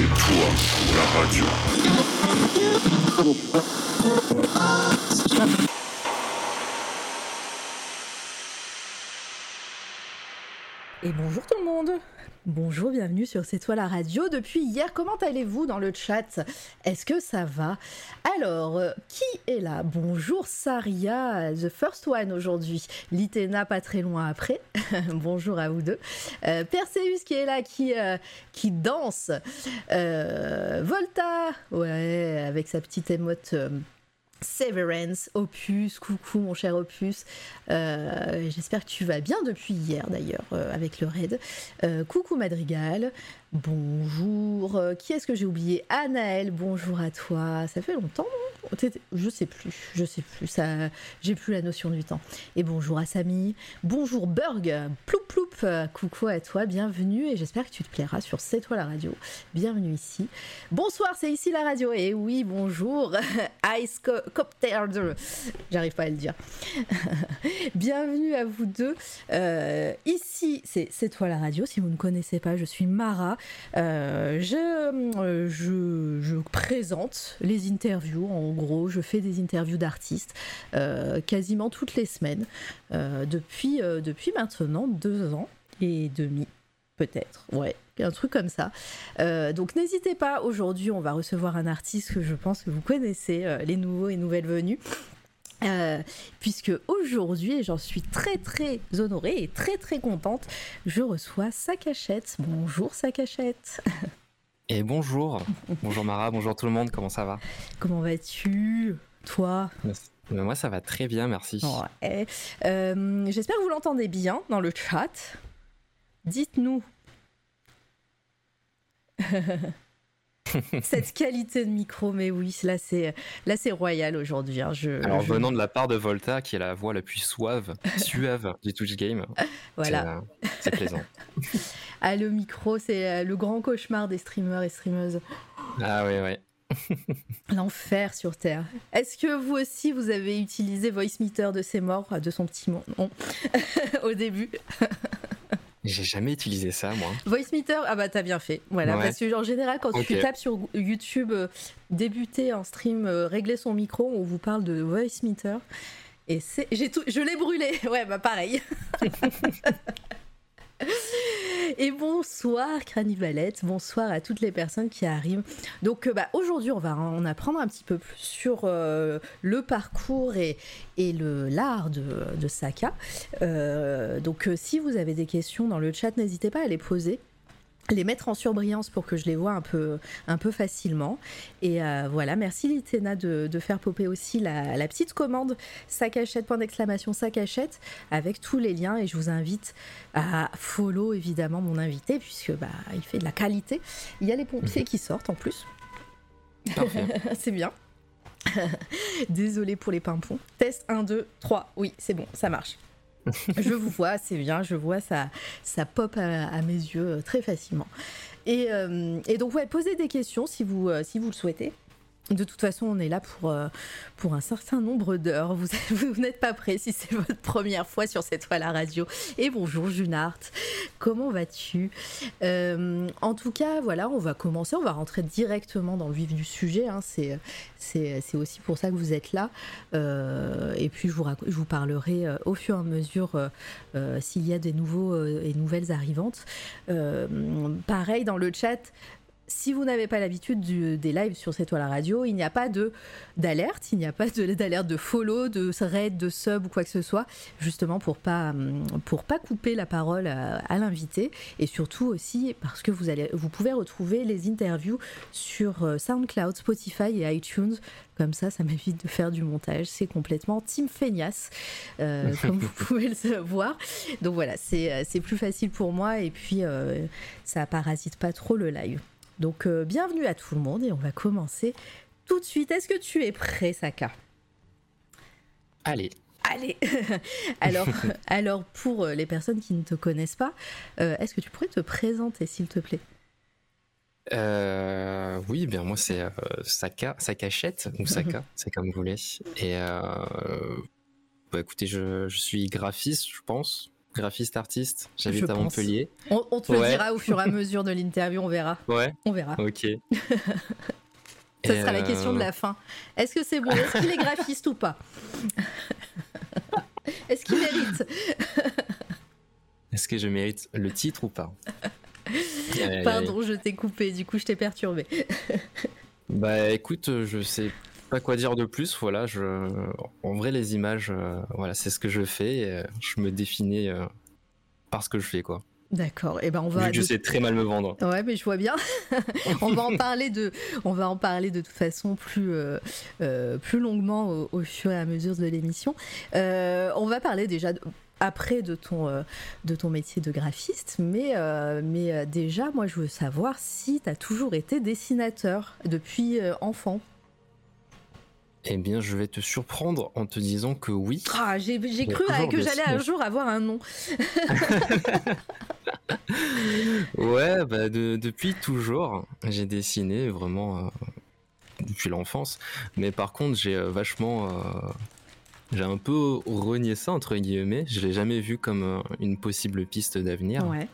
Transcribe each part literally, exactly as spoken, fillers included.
C'est Toi La Radio. Et bonjour tout le monde. Bonjour, bienvenue sur C'est Toi La Radio. Depuis hier, comment allez-vous dans le chat? Est-ce que ça va? Alors, qui est là? Bonjour Saria, the first one aujourd'hui. Litena pas très loin après. Bonjour à vous deux. Euh, Perseus qui est là, qui, euh, qui danse. Euh, Volta, ouais, avec sa petite émote... Euh, Severance, Opus, coucou mon cher Opus, euh, j'espère que tu vas bien depuis hier d'ailleurs euh, avec le raid, euh, coucou Madrigal, bonjour, euh, qui est-ce que j'ai oublié? Anaël, bonjour à toi, ça fait longtemps non? Je sais plus, je sais plus, ça, j'ai plus la notion du temps, et bonjour à Samy, bonjour Burg, ploup ploup, euh, coucou à toi, bienvenue et j'espère que tu te plairas sur C'est Toi La Radio, bienvenue ici, bonsoir c'est ici la radio, et oui bonjour, Ice Co- Copter deux, j'arrive pas à le dire. Bienvenue à vous deux. Euh, ici, c'est, c'est Toi La Radio. Si vous ne connaissez pas, je suis Mara. Euh, je, euh, je, je présente les interviews. En gros, je fais des interviews d'artistes euh, quasiment toutes les semaines euh, depuis, euh, depuis maintenant deux ans et demi, peut-être. Ouais. Un truc comme ça. Euh, donc n'hésitez pas, aujourd'hui on va recevoir un artiste que je pense que vous connaissez, euh, les nouveaux et nouvelles venues, euh, puisque aujourd'hui, j'en suis très très honorée et très très contente, je reçois Sakachette. Bonjour Sakachette. Et bonjour, bonjour Mara, bonjour tout le monde, comment ça va? Comment vas-tu, toi? Merci. Mais moi ça va très bien, merci. Ouais. Euh, j'espère que vous l'entendez bien dans le chat. Dites-nous cette qualité de micro, mais oui, là c'est, là, c'est royal aujourd'hui. Hein. Je, Alors, je... venant de la part de Volta, qui est la voix la plus suave, suave du Twitch Game, voilà. c'est, c'est plaisant. Ah, le micro, c'est le grand cauchemar des streamers et streameuses. Ah, oui, oui. L'enfer sur Terre. Est-ce que vous aussi vous avez utilisé Voicemeeter de ses morts, de son petit nom au début? J'ai jamais utilisé ça, moi. Voicemeeter, ah bah t'as bien fait. Voilà, ouais. Parce que en général, quand okay. tu tapes sur YouTube, euh, débuter un stream, euh, régler son micro, on vous parle de Voicemeeter. Et c'est, j'ai tout, je l'ai brûlé. Ouais, bah pareil. Et bonsoir Cranivalette, bonsoir à toutes les personnes qui arrivent. Donc bah, aujourd'hui on va en apprendre un petit peu plus sur euh, le parcours et, et le, l'art de, de Saka. Euh, donc si vous avez des questions dans le chat, n'hésitez pas à les poser, les mettre en surbrillance pour que je les vois un peu, un peu facilement. Et euh, voilà, merci Litena de, de faire popper aussi la, la petite commande Sakachette, point d'exclamation Sakachette, avec tous les liens. Et je vous invite à follow évidemment mon invité, puisque bah, il fait de la qualité. Il y a les pompiers qui sortent en plus. Parfait. C'est bien. Désolée pour les pimpons. Test un, deux, trois. Oui, c'est bon, ça marche. Je vous vois, c'est bien, je vois, ça, ça pop à, à mes yeux très facilement. Et, euh, et donc, ouais, posez des questions si vous, euh, si vous le souhaitez. De toute façon, on est là pour, euh, pour un certain nombre d'heures. Vous, vous n'êtes pas prêts si c'est votre première fois sur cette fois la radio. Et bonjour Junart, comment vas-tu? euh, En tout cas, voilà, on va commencer, on va rentrer directement dans le vif du sujet. Hein. C'est, c'est, c'est aussi pour ça que vous êtes là. Euh, et puis, je vous, rac- je vous parlerai euh, au fur et à mesure euh, euh, s'il y a des nouveaux euh, et nouvelles arrivantes. Euh, pareil, dans le chat... Si vous n'avez pas l'habitude du, des lives sur C'est Toi La Radio, il n'y a pas de, d'alerte, il n'y a pas de, d'alerte de follow, de raid, de sub ou quoi que ce soit, justement pour pas, pour pas couper la parole à, à l'invité, et surtout aussi parce que vous, allez, vous pouvez retrouver les interviews sur SoundCloud, Spotify et iTunes. Comme ça, ça m'évite de faire du montage. C'est complètement Team Feignasse, euh, comme vous pouvez le savoir. Donc voilà, c'est, c'est plus facile pour moi et puis euh, ça parasite pas trop le live. Donc euh, bienvenue à tout le monde et on va commencer tout de suite. Est-ce que tu es prêt, Saka? Allez. Allez. alors, alors pour les personnes qui ne te connaissent pas, euh, est-ce que tu pourrais te présenter s'il te plaît? euh, Oui, bien moi c'est euh, Saka, Sakachette ou Saka, c'est comme vous voulez. Et euh, bah, écoutez, je, je suis graphiste, je pense. graphiste artiste, j'habite à Montpellier. On, on te ouais. le dira au fur et à mesure de l'interview, on verra. Ouais. On verra. Ok. Ça et sera euh... la question de la fin. Est-ce que c'est bon ? Est-ce qu'il est graphiste ou pas ? Est-ce qu'il mérite ? Est-ce que je mérite le titre ou pas ? Pardon, je t'ai coupé, du coup je t'ai perturbé. Bah écoute, je sais pas quoi dire de plus, voilà, je... en vrai les images, euh, voilà, c'est ce que je fais, et je me définis euh, par ce que je fais, quoi. D'accord, et eh ben on va. Vu que je sais très mal me vendre. Ouais, mais je vois bien. on va en parler de, on va en parler de toute façon plus, euh, plus longuement au, au fur et à mesure de l'émission. Euh, on va parler déjà de, après de ton, euh, de ton métier de graphiste, mais, euh, mais déjà, moi, je veux savoir si t'as toujours été dessinateur depuis euh, enfant. Eh bien, je vais te surprendre en te disant que oui. Ah, j'ai, j'ai cru que j'allais un jour avoir un nom. Ouais, bah de, depuis toujours, j'ai dessiné vraiment euh, depuis l'enfance. Mais par contre, j'ai euh, vachement, euh, j'ai un peu renié ça entre guillemets. Je l'ai jamais vu comme euh, une possible piste d'avenir. Ouais.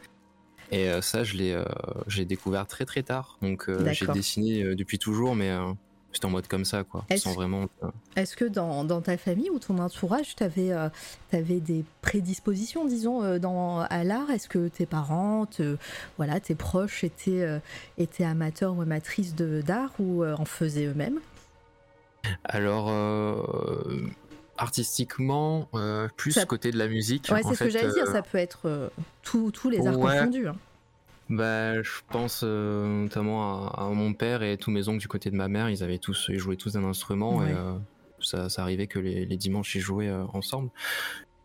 Et euh, ça, je l'ai, euh, j'ai découvert très très tard. Donc, euh, j'ai dessiné euh, depuis toujours, mais. Euh, C'était en mode comme ça, quoi. Est-ce, sans vraiment, euh... est-ce que dans, dans ta famille ou ton entourage, t'avais, euh, t'avais des prédispositions, disons, euh, dans, à l'art ? Est-ce que tes parents, te, voilà, tes proches étaient, euh, étaient amateurs ou amatrices de, d'art ou euh, en faisaient eux-mêmes ? Alors, euh, artistiquement, euh, plus ça... côté de la musique. Ouais, en c'est fait, ce que j'allais euh... dire, ça peut être euh, tous les arts ouais. confondus, hein. Bah, je pense euh, notamment à, à mon père et tous mes oncles du côté de ma mère. Ils avaient tous, ils jouaient tous d'un instrument ouais. et euh, ça, ça arrivait que les, les dimanches ils jouaient euh, ensemble.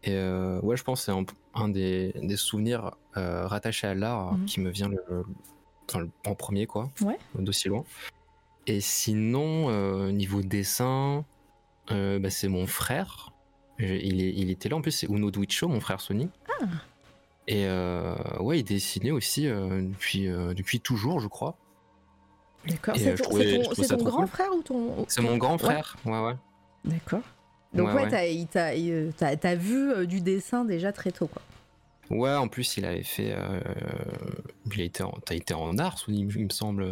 Et euh, ouais, je pense que c'est un, un des, des souvenirs euh, rattachés à l'art mmh. qui me vient le, le, enfin, le, en premier, quoi, ouais. d'aussi loin. Et sinon, euh, niveau dessin, euh, bah, c'est mon frère. Je, il, est, il était là en plus, c'est Uno Duiccio, mon frère Sony. Ah. Et euh, ouais, il dessinait aussi euh, depuis, euh, depuis toujours, je crois. D'accord. Et c'est ton, trouvais, c'est ton, c'est ton grand cool. frère ou ton... C'est mon grand frère, ouais, ouais. ouais. D'accord. Donc ouais, ouais, ouais. T'as, il t'a, il, t'as, t'as vu euh, du dessin déjà très tôt, quoi. Ouais, en plus, il avait fait... Euh, il a été en, t'as été en art, il me semble.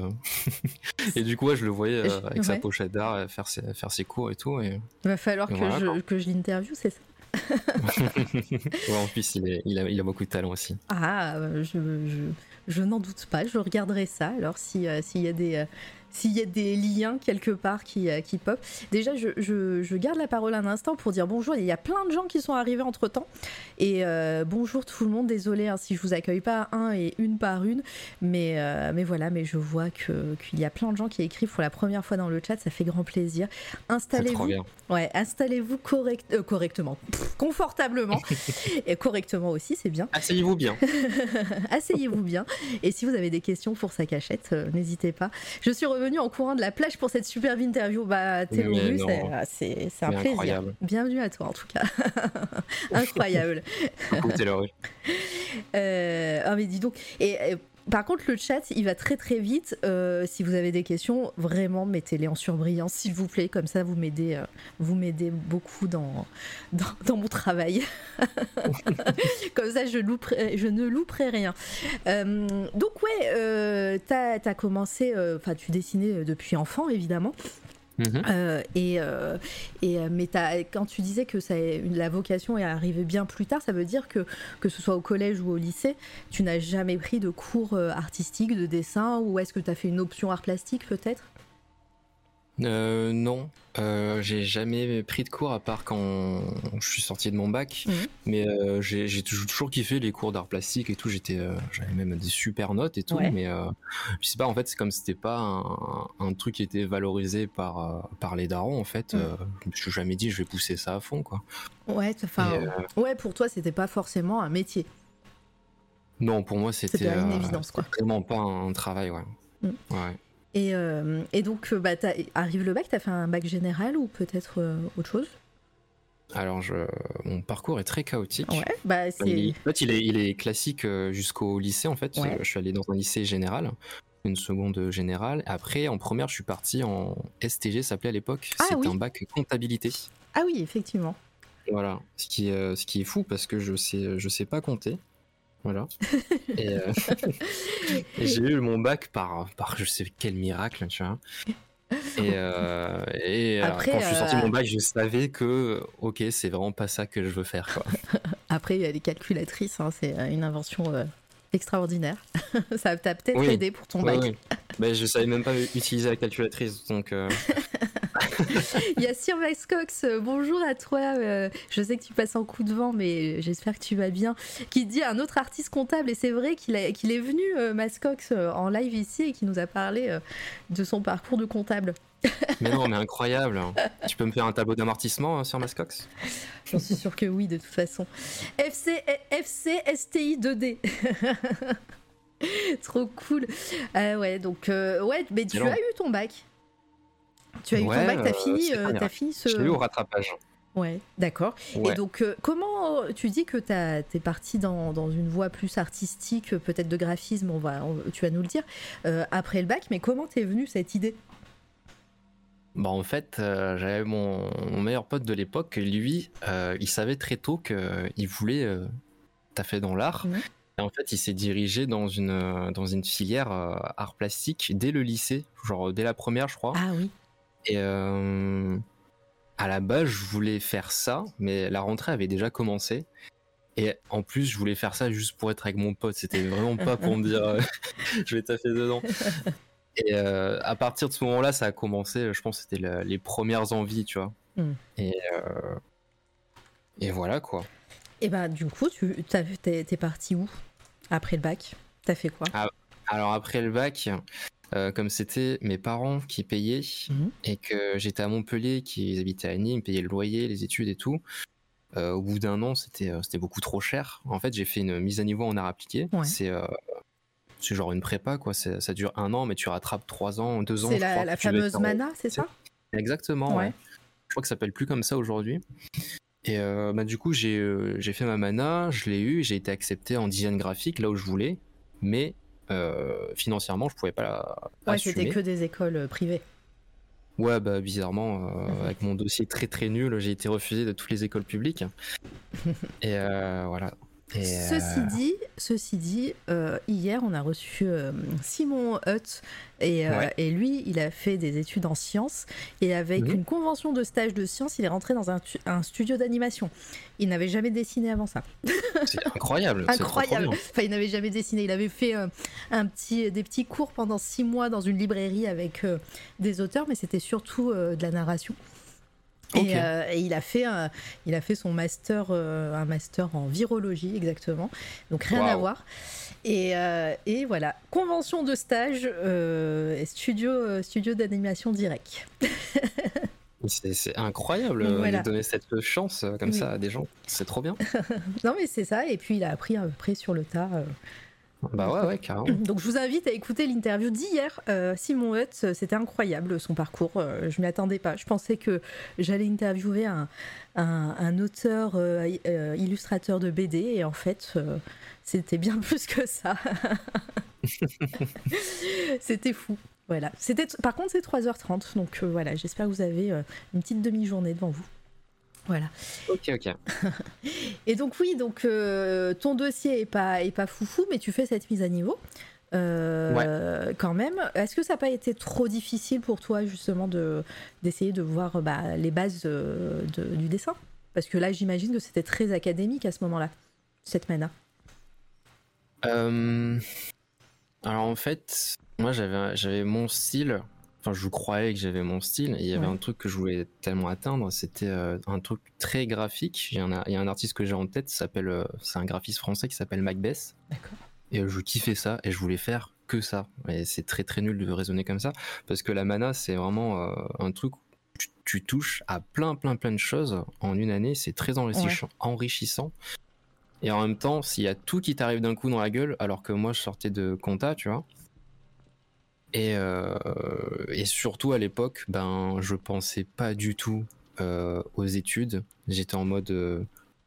Et du coup, ouais, je le voyais euh, avec ouais. sa pochette d'art faire ses, faire ses cours et tout. Et... Il va falloir que, voilà, je, que je l'interviewe, c'est ça ? Ouais, en plus il, est, il, a, il a beaucoup de talent aussi. Ah, je, je, je n'en doute pas, je regarderai ça alors si, euh, s'il y a des, euh, s'il y a des liens quelque part qui, euh, qui pop. Déjà je, je, je garde la parole un instant pour dire bonjour, il y a plein de gens qui sont arrivés entre temps et euh, bonjour tout le monde, désolé hein, si je vous accueille pas un et une par une, mais, euh, mais voilà, mais je vois que, qu'il y a plein de gens qui écrivent pour la première fois dans le chat, ça fait grand plaisir. Installez-vous, ouais, installez-vous correct, euh, correctement confortablement et correctement aussi, c'est bien. Asseyez-vous bien. Asseyez-vous bien. Et si vous avez des questions pour Sakachette, euh, n'hésitez pas. Je suis revenue en courant de la plage pour cette superbe interview. Bah, t'es revenu, c'est, c'est, c'est un plaisir. Incroyable. Bienvenue à toi en tout cas. Incroyable. Écoutez le rue. Ah mais dis donc. Et, et par contre, le chat, il va très très vite. Euh, si vous avez des questions, vraiment, mettez-les en surbrillance, s'il vous plaît. Comme ça, vous m'aidez, euh, vous m'aidez beaucoup dans, dans, dans mon travail. Comme ça, je, louperai, je ne louperai rien. Euh, donc, ouais, euh, t'as, t'as commencé, enfin, euh, tu dessinais depuis enfant, évidemment. Mmh. Euh, et, euh, et mais quand tu disais que ça, la vocation est arrivée bien plus tard, ça veut dire que que ce soit au collège ou au lycée, tu n'as jamais pris de cours artistiques, de dessin, ou est-ce que tu as fait une option art plastique peut-être ? Euh, non, euh, j'ai jamais pris de cours à part quand je suis sorti de mon bac, mmh. mais euh, j'ai, j'ai toujours kiffé les cours d'art plastique et tout, j'étais, euh, j'avais même des super notes et tout, ouais. mais euh, je sais pas, en fait, c'est comme c'était pas un, un truc qui était valorisé par, par les darons, en fait, mmh. euh, je me suis jamais dit je vais pousser ça à fond, quoi. Ouais, enfin, euh... ouais, pour toi, c'était pas forcément un métier. Non, pour moi, c'était, c'était une évidence, euh, quoi. C'était vraiment pas un, un travail, ouais. Mmh. ouais. Et, euh, et donc, bah, arrive le bac, t'as fait un bac général ou peut-être euh, autre chose ? Alors, je, mon parcours est très chaotique. Ouais, bah c'est... Il, en fait, il est, il est classique jusqu'au lycée, en fait. Ouais. Je suis allé dans un lycée général, une seconde générale. Après, en première, je suis parti en S T G, ça s'appelait à l'époque. Ah, c'était oui. un bac comptabilité. Ah oui, effectivement. Voilà, ce qui, euh, ce qui est fou parce que je sais, je sais pas compter. Voilà. Et, euh, et j'ai eu mon bac par, par je sais quel miracle, tu vois. Et, euh, et après, quand je suis sorti de euh... mon bac, je savais que, ok, c'est vraiment pas ça que je veux faire, quoi. Après, il y a les calculatrices, hein, c'est une invention euh, extraordinaire. Ça t'a peut-être oui. aidé pour ton ouais, bac. Oui. Mais je savais même pas utiliser la calculatrice, donc. Euh... Il y a Sir Max Cox, bonjour à toi, euh, je sais que tu passes en coup de vent mais j'espère que tu vas bien, qui dit un autre artiste comptable, et c'est vrai qu'il, a, qu'il est venu euh, Max Cox euh, en live ici et qui nous a parlé euh, de son parcours de comptable. Mais non, mais incroyable. Tu peux me faire un tableau d'amortissement hein, sur Mascox ? J'en suis sûre que oui, de toute façon. F C, F C S T I deux D. Trop cool. Euh, ouais, donc euh, ouais, mais tu as eu ton bac. Tu as eu ouais, ton bac, t'as fini, euh, t'as fini ce. J'ai eu au rattrapage. Ouais, d'accord. Ouais. Et donc, euh, comment tu dis que t'as, t'es parti dans, dans une voie plus artistique, peut-être de graphisme, on va, on, tu vas nous le dire, euh, après le bac, mais comment t'es venue cette idée ? Bah en fait, euh, j'avais mon, mon meilleur pote de l'époque, lui, euh, il savait très tôt qu'il voulait euh, taffer dans l'art. Mmh. Et en fait, il s'est dirigé dans une, dans une filière euh, art plastique dès le lycée, genre dès la première, je crois. Ah oui. Et euh, à la base, je voulais faire ça, mais la rentrée avait déjà commencé. Et en plus, je voulais faire ça juste pour être avec mon pote. C'était vraiment pas pour me dire euh, je vais taffer dedans. Et euh, à partir de ce moment-là, ça a commencé. Je pense que c'était la, les premières envies, tu vois. Mm. Et, euh, et voilà quoi. Et bah, du coup, tu t'es, t'es parti où après le bac ? T'as fait quoi ? ah, Alors, après le bac. Euh, comme c'était mes parents qui payaient mmh. et que j'étais à Montpellier, qu'ils habitaient à Nîmes, payaient le loyer, les études et tout, euh, au bout d'un an c'était, euh, c'était beaucoup trop cher. En fait j'ai fait une mise à niveau en art appliqué, ouais. c'est, euh, c'est genre une prépa quoi, c'est, ça dure un an mais tu rattrapes trois ans, deux ans. C'est la, la fameuse mana, c'est ça ? Exactement, ouais. ouais. Je crois que ça s'appelle plus comme ça aujourd'hui. Et euh, bah, du coup j'ai, euh, j'ai fait ma mana, je l'ai eu, j'ai été accepté en design graphique là où je voulais, mais... Euh, financièrement je pouvais pas la ouais, c'était que des écoles privées. Ouais bah bizarrement euh, mmh. avec mon dossier très très nul j'ai été refusé de toutes les écoles publiques et euh, voilà. Et ceci, euh... dit, ceci dit, euh, hier on a reçu euh, Simon Hutt et, euh, ouais. et lui il a fait des études en sciences et avec mmh. une convention de stage de sciences il est rentré dans un, tu- un studio d'animation. Il n'avait jamais dessiné avant ça. C'est incroyable. Incroyable. C'est enfin il n'avait jamais dessiné, il avait fait euh, un petit, des petits cours pendant six mois dans une librairie avec euh, des auteurs mais c'était surtout euh, de la narration. Et, okay. euh, et il a fait, un, il a fait son master, euh, un master en virologie exactement, donc rien wow. à voir. Et, euh, et voilà, convention de stage, euh, studio, euh, studio d'animation direct. C'est, c'est incroyable voilà. de donner cette chance comme oui. ça à des gens, c'est trop bien. Non mais c'est ça, et puis il a appris à peu près sur le tas. Euh, Bah ouais, ouais, carrément. Donc je vous invite à écouter l'interview d'hier. Euh, Simon Hutt, c'était incroyable son parcours. Euh, je m'y attendais pas. Je pensais que j'allais interviewer un, un, un auteur euh, euh, illustrateur de B D et en fait euh, c'était bien plus que ça. C'était fou. Voilà. C'était t- Par contre c'est trois heures trente donc euh, voilà. J'espère que vous avez euh, une petite demi-journée devant vous. Voilà. Ok, ok. Et donc oui, donc euh, ton dossier est pas est pas foufou, mais tu fais cette mise à niveau euh, ouais. quand même. Est-ce que ça n'a pas été trop difficile pour toi justement de d'essayer de voir bah, les bases de, de, du dessin ? Parce que là, j'imagine que c'était très académique à ce moment-là, cette mana. Euh, alors en fait, moi j'avais j'avais mon style. Enfin, je croyais que j'avais mon style et il y avait ouais. un truc que je voulais tellement atteindre, c'était euh, un truc très graphique. Il y, en a, il y a un artiste que j'ai en tête, s'appelle, euh, c'est un graphiste français qui s'appelle Macbeth. D'accord. Et euh, je kiffais ça et je voulais faire que ça. Et c'est très très nul de raisonner comme ça parce que la mana c'est vraiment euh, un truc où tu, tu touches à plein plein plein de choses en une année, c'est très enrichissant, ouais. enrichissant. Et en même temps, s'il y a tout qui t'arrive d'un coup dans la gueule, alors que moi je sortais de compta, tu vois. Et, euh, et surtout à l'époque, ben, je pensais pas du tout euh, aux études. J'étais en mode euh,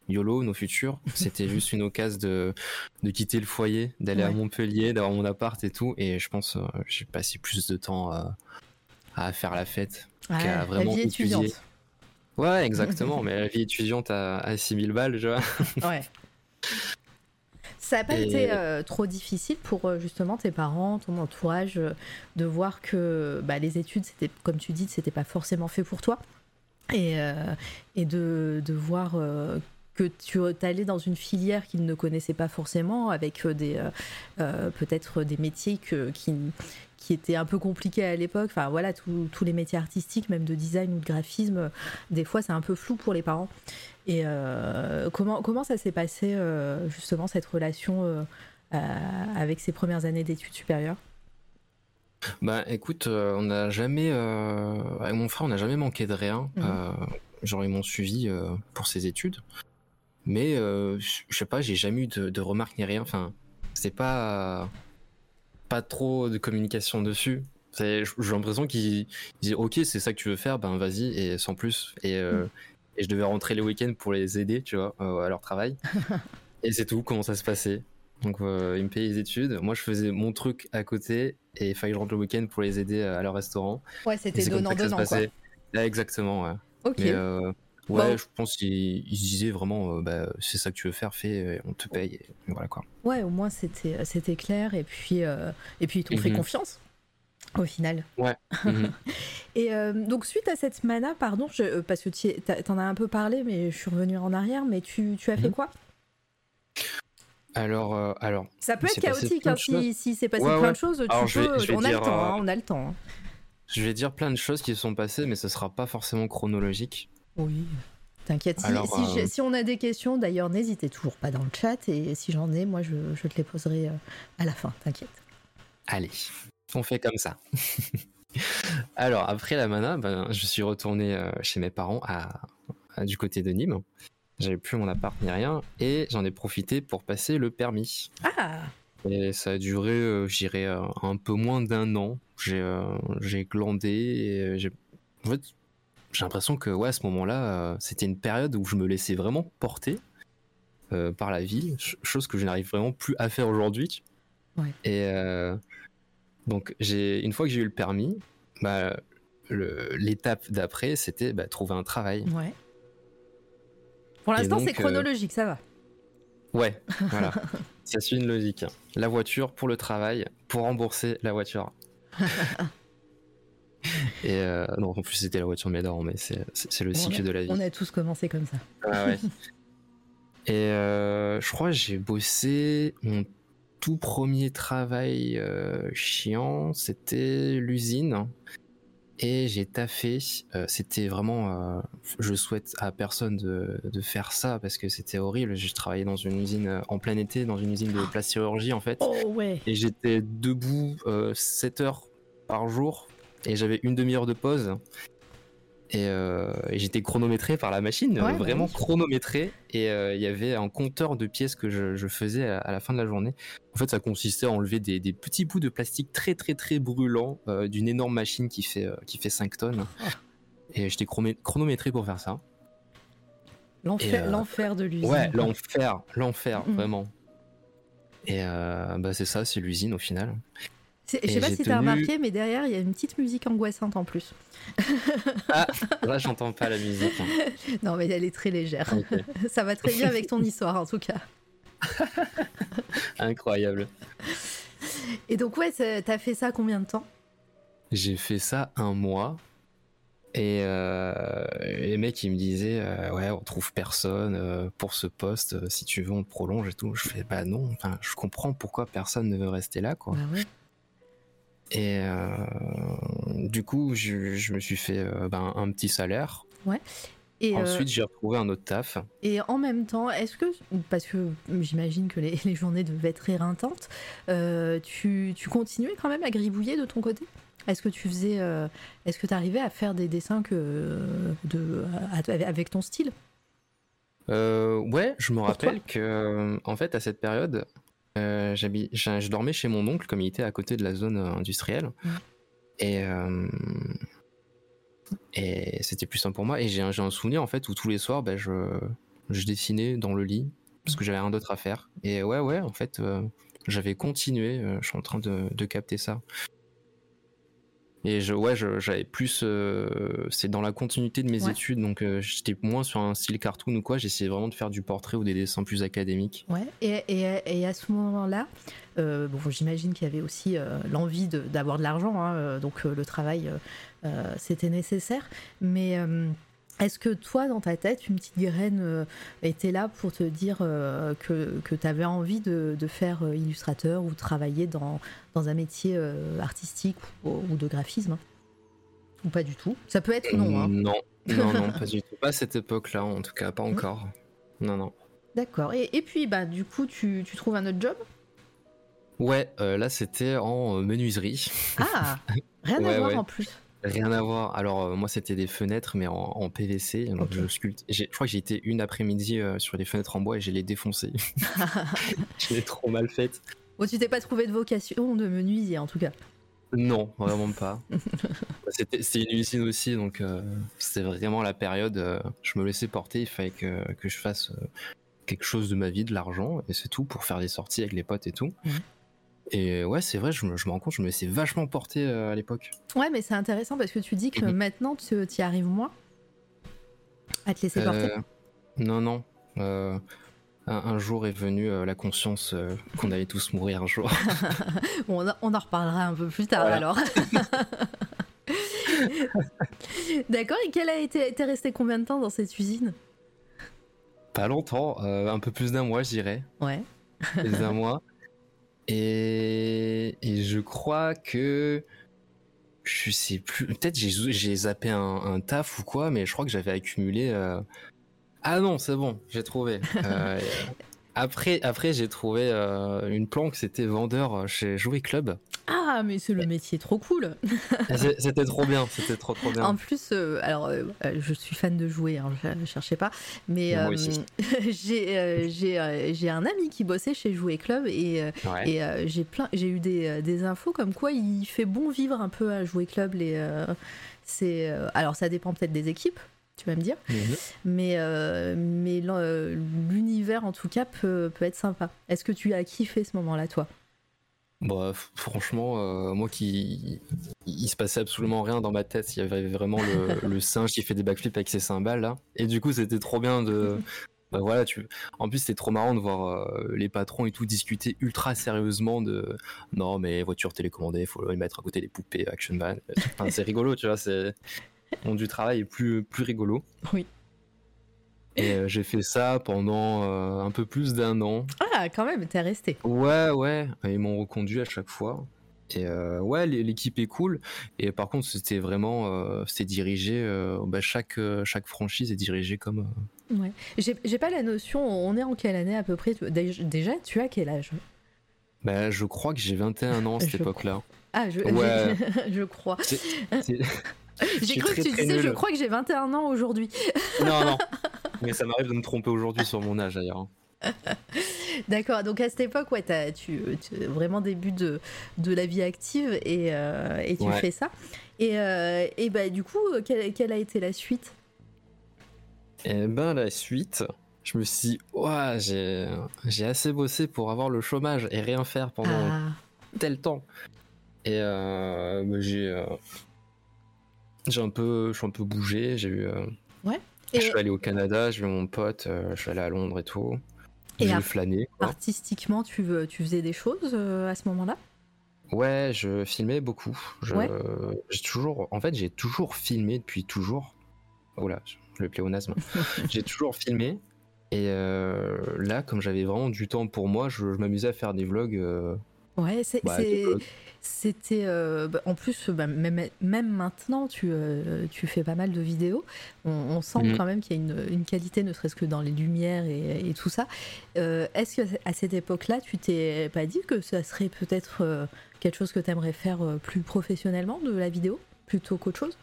YOLO, nos futurs. C'était juste une occasion de, de quitter le foyer, d'aller ouais. à Montpellier, d'avoir mon appart et tout. Et je pense euh, j'ai passé plus de temps euh, à faire la fête ouais, qu'à vraiment étudier. Ouais, exactement. Mais la vie étudiante à, à six mille balles, je vois. Ouais. Ça n'a pas et... été euh, trop difficile pour justement tes parents, ton entourage, de voir que bah, les études, c'était, comme tu dis, c'était pas forcément fait pour toi. Et, euh, et de, de voir euh, que tu allais dans une filière qu'ils ne connaissaient pas forcément, avec des, euh, euh, peut-être des métiers que, qui, qui étaient un peu compliqués à l'époque. Enfin voilà, tous les métiers artistiques, même de design ou de graphisme, des fois c'est un peu flou pour les parents. Et euh, comment, comment ça s'est passé euh, justement cette relation euh, euh, avec ces premières années d'études supérieures ? Bah écoute, euh, on n'a jamais, euh, avec mon frère, on n'a jamais manqué de rien. Mmh. Euh, genre, ils m'ont suivi euh, pour ses études. Mais euh, je sais pas, j'ai jamais eu de, de remarques ni rien. Enfin, c'est pas, euh, pas trop de communication dessus. C'est, j'ai l'impression qu'ils disent ok, c'est ça que tu veux faire, ben vas-y, et sans plus. Et, euh, mmh. et je devais rentrer les week-ends pour les aider, tu vois, euh, à leur travail. Et c'est tout, comment ça se passait. Donc euh, ils me payaient les études, moi je faisais mon truc à côté et il fallait que je rentre le week-end pour les aider à leur restaurant. Ouais, c'était donnant-donnant quoi. Là, exactement, ouais. Ok. Mais, euh, ouais, bon. Je pense qu'ils disaient vraiment, euh, bah, c'est ça que tu veux faire, fais, on te paye, et voilà quoi. Ouais, au moins c'était, c'était clair et puis, euh, et puis ils t'ont mm-hmm. fait confiance. Au final. Ouais. Mmh. Et euh, donc, suite à cette mana, pardon, je, parce que t'en as un peu parlé, mais je suis revenue en arrière, mais tu, tu as fait mmh. quoi ? Alors, euh, alors. Ça peut être chaotique, hein, si, si c'est passé ouais, plein ouais. de choses, tu alors, peux. Je vais, je on, a dire, temps, hein, on a le temps, on a le temps. Je vais dire plein de choses qui sont passées, mais ce sera pas forcément chronologique. Oui. T'inquiète. Si, alors, si, euh... si on a des questions, d'ailleurs, n'hésitez toujours pas dans le chat, et si j'en ai, moi, je, je te les poserai à la fin, t'inquiète. Allez. On fait comme ça. Alors, après la mana, ben, je suis retourné euh, chez mes parents à, à, du côté de Nîmes. J'avais plus mon appart ni rien et j'en ai profité pour passer le permis. Ah. Et ça a duré, euh, j'irais, euh, un peu moins d'un an. J'ai, euh, j'ai glandé et euh, j'ai... En fait, j'ai l'impression que ouais, à ce moment-là, euh, c'était une période où je me laissais vraiment porter euh, par la ville, ch- chose que je n'arrive vraiment plus à faire aujourd'hui. Ouais. Et... Euh, Donc, j'ai, une fois que j'ai eu le permis, bah, le, l'étape d'après, c'était bah, trouver un travail. Ouais. Pour l'instant, donc, c'est chronologique, euh... ça va. Ouais, voilà. Ça suit une logique. La voiture pour le travail, pour rembourser la voiture. Et euh, non, en plus, c'était la voiture de mes darons, mais c'est, c'est, c'est le cycle a, de la vie. On a tous commencé comme ça. Ah ouais. Et euh, je crois que j'ai bossé mon tout premier travail euh, chiant, c'était l'usine et j'ai taffé. Euh, c'était vraiment, euh, je souhaite à personne de, de faire ça parce que c'était horrible. J'ai travaillé dans une usine en plein été, dans une usine de plasturgie en fait. Oh ouais. Et j'étais debout euh, sept heures par jour et j'avais une demi-heure de pause. Et, euh, et j'étais chronométré par la machine, ouais, vraiment bah oui. chronométré. Et il euh, y avait un compteur de pièces que je, je faisais à, à la fin de la journée. En fait, ça consistait à enlever des, des petits bouts de plastique très très très brûlants euh, d'une énorme machine qui fait, euh, qui fait cinq tonnes. Oh. Et j'étais chromé- chronométré pour faire ça. L'enfer, euh, l'enfer de l'usine. Ouais, l'enfer, l'enfer, mmh. vraiment. Et euh, bah, c'est ça, c'est l'usine au final. Je sais pas si tenu... t'as remarqué, mais derrière, il y a une petite musique angoissante en plus. Ah, là, j'entends pas la musique. Hein. Non, mais elle est très légère. Okay. Ça va très bien avec ton histoire, en tout cas. Incroyable. Et donc, ouais, t'as fait ça combien de temps ? J'ai fait ça un mois. Et euh, les mecs, ils me disaient euh, « Ouais, on trouve personne euh, pour ce poste. Euh, si tu veux, on te prolonge et tout. » Je fais « Bah non, enfin, je comprends pourquoi personne ne veut rester là, quoi. » Bah ouais. Et euh, du coup, je, je me suis fait euh, ben, un petit salaire. Ouais. Et ensuite, euh... j'ai retrouvé un autre taf. Et en même temps, est-ce que, parce que j'imagine que les, les journées devaient être éreintantes, euh, tu, tu continuais quand même à gribouiller de ton côté ? Est-ce que tu faisais, euh, est-ce que tu arrivais à faire des dessins que, de, à, avec ton style ? euh, Ouais, je me rappelle que, en fait, à cette période. Euh, je dormais chez mon oncle comme il était à côté de la zone industrielle mmh. et, euh, et c'était plus simple pour moi et j'ai un, j'ai un souvenir en fait où tous les soirs bah, je, je dessinais dans le lit parce que j'avais rien d'autre à faire et ouais ouais en fait euh, j'avais continué euh, je suis en train de, de capter ça Et je, ouais, je, j'avais plus. Euh, c'est dans la continuité de mes ouais. études, donc euh, j'étais moins sur un style cartoon ou quoi. J'essayais vraiment de faire du portrait ou des dessins plus académiques. Ouais. Et, et, et à ce moment-là, euh, bon, j'imagine qu'il y avait aussi euh, l'envie de, d'avoir de l'argent, hein, donc euh, le travail, euh, c'était nécessaire. Mais euh, est-ce que toi, dans ta tête, une petite graine euh, était là pour te dire euh, que, que tu avais envie de, de faire euh, illustrateur ou travailler dans, dans un métier euh, artistique ou, ou de graphisme, hein? Ou pas du tout? Ça peut être non. Hein. Non, non, non, pas du tout. Pas à cette époque-là, en tout cas, pas encore. Mmh. Non, non. D'accord. Et, et puis, bah, du coup, tu, tu trouves un autre job? Ouais, euh, là, c'était en menuiserie. Ah, rien ouais, à voir ouais. en plus. Rien à voir. Alors euh, moi c'était des fenêtres mais en, en P V C. Donc okay. je sculpte. J'ai, je crois que j'ai été une après-midi euh, sur des fenêtres en bois et je les défoncées. Je les trop mal faites. Bon, tu t'es pas trouvé de vocation de menuisier en tout cas. Non, vraiment pas. c'était, c'était une usine aussi, donc euh, c'était vraiment la période. Euh, je me laissais porter. Il fallait que que je fasse euh, quelque chose de ma vie, de l'argent et c'est tout pour faire des sorties avec les potes et tout. Mmh. Et ouais, c'est vrai, je me, je me rends compte, je me laissais vachement porter euh, à l'époque. Ouais, mais c'est intéressant parce que tu dis que mmh. maintenant, tu y arrives moins à te laisser porter. Euh, non, non. Euh, un, un jour est venue euh, la conscience euh, qu'on allait tous mourir un jour. Bon, on, a, on en reparlera un peu plus tard voilà. alors. D'accord, et quelle a été, t'es resté combien de temps dans cette usine? Pas longtemps, euh, un peu plus d'un mois, je dirais. Ouais. Plus d'un mois. Et, et je crois que je sais plus, peut-être j'ai, j'ai zappé un, un taf ou quoi, mais je crois que j'avais accumulé. Euh... Ah non, c'est bon, j'ai trouvé. Euh, après, après, j'ai trouvé euh, une planque, c'était vendeur chez Jouet Club. Ah, mais c'est le métier trop cool. C'était trop bien, c'était trop trop bien. En plus, euh, alors euh, je suis fan de jouets, hein, je ne cherchais pas, mais euh, j'ai euh, j'ai euh, j'ai un ami qui bossait chez Jouet Club et euh, ouais. et euh, j'ai plein j'ai eu des des infos comme quoi il fait bon vivre un peu à Jouet Club les euh, c'est euh, alors ça dépend peut-être des équipes. Tu vas me dire, mmh. mais, euh, mais l'univers en tout cas peut, peut être sympa. Est-ce que tu as kiffé ce moment-là, toi? Bah, f- franchement, euh, moi qui. Il se passait absolument rien dans ma tête. Il y avait vraiment le, le singe qui fait des backflips avec ses cymbales, là. Et du coup, c'était trop bien de. Bah, voilà, tu... En plus, c'était trop marrant de voir euh, les patrons et tout discuter ultra sérieusement de. Non, mais voiture télécommandée, faut les mettre à côté des poupées, Action Man. Enfin, c'est rigolo, tu vois, c'est. Ont du travail est plus, plus rigolo. Oui. Et euh, j'ai fait ça pendant euh, un peu plus d'un an. Ah, quand même, t'es resté. Ouais, ouais. Ils m'ont reconduit à chaque fois. Et euh, ouais, l'équipe est cool. Et par contre, c'était vraiment. Euh, c'est dirigé. Euh, bah, chaque, euh, chaque franchise est dirigée comme. Euh... Ouais. J'ai, j'ai pas la notion. On est en quelle année à peu près? Déjà, tu as quel âge? Bah, je crois que j'ai vingt et un ans à cette époque-là. Ah, je, ouais. je crois. C'est. c'est... J'ai J'suis cru très, que tu disais, nul. Je crois que j'ai vingt et un ans aujourd'hui. Non, non, mais ça m'arrive de me tromper aujourd'hui sur mon âge d'ailleurs. D'accord, donc à cette époque, ouais, t'as, tu, tu vraiment début de, de la vie active et, euh, et tu ouais. fais ça. Et, euh, et bah, du coup, quelle, quelle a été la suite? Eh ben, la suite, je me suis dit, ouais, j'ai, j'ai assez bossé pour avoir le chômage et rien faire pendant ah. tel temps. Et euh, bah, j'ai. Euh... J'ai un peu, je suis un peu bougé, j'ai eu. Euh, ouais. Et je suis allé au Canada, j'ai vu mon pote, euh, je suis allé à Londres et tout. Et j'ai flâné. Artistiquement, tu, veux, tu faisais des choses euh, à ce moment-là? Ouais, je filmais beaucoup. Je, ouais. euh, j'ai toujours, en fait, j'ai toujours filmé depuis toujours. Oh là, le pléonasme. J'ai toujours filmé. Et euh, là, comme j'avais vraiment du temps pour moi, je, je m'amusais à faire des vlogs. Euh, ouais, c'est. Bah, c'est... C'était euh, bah, en plus bah, même, même maintenant tu, euh, tu fais pas mal de vidéos. On, on sent mmh. quand même qu'il y a une, une qualité, ne serait-ce que dans les lumières et, et tout ça. Euh, est-ce que à cette époque-là, tu t'es pas dit que ça serait peut-être euh, quelque chose que t'aimerais faire euh, plus professionnellement, de la vidéo plutôt qu'autre chose?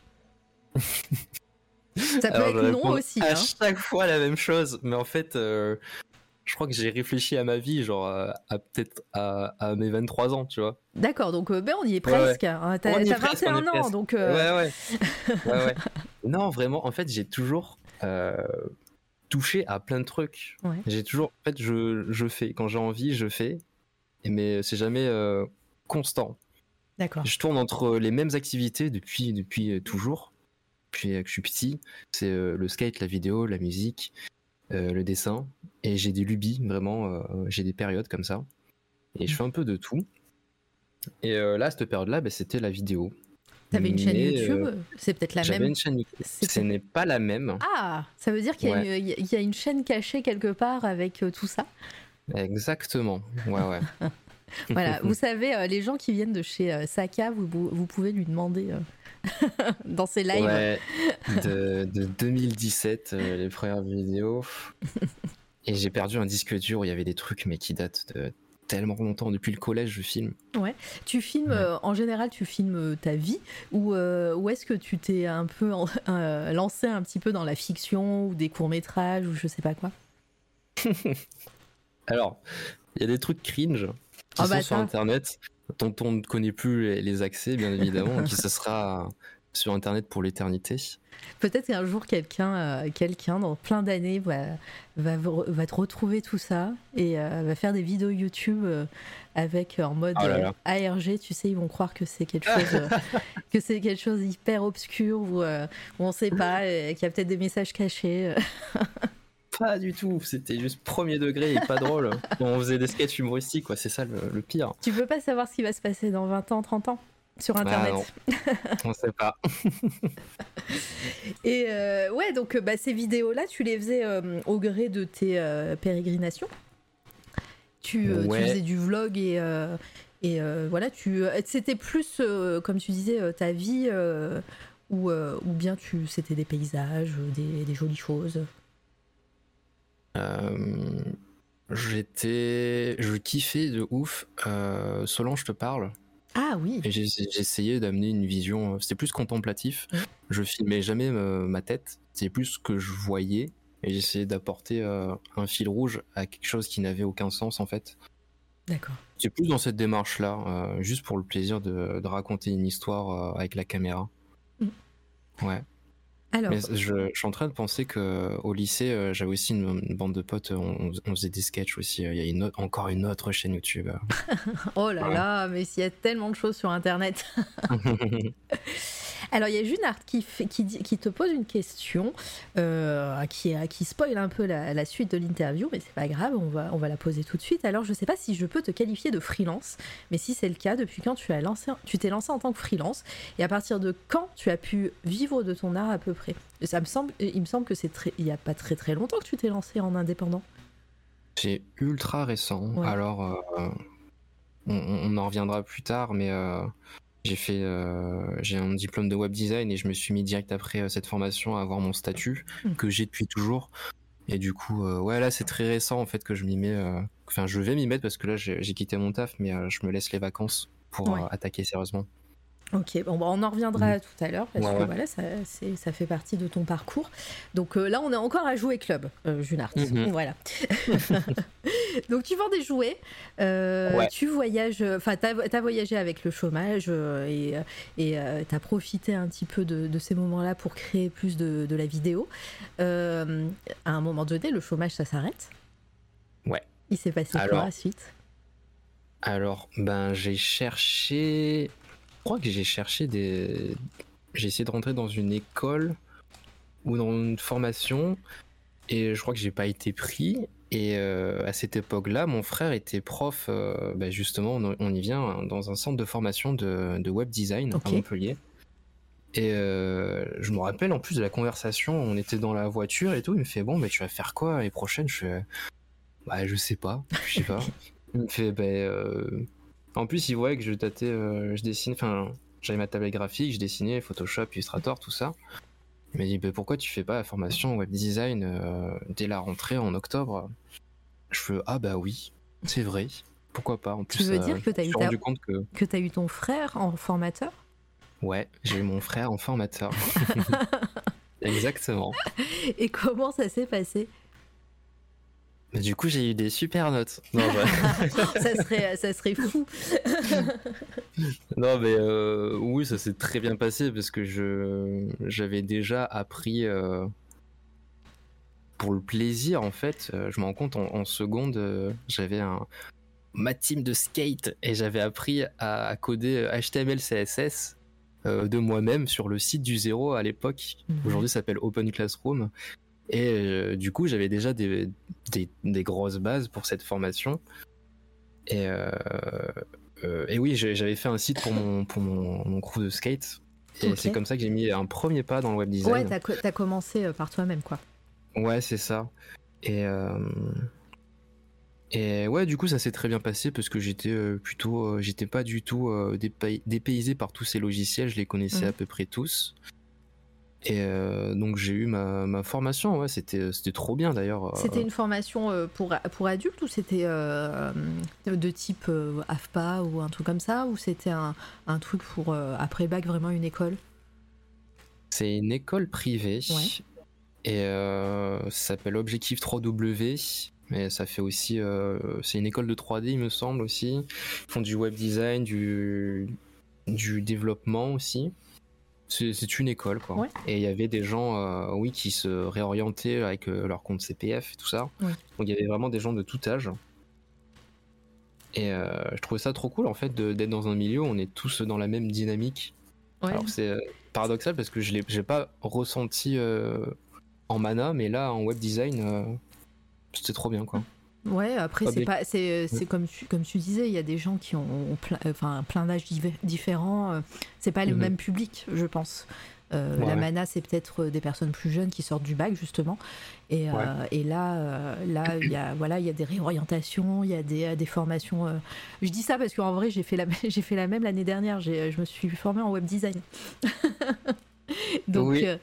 Ça peut Alors, être non aussi. À hein. chaque fois la même chose, mais en fait. Euh... Je crois que j'ai réfléchi à ma vie, genre à, à peut-être à, à mes vingt-trois ans, tu vois. D'accord, donc ben on y est presque. Ouais, ouais. Hein, t'as, t'as presque, vingt et un ans, donc. Euh... Ouais, ouais. ouais, ouais. Non, vraiment, en fait, j'ai toujours euh, touché à plein de trucs. Ouais. J'ai toujours, en fait, je je fais quand j'ai envie, je fais, mais c'est jamais euh, constant. D'accord. Je tourne entre les mêmes activités depuis, depuis toujours, depuis que je suis petit. C'est euh, le skate, la vidéo, la musique, euh, le dessin. Et j'ai des lubies, vraiment. Euh, j'ai des périodes comme ça. Et mmh. je fais un peu de tout. Et euh, là, cette période-là, bah, c'était la vidéo. T'avais une chaîne mais, YouTube euh, c'est peut-être la j'avais même. J'avais une chaîne YouTube. C'est... Ce n'est pas la même. Ah, ça veut dire qu'il y a, ouais. une, y a une chaîne cachée quelque part avec euh, tout ça. Exactement. Ouais, ouais. Voilà, vous savez, euh, les gens qui viennent de chez euh, Saga, vous, vous pouvez lui demander euh, dans ses lives. Ouais, de, de deux mille dix-sept, euh, les premières vidéos. Et j'ai perdu un disque dur où il y avait des trucs, mais qui datent de tellement longtemps. Depuis le collège, je filme. Ouais. Tu filmes, ouais. Euh, en général, tu filmes ta vie ou, euh, ou est-ce que tu t'es un peu en, euh, lancé un petit peu dans la fiction ou des courts-métrages ou je sais pas quoi? Alors, il y a des trucs cringe qui oh sont bah sur internet dont on ne connaît plus les, les accès, bien évidemment, qui ce sera sur internet pour l'éternité. Peut-être qu'un jour quelqu'un, euh, quelqu'un dans plein d'années va, va, va te retrouver tout ça et euh, va faire des vidéos YouTube euh, avec euh, en mode oh là là. Euh, A R G, tu sais, ils vont croire que c'est quelque chose euh, que c'est quelque chose hyper obscur ou euh, on sait pas, et qu'il y a peut-être des messages cachés. Pas du tout, c'était juste premier degré et pas drôle. On faisait des sketchs humoristiques, quoi. C'est ça le, le pire. Tu peux pas savoir ce qui va se passer dans vingt ans, trente ans sur internet. Bah non. On sait pas. Et euh, ouais, donc bah, ces vidéos-là, tu les faisais euh, au gré de tes euh, pérégrinations. Tu, euh, ouais. tu faisais du vlog et, euh, et euh, voilà, tu, c'était plus, euh, comme tu disais, euh, ta vie euh, ou euh, bien tu, c'était des paysages, des, des jolies choses. Euh, j'étais, je kiffais de ouf euh, Solange te parle. Ah oui. Et j'ai, j'ai essayé d'amener une vision, c'était plus contemplatif. Mmh. Je filmais jamais me, ma tête, c'était plus ce que je voyais et j'essayais d'apporter euh, un fil rouge à quelque chose qui n'avait aucun sens en fait. D'accord. C'est plus dans cette démarche là, euh, juste pour le plaisir de, de raconter une histoire euh, avec la caméra. Mmh. Ouais. Alors, mais je, je suis en train de penser qu'au lycée, euh, j'avais aussi une, une bande de potes, on, on faisait des sketchs aussi. Il y a une autre, encore une autre chaîne YouTube. Euh. Oh là ouais. là, mais il y a tellement de choses sur Internet. Alors, il y a Junard qui, qui, qui te pose une question, euh, qui, qui spoil un peu la, la suite de l'interview, mais c'est pas grave, on va, on va la poser tout de suite. Alors, je sais pas si je peux te qualifier de freelance, mais si c'est le cas, depuis quand tu, as lancé, tu t'es lancé en tant que freelance et à partir de quand tu as pu vivre de ton art à peu près? Ça me semble, il me semble que c'est très, il n'y a pas très très longtemps que tu t'es lancé en indépendant. C'est ultra récent. Ouais. Alors, euh, on, on en reviendra plus tard, mais euh, j'ai fait, euh, j'ai un diplôme de web design et je me suis mis direct après euh, cette formation à avoir mon statut mmh. que j'ai depuis toujours. Et du coup, euh, ouais, là c'est très récent en fait que je m'y mets. Enfin, euh, je vais m'y mettre parce que là j'ai, j'ai quitté mon taf, mais euh, je me laisse les vacances pour ouais. euh, attaquer sérieusement. Ok, bon, on en reviendra mmh. tout à l'heure parce ouais, que ouais. voilà, ça, c'est, ça fait partie de ton parcours. Donc euh, là, on est encore à jouer club, euh, Junard. Mmh. Voilà. Donc tu vends des jouets, euh, ouais. tu voyages, enfin t'as, t'as voyagé avec le chômage et, et euh, t'as profité un petit peu de, de ces moments-là pour créer plus de, de la vidéo. Euh, à un moment donné, le chômage, ça s'arrête. Ouais. Il s'est passé alors, quoi ensuite? Alors, ben j'ai cherché. Je crois que j'ai cherché des. J'ai essayé de rentrer dans une école ou dans une formation et je crois que j'ai pas été pris. Et euh, à cette époque-là, mon frère était prof, euh, bah justement, on y vient, dans un centre de formation de, de web design okay. à Montpellier. Et euh, je me rappelle en plus de la conversation, on était dans la voiture et tout. Il me fait bon, mais tu vas faire quoi l'année prochaine? Je fais bah, je sais pas, je sais pas. Il me fait bah, euh... En plus, il voyait que je tâtais, euh, je dessine, enfin, j'avais ma tablette graphique, je dessinais Photoshop, Illustrator, tout ça. Il m'a dit bah, pourquoi tu fais pas la formation web design euh, dès la rentrée en octobre? Je fais ah bah oui, c'est vrai, pourquoi pas. En plus, tu veux euh, dire que t'as eu, ta... que... que t'as eu ton frère en formateur? Ouais, j'ai eu mon frère en formateur. Exactement. Et comment ça s'est passé? Mais du coup, j'ai eu des super notes. Non, bah... ça serait, ça serait fou. Non, mais euh, oui, ça s'est très bien passé parce que je, j'avais déjà appris euh, pour le plaisir, en fait. Je me rends compte, en, en seconde, j'avais un... ma team de skate et j'avais appris à coder H T M L, C S S euh, de moi-même sur le site du zéro à l'époque. Mmh. Aujourd'hui, ça s'appelle Open Classroom. Et euh, du coup, j'avais déjà des, des, des grosses bases pour cette formation. Et, euh, euh, et oui, j'avais fait un site pour mon, pour mon, mon crew de skate. Et okay. c'est comme ça que j'ai mis un premier pas dans le web design. Ouais, t'as, co- t'as commencé par toi-même, quoi. Ouais, c'est ça. Et, euh... et ouais, du coup, ça s'est très bien passé parce que j'étais euh, plutôt, euh, j'étais pas du tout euh, dépa- dépaysé par tous ces logiciels. Je les connaissais mmh. à peu près tous. Et euh, donc j'ai eu ma, ma formation. Ouais, c'était, c'était trop bien d'ailleurs. C'était une formation euh, pour pour adultes ou c'était euh, de type euh, A F P A ou un truc comme ça, ou c'était un un truc pour euh, après bac, vraiment une école? C'est une école privée. Ouais. Et euh, ça s'appelle Objectif trois W, mais ça fait aussi... Euh, c'est une école de trois D, il me semble, aussi. Ils font du web design, du, du développement aussi. C'est, c'est une école, quoi. Ouais. Et il y avait des gens euh, oui, qui se réorientaient avec euh, leur compte C P F et tout ça. Ouais. Donc il y avait vraiment des gens de tout âge. Et euh, je trouvais ça trop cool, en fait, de, d'être dans un milieu où on est tous dans la même dynamique. Ouais. Alors c'est euh, paradoxal parce que je l'ai, j'ai pas ressenti... Euh, en mana, mais là en web design euh, c'était trop bien, quoi. Ouais, après c'est pas c'est c'est comme tu, comme tu disais, il y a des gens qui ont, ont plein enfin plein d'âges divers, différents, c'est pas le mm-hmm. même public, je pense. Euh, ouais, la mana, c'est peut-être des personnes plus jeunes qui sortent du bac justement, et, ouais. euh, et là euh, là il y a voilà il y a des réorientations, il y a des des formations. Euh... Je dis ça parce qu'en vrai j'ai fait la j'ai fait la même l'année dernière, j'ai je me suis formée en web design. Donc, oui. euh,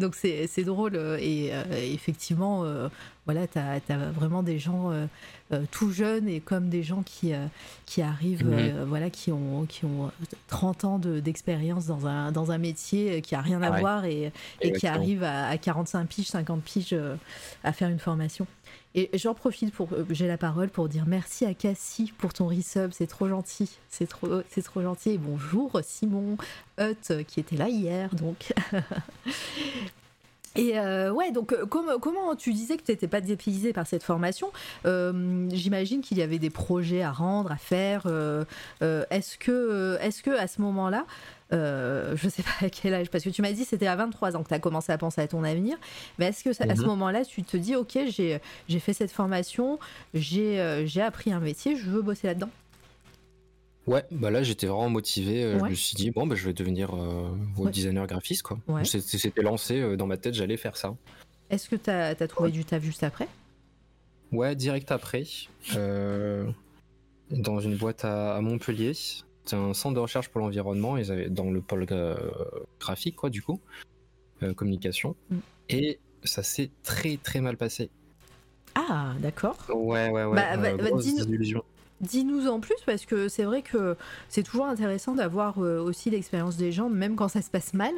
donc c'est, c'est drôle et euh, effectivement euh, voilà, t'as, t'as vraiment des gens euh, euh, tout jeunes et comme des gens qui, euh, qui arrivent mmh. euh, voilà, qui, ont, qui ont trente ans de, d'expérience dans un, dans un métier qui n'a rien à ouais. voir et, et qui arrivent à, à quarante-cinq piges, cinquante piges euh, à faire une formation. Et j'en profite pour, j'ai la parole pour dire merci à Cassie pour ton resub, c'est trop gentil, c'est trop, c'est trop gentil. Et bonjour Simon Hutt qui était là hier, donc. Et euh, ouais, donc com- comment tu disais que tu n'étais pas dépaysé par cette formation, euh, j'imagine qu'il y avait des projets à rendre, à faire. Euh, euh, est-ce que, est-ce que à ce moment-là, Euh, je sais pas à quel âge, parce que tu m'as dit c'était à vingt-trois ans que tu as commencé à penser à ton avenir, mais est-ce que ça, mmh. à ce moment-là tu te dis ok, j'ai, j'ai fait cette formation, j'ai, euh, j'ai appris un métier, je veux bosser là-dedans? Ouais, bah là j'étais vraiment motivé, ouais. je me suis dit bon bah je vais devenir euh, web ouais. designer graphiste, quoi. Ouais. C'était lancé dans ma tête, j'allais faire ça. Est-ce que t'as, t'as trouvé ouais. du taf juste après? Ouais, direct après, euh, dans une boîte à, à Montpellier. C'est un centre de recherche pour l'environnement, ils avaient dans le pôle gra- graphique, quoi, du coup, euh, communication. Mm. Et ça s'est très très mal passé. Ah, d'accord. Ouais, ouais, ouais. Bah, bah, bah, dis-nous, dis-nous en plus, parce que c'est vrai que c'est toujours intéressant d'avoir euh, aussi l'expérience des gens, même quand ça se passe mal,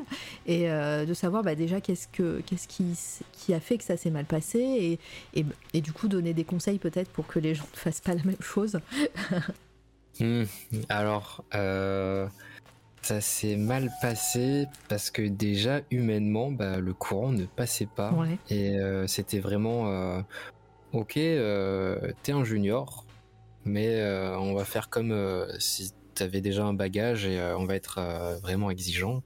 et euh, de savoir bah, déjà qu'est-ce, que, qu'est-ce qui, qui a fait que ça s'est mal passé, et, et, et du coup donner des conseils peut-être pour que les gens ne fassent pas la même chose. Mmh. Alors, euh, ça s'est mal passé parce que déjà humainement, bah, le courant ne passait pas. Ouais. Et euh, c'était vraiment, euh, ok, euh, t'es un junior, mais euh, on va faire comme euh, si t'avais déjà un bagage et euh, on va être euh, vraiment exigeant.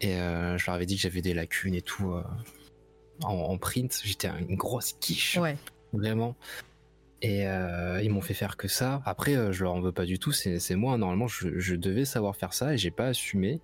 Et euh, je leur avais dit que j'avais des lacunes et tout euh, en, en print. J'étais une grosse quiche, ouais. vraiment. Et euh, ils m'ont fait faire que ça. Après, euh, je leur en veux pas du tout. C'est, c'est moi. Normalement, je, je devais savoir faire ça et j'ai pas assumé.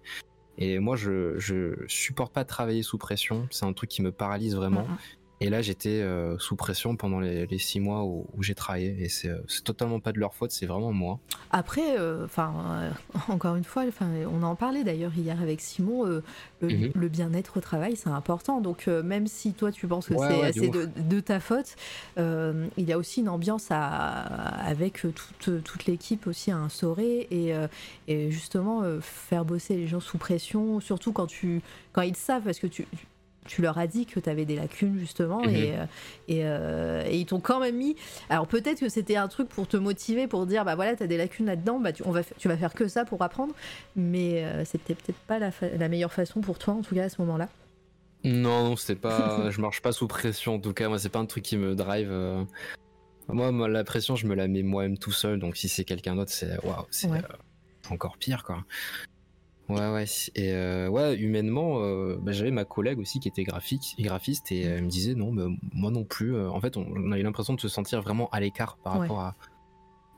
Et moi, je, je supporte pas travailler sous pression. C'est un truc qui me paralyse vraiment. Mmh. Et là, j'étais euh, sous pression pendant les, les six mois où, où j'ai travaillé. Et c'est, c'est totalement pas de leur faute. C'est vraiment moi. Après, enfin, euh, euh, encore une fois, enfin, on en parlait d'ailleurs hier avec Simon. Euh, le, mmh. le bien-être au travail, c'est important. Donc, euh, même si toi, tu penses que ouais, c'est, ouais, c'est de, de ta faute, euh, il y a aussi une ambiance à, avec toute, toute l'équipe aussi à instaurer et, euh, et justement euh, faire bosser les gens sous pression, surtout quand tu, quand ils savent, parce que tu. Tu leur as dit que tu avais des lacunes justement mmh. et, et, euh, et ils t'ont quand même mis. Alors peut-être que c'était un truc pour te motiver, pour dire bah voilà, tu as des lacunes là-dedans, bah tu, on va, tu vas faire que ça pour apprendre, mais euh, c'était peut-être pas la, fa- la meilleure façon pour toi en tout cas à ce moment-là. Non, non, c'était pas. Je marche pas sous pression en tout cas, moi c'est pas un truc qui me drive. Euh... Moi, moi, la pression, je me la mets moi-même tout seul, donc si c'est quelqu'un d'autre, c'est waouh, c'est ouais. euh, encore pire, quoi. Ouais, ouais. Et euh, ouais, humainement, euh, bah, j'avais ma collègue aussi qui était graphique, graphiste, et elle me disait non, mais moi non plus. En fait, on, on a eu l'impression de se sentir vraiment à l'écart par ouais. rapport à.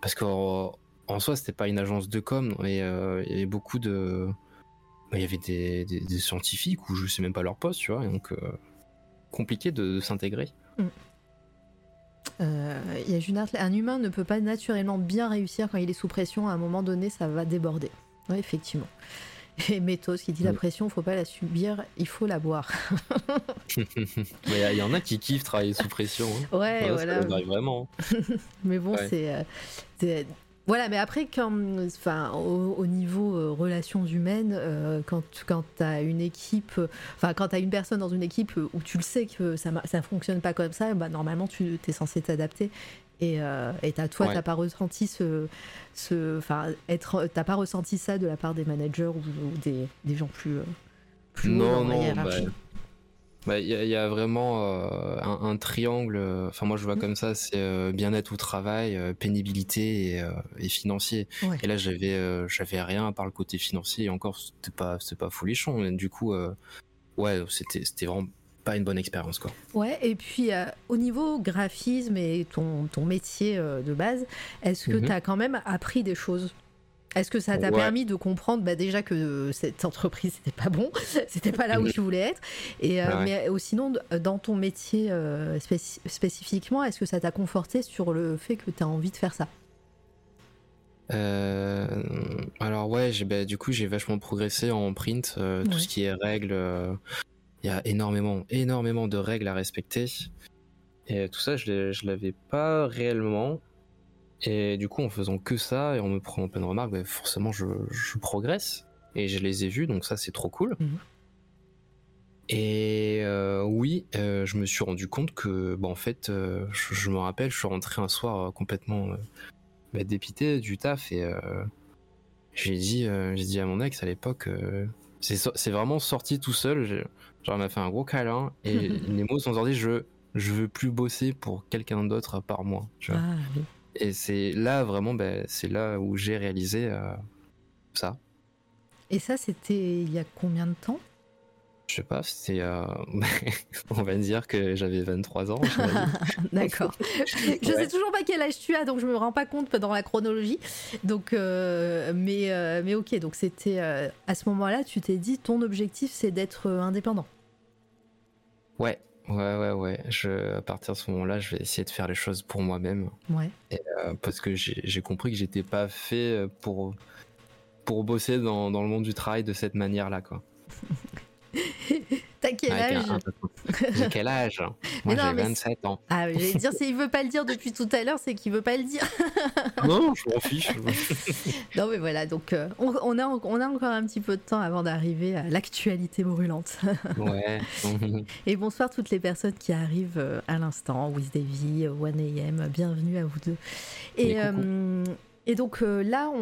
Parce qu'en en soi, c'était pas une agence de com, et euh, il y avait beaucoup de. Il y avait des, des, des scientifiques, ou je sais même pas leur poste, tu vois, et donc euh, compliqué de, de s'intégrer. Mm. Euh, y a Junard, un humain ne peut pas naturellement bien réussir quand il est sous pression, à un moment donné ça va déborder. Ouais, effectivement. Et Métos qui dit oui. La pression, faut pas la subir, il faut la boire. Il y en a qui kiffent travailler sous pression. Hein. Ouais, voilà, voilà. Ça leur arrive vraiment. Mais bon, ouais. c'est, c'est. Voilà, mais après, quand, enfin, au, au niveau euh, relations humaines, euh, quand, quand t'as une équipe, enfin, quand t'as une personne dans une équipe où tu le sais que ça ça fonctionne pas comme ça, bah, normalement, tu t'es censé t'adapter. Et, euh, et t'as, toi, ouais. t'as pas ressenti ce, ce, enfin, être, t'as pas ressenti ça de la part des managers ou, ou des, des gens plus, euh, plus non, non, hiérarchiques. Bah... Il bah, y, y a vraiment euh, un, un triangle, enfin euh, moi je vois mmh. comme ça, c'est euh, bien-être au travail, euh, pénibilité et, euh, et financier. Ouais. Et là j'avais, euh, j'avais rien à part le côté financier, et encore c'était pas, c'était pas folichon, et du coup euh, ouais c'était, c'était vraiment pas une bonne expérience, quoi. Ouais, et puis euh, au niveau graphisme et ton, ton métier euh, de base, est-ce que mmh. t'as quand même appris des choses ? Est-ce que ça t'a ouais. permis de comprendre bah déjà que cette entreprise c'était pas bon, c'était pas là où tu voulais être, et ouais. euh, mais aussi non, dans ton métier euh, spécif- spécifiquement, est-ce que ça t'a conforté sur le fait que t'as envie de faire ça ? Euh, alors ouais, j'ai, bah, du coup j'ai vachement progressé en print, euh, tout ouais. ce qui est règles, il euh, y a énormément, énormément de règles à respecter, et tout ça je, l'ai, je l'avais pas réellement. Et du coup, en faisant que ça et en me prenant plein de remarques, bah forcément je, je progresse, et je les ai vues, donc ça c'est trop cool. Mmh. Et euh, oui, euh, je me suis rendu compte que, bah, en fait, euh, je, je me rappelle, je suis rentré un soir euh, complètement euh, bah, dépité du taf, et euh, j'ai dit, euh, j'ai dit à mon ex à l'époque, euh, c'est, so- c'est vraiment sorti tout seul, j'ai, genre elle m'a fait un gros câlin, et mmh. les mots sont sortis, je, je veux plus bosser pour quelqu'un d'autre à part moi, tu vois. Ah, oui. Et c'est là vraiment, ben, c'est là où j'ai réalisé euh, ça. Et ça, c'était il y a combien de temps ? Je sais pas, c'était... Euh... on va dire que j'avais vingt-trois ans. D'accord. Je ouais. sais toujours pas quel âge tu as, donc je me rends pas compte dans la chronologie. Donc, euh, mais, euh, mais ok, donc c'était... Euh, à ce moment-là, tu t'es dit, ton objectif, c'est d'être indépendant. Ouais. Ouais, ouais, ouais. Je, à partir de ce moment-là, je vais essayer de faire les choses pour moi-même. Ouais. Et, euh, parce que j'ai, j'ai compris que j'étais pas fait pour, pour bosser dans, dans le monde du travail de cette manière-là, quoi. T'as quel âge ? un, un, un, J'ai quel âge ? Moi, non, j'ai vingt-sept ans. Ah, mais j'allais dire, s'il veut pas le dire depuis tout à l'heure, c'est qu'il veut pas le dire. Non, je m'en fiche. Non, mais voilà, donc euh, on, on, a, on a encore un petit peu de temps avant d'arriver à l'actualité brûlante. Ouais. Et bonsoir toutes les personnes qui arrivent à l'instant, With Davy, one a.m, bienvenue à vous deux. Et... Et donc euh, là, on,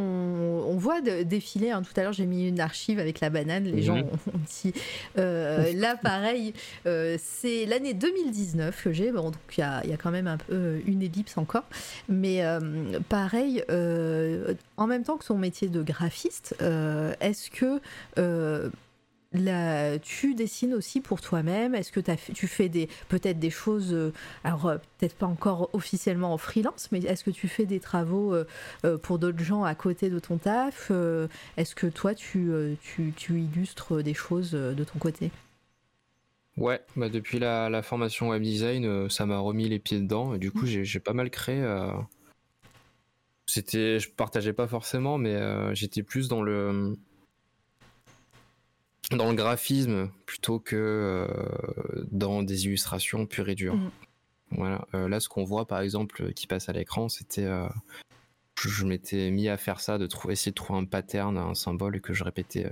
on voit de, défiler, hein, tout à l'heure j'ai mis une archive avec la banane, les mmh. gens ont, ont dit, euh, là pareil, euh, c'est l'année deux mille dix-neuf que j'ai, bon, donc il y a, y a quand même un peu une ellipse encore, mais euh, pareil, euh, en même temps que son métier de graphiste, euh, est-ce que... Euh, Là, tu dessines aussi pour toi-même ? Est-ce que t'as, tu fais des, peut-être des choses, alors peut-être pas encore officiellement en freelance, mais est-ce que tu fais des travaux pour d'autres gens à côté de ton taf ? Est-ce que toi, tu, tu, tu illustres des choses de ton côté ? Ouais, bah depuis la, la formation web design, ça m'a remis les pieds dedans, et du coup, mmh. j'ai, j'ai pas mal créé... Euh... C'était, je partageais pas forcément, mais euh, j'étais plus dans le... dans le graphisme plutôt que euh, dans des illustrations pures et dures. Mmh. Voilà. Euh, là, ce qu'on voit, par exemple, qui passe à l'écran, c'était... Euh, je m'étais mis à faire ça, de trouver, essayer de trouver un pattern, un symbole que je répétais. Euh,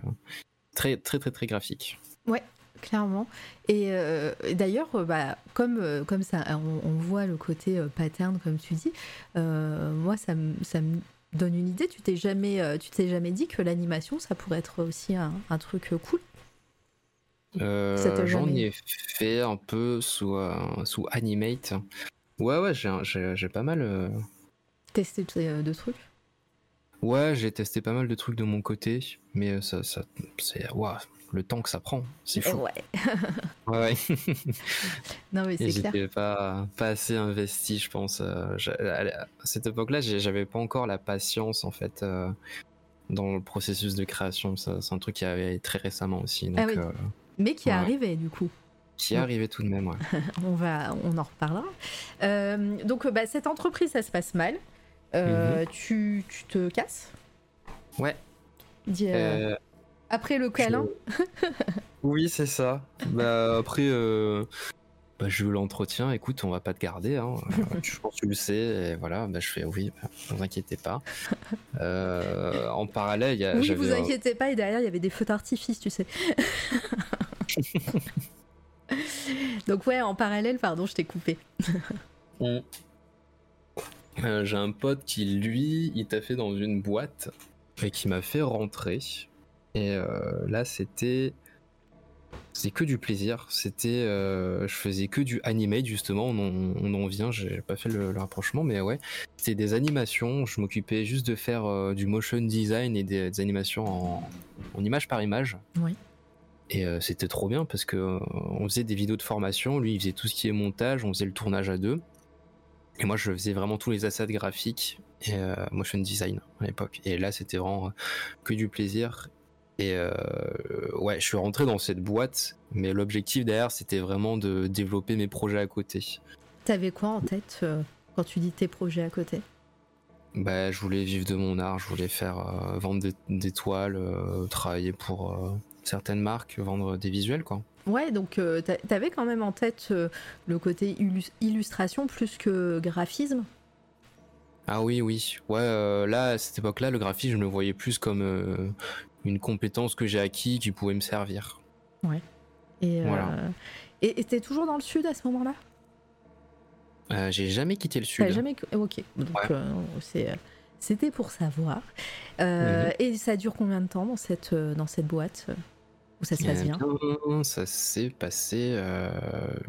très, très, très, très graphique. Ouais, clairement. Et euh, d'ailleurs, bah, comme, comme ça, on, on voit le côté pattern, comme tu dis, euh, moi, ça me... Ça me... donne une idée, tu t'es jamais, tu t'es jamais dit que l'animation, ça pourrait être aussi un, un truc cool ? euh, J'en jamais... ai fait un peu sous, euh, sous Animate, Ouais, ouais, j'ai, j'ai, j'ai pas mal... Euh... Testé euh, de trucs ? Ouais, j'ai testé pas mal de trucs de mon côté, mais ça, ça c'est... Wow, le temps que ça prend, c'est fou. Ouais. ouais, ouais. Non, mais c'est et clair. J'étais pas, pas assez investi, je pense. Je, à cette époque-là, j'avais pas encore la patience, en fait... Euh... dans le processus de création, ça, c'est un truc qui arrivait très récemment aussi. Donc, ah oui. euh, mais qui est ouais. arrivé du coup. Qui est arrivé tout de même, ouais. on, va, on en reparlera. Euh, donc bah, cette entreprise, ça se passe mal. Euh, mm-hmm. tu, tu te casses ? Ouais. Dis, euh, euh, après le câlin je... Oui, c'est ça. Bah, après, euh, bah, je veux l'entretien. Écoute, on va pas te garder. Hein. Je pense que tu le sais. Et voilà, bah, je fais oui, bah, ne vous inquiétez pas. Euh, en parallèle, il y a. Oui, vous inquiétez un... pas, et derrière, il y avait des feux d'artifice, tu sais. Donc, ouais, en parallèle, pardon, je t'ai coupé. mm. euh, j'ai un pote qui, lui, il t'a fait dans une boîte et qui m'a fait rentrer. Et euh, là, c'était. C'était que du plaisir. C'était, euh, je faisais que du animé, justement. On en, on en vient. J'ai pas fait le, le rapprochement, mais ouais. C'était des animations. Je m'occupais juste de faire euh, du motion design et des, des animations en, en image par image. Oui. Et euh, c'était trop bien parce que euh, on faisait des vidéos de formation. Lui, il faisait tout ce qui est montage. On faisait le tournage à deux. Et moi, je faisais vraiment tous les assets graphiques et euh, motion design à l'époque. Et là, c'était vraiment que du plaisir. Et euh, ouais, je suis rentré dans cette boîte, mais l'objectif derrière, c'était vraiment de développer mes projets à côté. T'avais quoi en tête euh, quand tu dis tes projets à côté ? Bah, je voulais vivre de mon art, je voulais faire euh, vendre des, des toiles, euh, travailler pour euh, certaines marques, vendre des visuels, quoi. Ouais, donc euh, t'avais quand même en tête euh, le côté illus- illustration plus que graphisme ? Ah oui, oui. Ouais, euh, là, à cette époque-là, le graphisme, je me voyais plus comme... Euh, une compétence que j'ai acquise qui pouvait me servir. Ouais. Et euh... voilà. Et, et t'es toujours dans le sud à ce moment-là ? euh, J'ai jamais quitté le sud. T'as jamais... Ok. Donc ouais. euh, c'est... c'était pour savoir. Euh, mm-hmm. Et ça dure combien de temps dans cette dans cette boîte où ça se passe bien ? bien Ça s'est passé. Euh...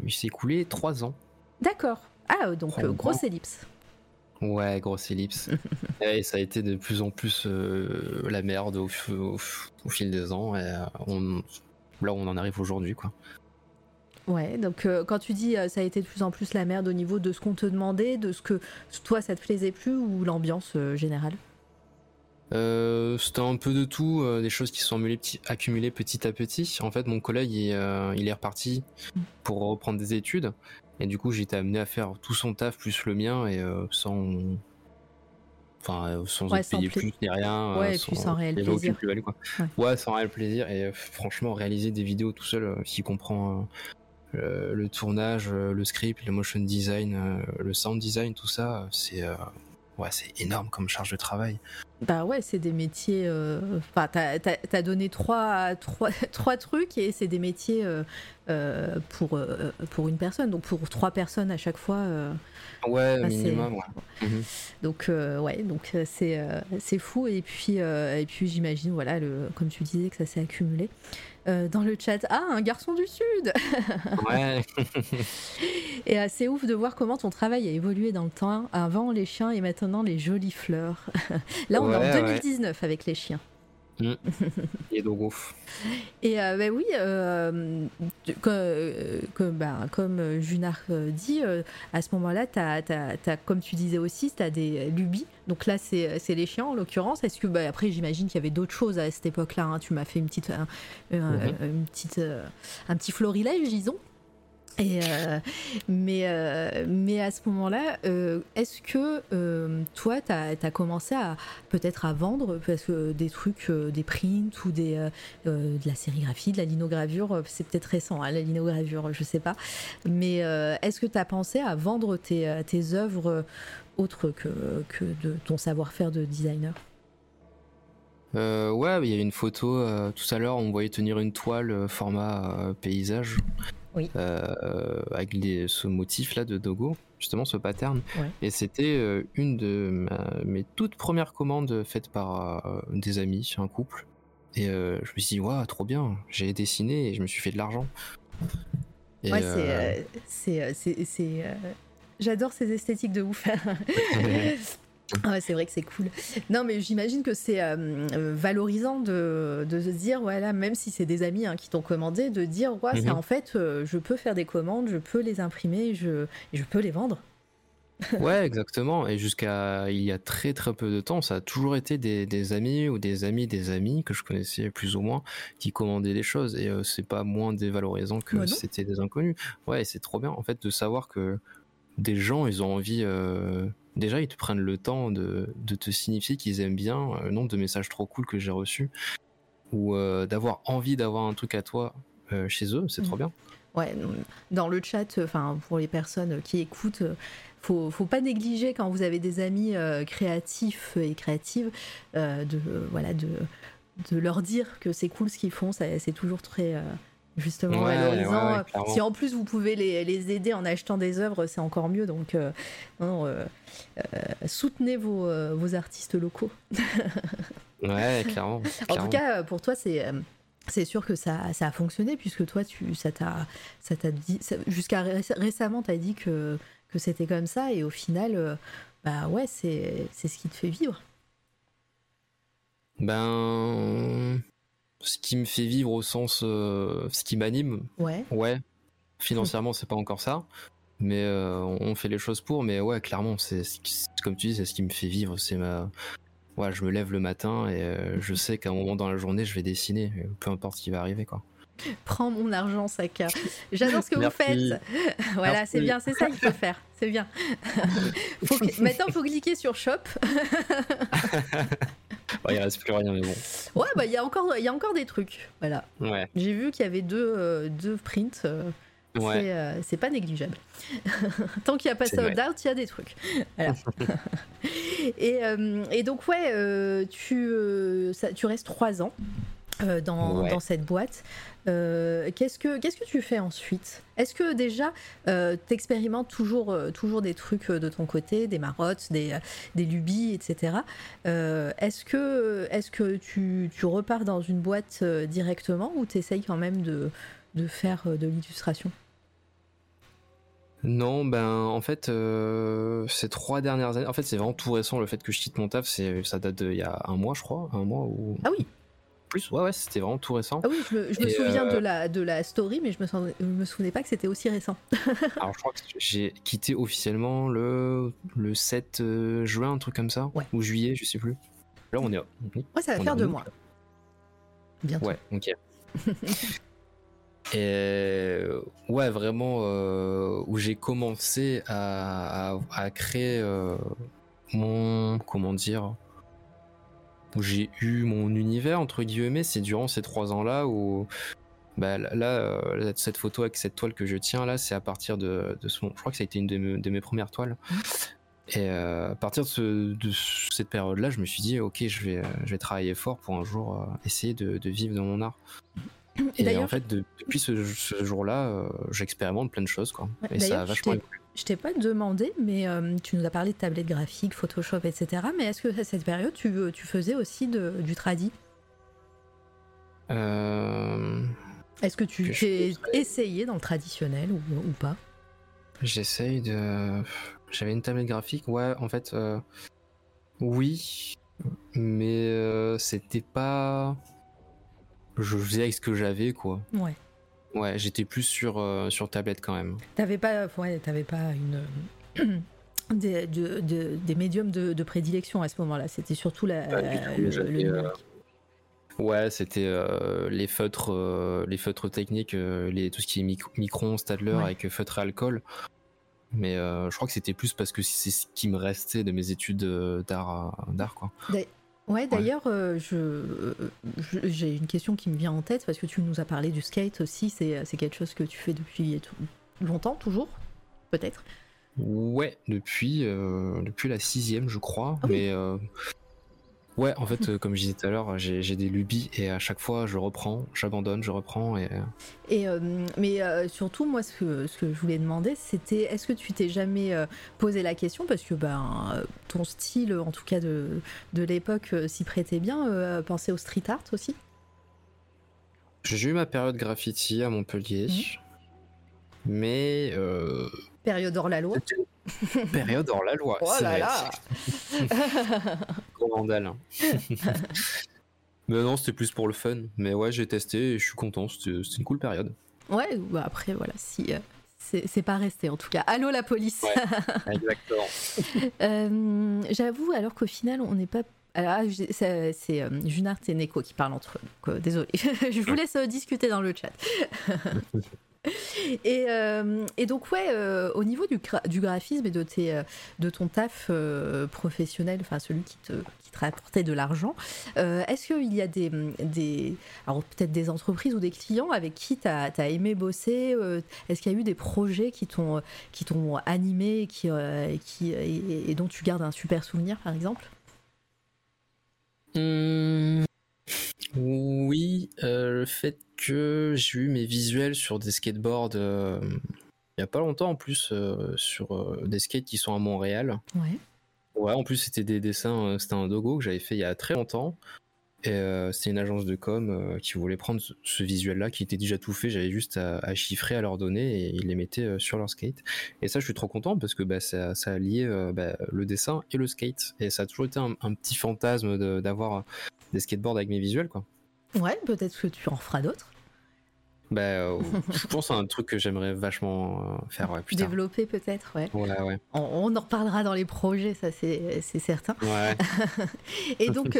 Il s'est écoulé trois ans. D'accord. Ah donc euh, grosse ellipse. Ouais, grosse ellipse. Et ça a été de plus en plus euh, la merde au, au, au fil des ans. Et on, là, on en arrive aujourd'hui, quoi. Ouais, donc euh, quand tu dis euh, ça a été de plus en plus la merde au niveau de ce qu'on te demandait, de ce que toi, ça te plaisait plus ou l'ambiance euh, générale euh, c'était un peu de tout, euh, des choses qui se sont accumulées, petit, accumulées petit à petit. En fait, mon collègue, il, euh, il est reparti pour reprendre des études. Et du coup, j'étais amené à faire tout son taf plus le mien et euh, sans, enfin, sans ouais, être payé pla... plus ni rien, ouais, sans, et puis sans réel plaisir. Plus value, quoi. Ouais. ouais, sans réel plaisir et euh, franchement, réaliser des vidéos tout seul, euh, qui comprend euh, le, le tournage, euh, le script, le motion design, euh, le sound design, tout ça, c'est euh, ouais, c'est énorme comme charge de travail. Bah ouais, c'est des métiers. Euh... Enfin, t'as, t'as, t'as donné trois, trois, trois trucs et c'est des métiers euh, euh, pour, euh, pour une personne, donc pour trois personnes à chaque fois. Euh... Ouais, enfin, minimum. Ouais. Mmh. Donc euh, ouais, donc c'est euh, c'est fou et puis euh, et puis j'imagine voilà le comme tu disais que ça s'est accumulé euh, dans le chat. Ah, un garçon du sud. Ouais. Et assez ouf de voir comment ton travail a évolué dans le temps. Avant les chiens et maintenant les jolies fleurs. Là, on ouais, est en deux mille dix-neuf ouais. avec les chiens. Mmh. Et donc ouf. Et euh, bah, oui, euh, que, que, bah, comme Junard dit, euh, à ce moment-là, t'as, t'as, t'as, comme tu disais aussi, tu as des lubies. Donc là, c'est, c'est les chiens en l'occurrence. Est-ce que, bah, après, j'imagine qu'il y avait d'autres choses à cette époque-là. Hein. Tu m'as fait une petite, un, un, mmh. une petite, un petit florilège, disons. Et euh, mais, euh, mais à ce moment-là, euh, est-ce que euh, toi, t'as, t'as commencé à peut-être à vendre parce que des trucs, euh, des prints ou des, euh, de la sérigraphie, de la linogravure, c'est peut-être récent, hein, la linogravure, je sais pas. Mais euh, est-ce que t'as pensé à vendre tes, tes œuvres autres que, que de ton savoir-faire de designer ? Euh, ouais, il y a une photo, euh, tout à l'heure, on voyait tenir une toile format euh, paysage. Oui. Euh, avec les, ce motif là de Dogo, justement ce pattern. Ouais. Et c'était euh, une de ma, mes toutes premières commandes faites par euh, des amis, un couple. Et euh, je me suis dit, waouh, ouais, trop bien, j'ai dessiné et je me suis fait de l'argent. Et, ouais, c'est, euh, euh, c'est, c'est, c'est, c'est, euh, J'adore ces esthétiques de ouf. Ah ouais, c'est vrai que c'est cool. Non, mais j'imagine que c'est euh, valorisant de, de se dire, voilà, même si c'est des amis hein, qui t'ont commandé, de dire, ouais, mm-hmm. ça, en fait, euh, je peux faire des commandes, je peux les imprimer, je, je peux les vendre. Ouais, exactement. Et jusqu'à il y a très très peu de temps, ça a toujours été des, des amis ou des amis des amis que je connaissais plus ou moins qui commandaient des choses. Et euh, c'est pas moins dévalorisant que ouais, c'était des inconnus. Ouais, et c'est trop bien, en fait, de savoir que des gens, ils ont envie... Euh, Déjà, ils te prennent le temps de, de te signifier qu'ils aiment bien le nombre de messages trop cool que j'ai reçus, ou euh, d'avoir envie d'avoir un truc à toi euh, chez eux, c'est mmh. trop bien. Ouais, dans le chat, enfin pour les personnes qui écoutent, faut faut pas négliger quand vous avez des amis euh, créatifs et créatives, euh, de euh, voilà de de leur dire que c'est cool ce qu'ils font, ça, c'est toujours très euh, justement ouais, valorisant. Ouais, ouais, si en plus vous pouvez les, les aider en achetant des œuvres, c'est encore mieux. Donc euh, non, euh, euh, soutenez vos, euh, vos artistes locaux. Ouais, clairement, clairement. En tout cas, pour toi, c'est, c'est sûr que ça, ça a fonctionné, puisque toi, tu, ça t'a, ça t'a dit, ça, jusqu'à récemment, tu as dit que, que c'était comme ça, et au final, euh, bah ouais, c'est, c'est ce qui te fait vivre. Ben... Ce qui me fait vivre au sens, euh, ce qui m'anime. Ouais. Ouais. Financièrement, c'est pas encore ça, mais euh, on fait les choses pour. Mais ouais, clairement, c'est, c'est comme tu dis, c'est ce qui me fait vivre. C'est ma. Ouais, je me lève le matin et euh, je sais qu'à un moment dans la journée, je vais dessiner, peu importe ce qui va arriver, quoi. Prends mon argent, Saka. J'adore ce que Merci. Vous faites. Voilà, Merci. C'est bien, c'est ça qu'il faut faire. C'est bien. Faut que... Maintenant, il faut cliquer sur Shop. Bon, il reste plus rien, mais bon. Ouais, bah il y a encore, il y a encore des trucs. Voilà. Ouais. J'ai vu qu'il y avait deux, euh, deux prints. Euh, ouais. C'est, euh, c'est pas négligeable. Tant qu'il n'y a pas sold out, il y a des trucs. Voilà. et, euh, et donc ouais, euh, tu, euh, ça, tu restes trois ans. Euh, dans, ouais. dans cette boîte, euh, qu'est-ce que qu'est-ce que tu fais ensuite ? Est-ce que déjà euh, t'expérimentes toujours euh, toujours des trucs de ton côté, des marottes, des des lubies, et cetera. Euh, est-ce que est-ce que tu tu repars dans une boîte euh, directement, ou t'essayes quand même de de faire euh, de l'illustration ? Non, ben en fait euh, ces trois dernières années, en fait c'est vraiment tout récent, le fait que je quitte mon taf, c'est ça date d'il y a un mois je crois, un mois ou. Ah oui. Plus, ouais, ouais, c'était vraiment tout récent. Ah oui, je me, je me souviens euh... de, la, de la story, mais je me, sens, je me souvenais pas que c'était aussi récent. Alors, je crois que j'ai quitté officiellement le, le sept juin, un truc comme ça, ouais. Ou juillet, je sais plus. Là, on est. Ouais, ça va faire deux mois. Bientôt. Ouais, ok. Et ouais, vraiment, euh, où j'ai commencé à, à, à créer euh, mon. Comment dire ? Où j'ai eu mon univers entre guillemets, c'est durant ces trois ans là où bah là euh, cette photo avec cette toile que je tiens là, c'est à partir de, de ce moment, je crois que ça a été une de mes, de mes premières toiles, et euh, à partir de, ce, de cette période là, je me suis dit ok, je vais je vais travailler fort pour un jour euh, essayer de, de vivre dans mon art. Et, et d'ailleurs, en fait de, depuis ce, ce jour là euh, j'expérimente plein de choses quoi, ouais, et ça a vachement évolué. Je t'ai pas demandé, mais euh, tu nous as parlé de tablettes graphiques, Photoshop, et cetera. Mais est-ce que à cette période, tu, tu faisais aussi de, du tradi ? euh... Est-ce que tu t'es essayé dans le traditionnel ou, ou pas ? J'essaye de... J'avais une tablette graphique, ouais, en fait, euh, oui, mais euh, c'était pas... Je faisais avec ce que j'avais, quoi. Ouais. Ouais, j'étais plus sur, euh, sur tablette quand même. T'avais pas, ouais, t'avais pas une, des, de, de, des médiums de, de prédilection à ce moment-là. C'était surtout la, bah, la, le, le numérique. Euh, ouais, c'était euh, les feutres, euh, les feutres techniques, euh, les, tout ce qui est mic- micron, Staedtler, ouais. Avec feutre à alcool. Mais euh, je crois que c'était plus parce que c'est ce qui me restait de mes études d'art, d'art quoi. D'ailleurs. Ouais, d'ailleurs, euh, je, euh, je, j'ai une question qui me vient en tête, parce que tu nous as parlé du skate aussi, c'est, c'est quelque chose que tu fais depuis tout, longtemps, toujours, peut-être ? Ouais, depuis, euh, depuis la sixième, je crois, ah oui. mais... Euh, ouais, en fait, euh, comme je disais tout à l'heure, j'ai, j'ai des lubies, et à chaque fois, je reprends, j'abandonne, je reprends, et... et euh, mais euh, surtout, moi, ce que, ce que je voulais demander, c'était, est-ce que tu t'es jamais euh, posé la question, parce que ben, ton style, en tout cas de, de l'époque, euh, s'y prêtait bien, euh, penser au street art aussi ? J'ai eu ma période graffiti à Montpellier, mmh. mais euh... période hors la loi. Période hors la loi. Oh là là. Scandale. Mais non, c'était plus pour le fun. Mais ouais, j'ai testé et je suis content. C'était, c'était une cool période. Ouais, bah après voilà, si euh, c'est, c'est pas resté en tout cas. Allô la police. Ouais, exactement. euh, j'avoue alors qu'au final on n'est pas. Alors, c'est, c'est euh, Junart et Neko qui parlent entre eux, donc euh, désolé. Je vous laisse euh, discuter dans le chat. et, euh, et donc, ouais, euh, au niveau du, gra- du graphisme et de, tes, de ton taf euh, professionnel, enfin celui qui te, qui te rapportait de l'argent, euh, est-ce qu'il y a des, des, alors peut-être des entreprises ou des clients avec qui tu as aimé bosser euh, est-ce qu'il y a eu des projets qui t'ont, qui t'ont animé qui, euh, qui, et, et dont tu gardes un super souvenir, par exemple? Mmh. Oui, euh, le fait que j'ai eu mes visuels sur des skateboards euh, il y a pas longtemps en plus euh, sur euh, des skates qui sont à Montréal. Ouais. Ouais, en plus c'était des dessins, euh, c'était un dogo que j'avais fait il y a très longtemps et euh, c'était une agence de com euh, qui voulait prendre ce, ce visuel là qui était déjà tout fait, j'avais juste à, à chiffrer, à leur donner et ils les mettaient euh, sur leur skate. Et ça je suis trop content parce que bah, ça, ça a lié euh, bah, le dessin et le skate et ça a toujours été un, un petit fantasme de, d'avoir des skateboards avec mes visuels quoi. Ouais, peut-être que tu en referas d'autres. Bah, euh, je pense à un truc que j'aimerais vachement faire ouais, plus tard. Développer peut-être, ouais. Voilà, ouais. On, on en reparlera dans les projets, ça c'est, c'est certain. Ouais. Et donc,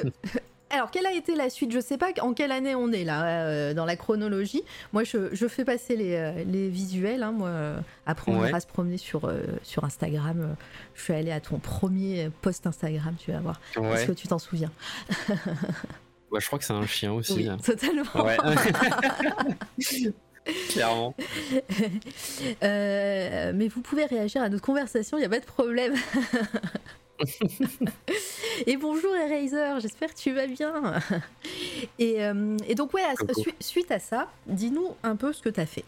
alors quelle a été la suite ? Je sais pas en quelle année on est là, euh, dans la chronologie. Moi, je, je fais passer les, les visuels. Hein, moi, après, on ouais. ira se promener sur, euh, sur Instagram. Je suis allée à ton premier post Instagram, tu vas voir. Ouais. Est-ce que tu t'en souviens ? Bah, je crois que c'est un chien aussi. Oui, totalement. Ouais. Clairement. Euh, mais vous pouvez réagir à notre conversation, il n'y a pas de problème. Et bonjour Eraser, j'espère que tu vas bien. Et, euh, et donc ouais, su- suite à ça, dis-nous un peu ce que tu as fait.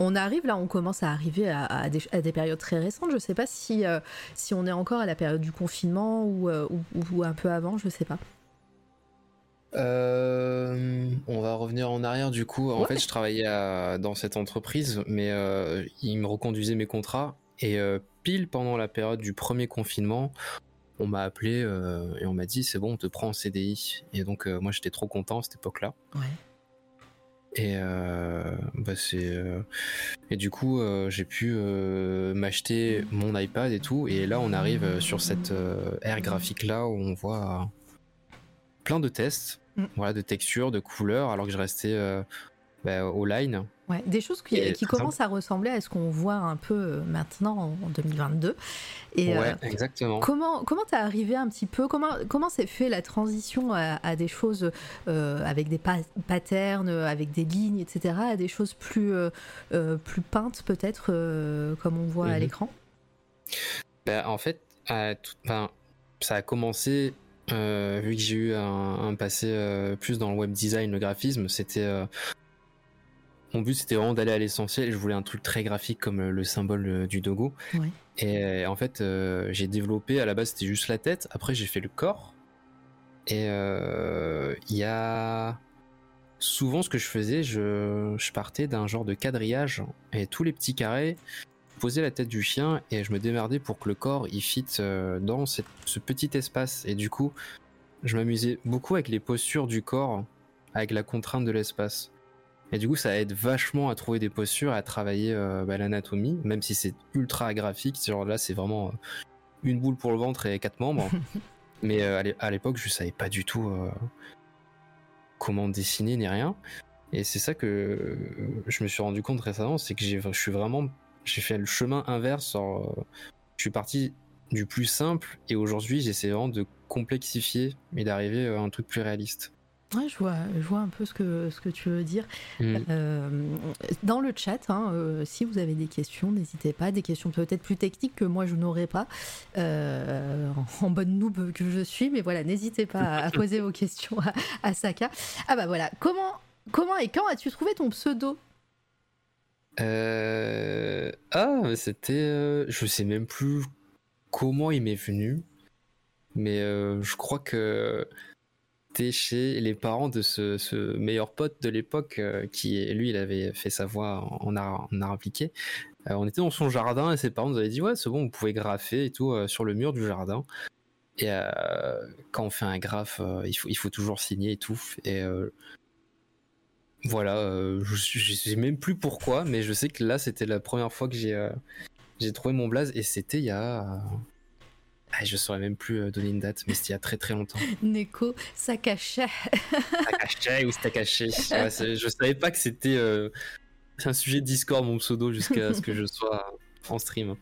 On arrive là, on commence à arriver à, à, des, à des périodes très récentes. Je ne sais pas si, euh, si on est encore à la période du confinement ou, euh, ou, ou un peu avant, je ne sais pas. Euh, on va revenir en arrière du coup. En ouais. fait, je travaillais à, dans cette entreprise, mais euh, ils me reconduisaient mes contrats. Et euh, pile pendant la période du premier confinement, on m'a appelé euh, et on m'a dit c'est bon, on te prend en C D I. Et donc euh, moi, j'étais trop content à cette époque-là. Ouais. Et euh, bah c'est euh, et du coup euh, j'ai pu euh, m'acheter mon iPad et tout. Et là, on arrive sur cette euh, ère graphique là où on voit. Euh, plein de tests, mm. voilà, de textures, de couleurs, alors que je restais euh, bah, au line. Ouais, des choses qui, et, qui commencent simple. à ressembler à ce qu'on voit un peu maintenant en deux mille vingt-deux. Et, ouais, euh, exactement. Comment comment t'es arrivé un petit peu, comment comment s'est fait la transition à, à des choses euh, avec des pa- patterns, avec des lignes, et cetera, à des choses plus euh, plus peintes peut-être, euh, comme on voit mm-hmm. à l'écran. Bah, en fait, à tout, ben, ça a commencé. Euh, vu que j'ai eu un, un passé euh, plus dans le web design, le graphisme, c'était euh, mon but c'était vraiment d'aller à l'essentiel. Je voulais un truc très graphique comme le, le symbole euh, du dogo. Ouais. Et euh, en fait, euh, j'ai développé. À la base, c'était juste la tête. Après, j'ai fait le corps. Et il euh, y a souvent ce que je faisais, je, je partais d'un genre de quadrillage et tous les petits carrés. Posais la tête du chien et je me démerdais pour que le corps il fitte euh, dans cette, ce petit espace et du coup je m'amusais beaucoup avec les postures du corps avec la contrainte de l'espace et du coup ça aide vachement à trouver des postures à travailler euh, bah, l'anatomie même si c'est ultra graphique genre là c'est vraiment euh, une boule pour le ventre et quatre membres mais euh, à l'époque je savais pas du tout euh, comment dessiner ni rien et c'est ça que je me suis rendu compte récemment c'est que j'ai, je suis vraiment j'ai fait le chemin inverse, alors, euh, je suis parti du plus simple et aujourd'hui j'essaie vraiment de complexifier et d'arriver à un truc plus réaliste. Ouais, je vois, je vois un peu ce que, ce que tu veux dire. Mmh. Euh, dans le chat, hein, euh, si vous avez des questions, n'hésitez pas, des questions peut-être plus techniques que moi je n'aurais pas, euh, en bonne noob que je suis, mais voilà, n'hésitez pas à, à poser vos questions à, à Saka. Ah bah voilà, comment, comment et quand as-tu trouvé ton pseudo ? Euh... Ah, c'était... Euh... Je sais même plus comment il m'est venu, mais euh, je crois que J'étais chez les parents de ce, ce meilleur pote de l'époque euh, qui, lui, il avait fait sa voix en art, en art appliqué. Euh, on était dans son jardin et ses parents nous avaient dit « Ouais, c'est bon, vous pouvez graffer et tout euh, sur le mur du jardin. » Et euh, quand on fait un graphe, euh, il, faut, il faut toujours signer et tout. Et euh, voilà, euh, je ne sais même plus pourquoi, mais je sais que là, c'était la première fois que j'ai, euh, j'ai trouvé mon blaze. Et c'était il y a... Euh, Ah, je ne saurais même plus donner une date, mais c'était il y a très très longtemps. Neko Sakachette. Sakachette ou Sakachette. Ouais, je ne savais pas que c'était euh, un sujet de Discord, mon pseudo, jusqu'à ce que je sois en stream.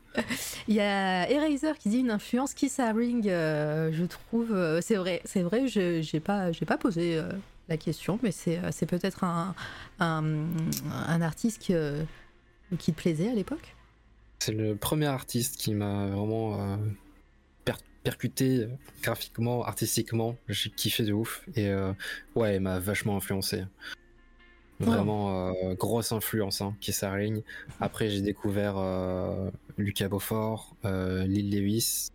Il y a Eraser qui dit une influence Kiss Haring, euh, je trouve. Euh, c'est vrai, c'est vrai, je n'ai pas, j'ai pas posé euh, la question, mais c'est, c'est peut-être un, un, un artiste qui, euh, qui te plaisait à l'époque. C'est le premier artiste qui m'a vraiment... Euh... percuté graphiquement, artistiquement, j'ai kiffé de ouf et euh, ouais, elle m'a vachement influencé. Vraiment ouais. euh, grosse influence hein, qui s'aligne. Après j'ai découvert euh, Lucas Beaufort, euh, Lil Lewis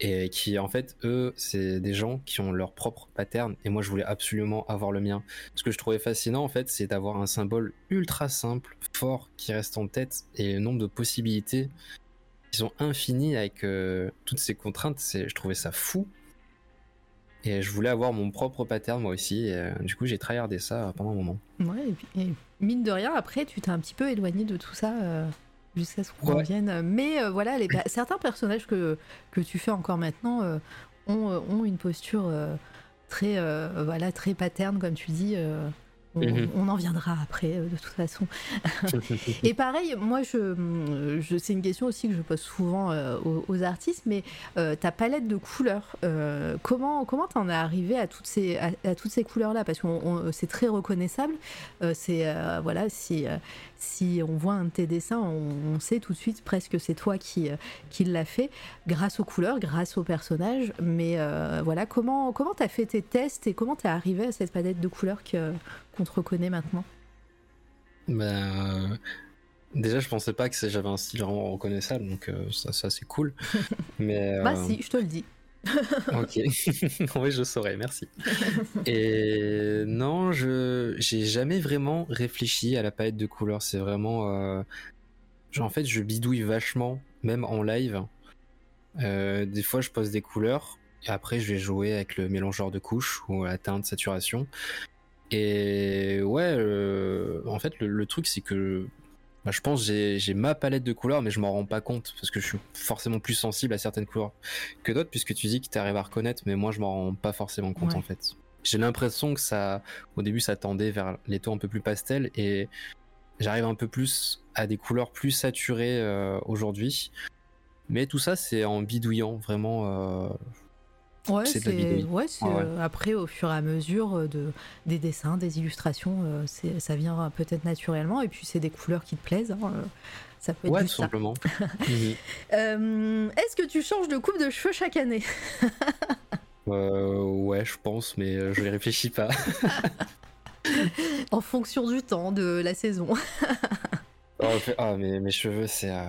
et qui en fait eux c'est des gens qui ont leur propre pattern et moi je voulais absolument avoir le mien. Ce que je trouvais fascinant en fait c'est d'avoir un symbole ultra simple, fort, qui reste en tête et le nombre de possibilités ils sont infinis avec euh, toutes ces contraintes, c'est, je trouvais ça fou et je voulais avoir mon propre pattern moi aussi et, euh, du coup j'ai tryhardé ça pendant un moment. Ouais, et, puis, et mine de rien après tu t'es un petit peu éloigné de tout ça euh, jusqu'à ce qu'on ouais. revienne mais euh, voilà les, certains personnages que, que tu fais encore maintenant euh, ont, euh, ont une posture euh, très, euh, voilà, très pattern comme tu dis euh... On, on en viendra après, euh, de toute façon. Et pareil, moi, je, je, c'est une question aussi que je pose souvent euh, aux, aux artistes, mais euh, ta palette de couleurs, euh, comment, comment t'en es arrivé à toutes ces, à, à toutes ces couleurs-là ? Parce que c'est très reconnaissable. Euh, c'est, euh, voilà, si, euh, si on voit un de tes dessins, on, on sait tout de suite presque c'est toi qui, euh, qui l'as fait, grâce aux couleurs, grâce aux personnages. Mais euh, voilà, comment, comment t'as fait tes tests et comment t'es arrivé à cette palette de couleurs que... qu'on te reconnaît maintenant ? Ben, euh, déjà, je pensais pas que c'est, j'avais un style vraiment reconnaissable, donc euh, ça, ça, c'est cool. Mais, euh... Bah si, je te le dis. Ok, oui, je saurais, merci. Et non, je j'ai jamais vraiment réfléchi à la palette de couleurs, c'est vraiment... Euh... Genre, en fait, je bidouille vachement, même en live. Euh, des fois, je pose des couleurs, et après, je vais jouer avec le mélangeur de couches ou la teinte, saturation. Et ouais, euh, en fait, le, le truc, c'est que bah, je pense que j'ai, j'ai ma palette de couleurs, mais je m'en rends pas compte parce que je suis forcément plus sensible à certaines couleurs que d'autres, puisque tu dis que tu arrives à reconnaître, mais moi, je m'en rends pas forcément compte ouais. en fait. J'ai l'impression que ça, au début, ça tendait vers les tons un peu plus pastels et j'arrive un peu plus à des couleurs plus saturées euh, aujourd'hui. Mais tout ça, c'est en bidouillant, vraiment. Euh, Ouais, c'est c'est, ouais, c'est, ah ouais. Euh, après, au fur et à mesure de, des dessins, des illustrations, euh, c'est, ça vient peut-être naturellement. Et puis, c'est des couleurs qui te plaisent. Hein, euh, ça peut être ouais, juste tout simplement. Oui. euh, est-ce que tu changes de coupe de cheveux chaque année ? euh, Ouais, je pense, mais je n'y réfléchis pas. En fonction du temps, de la saison. Ah, mais mes cheveux, c'est, euh,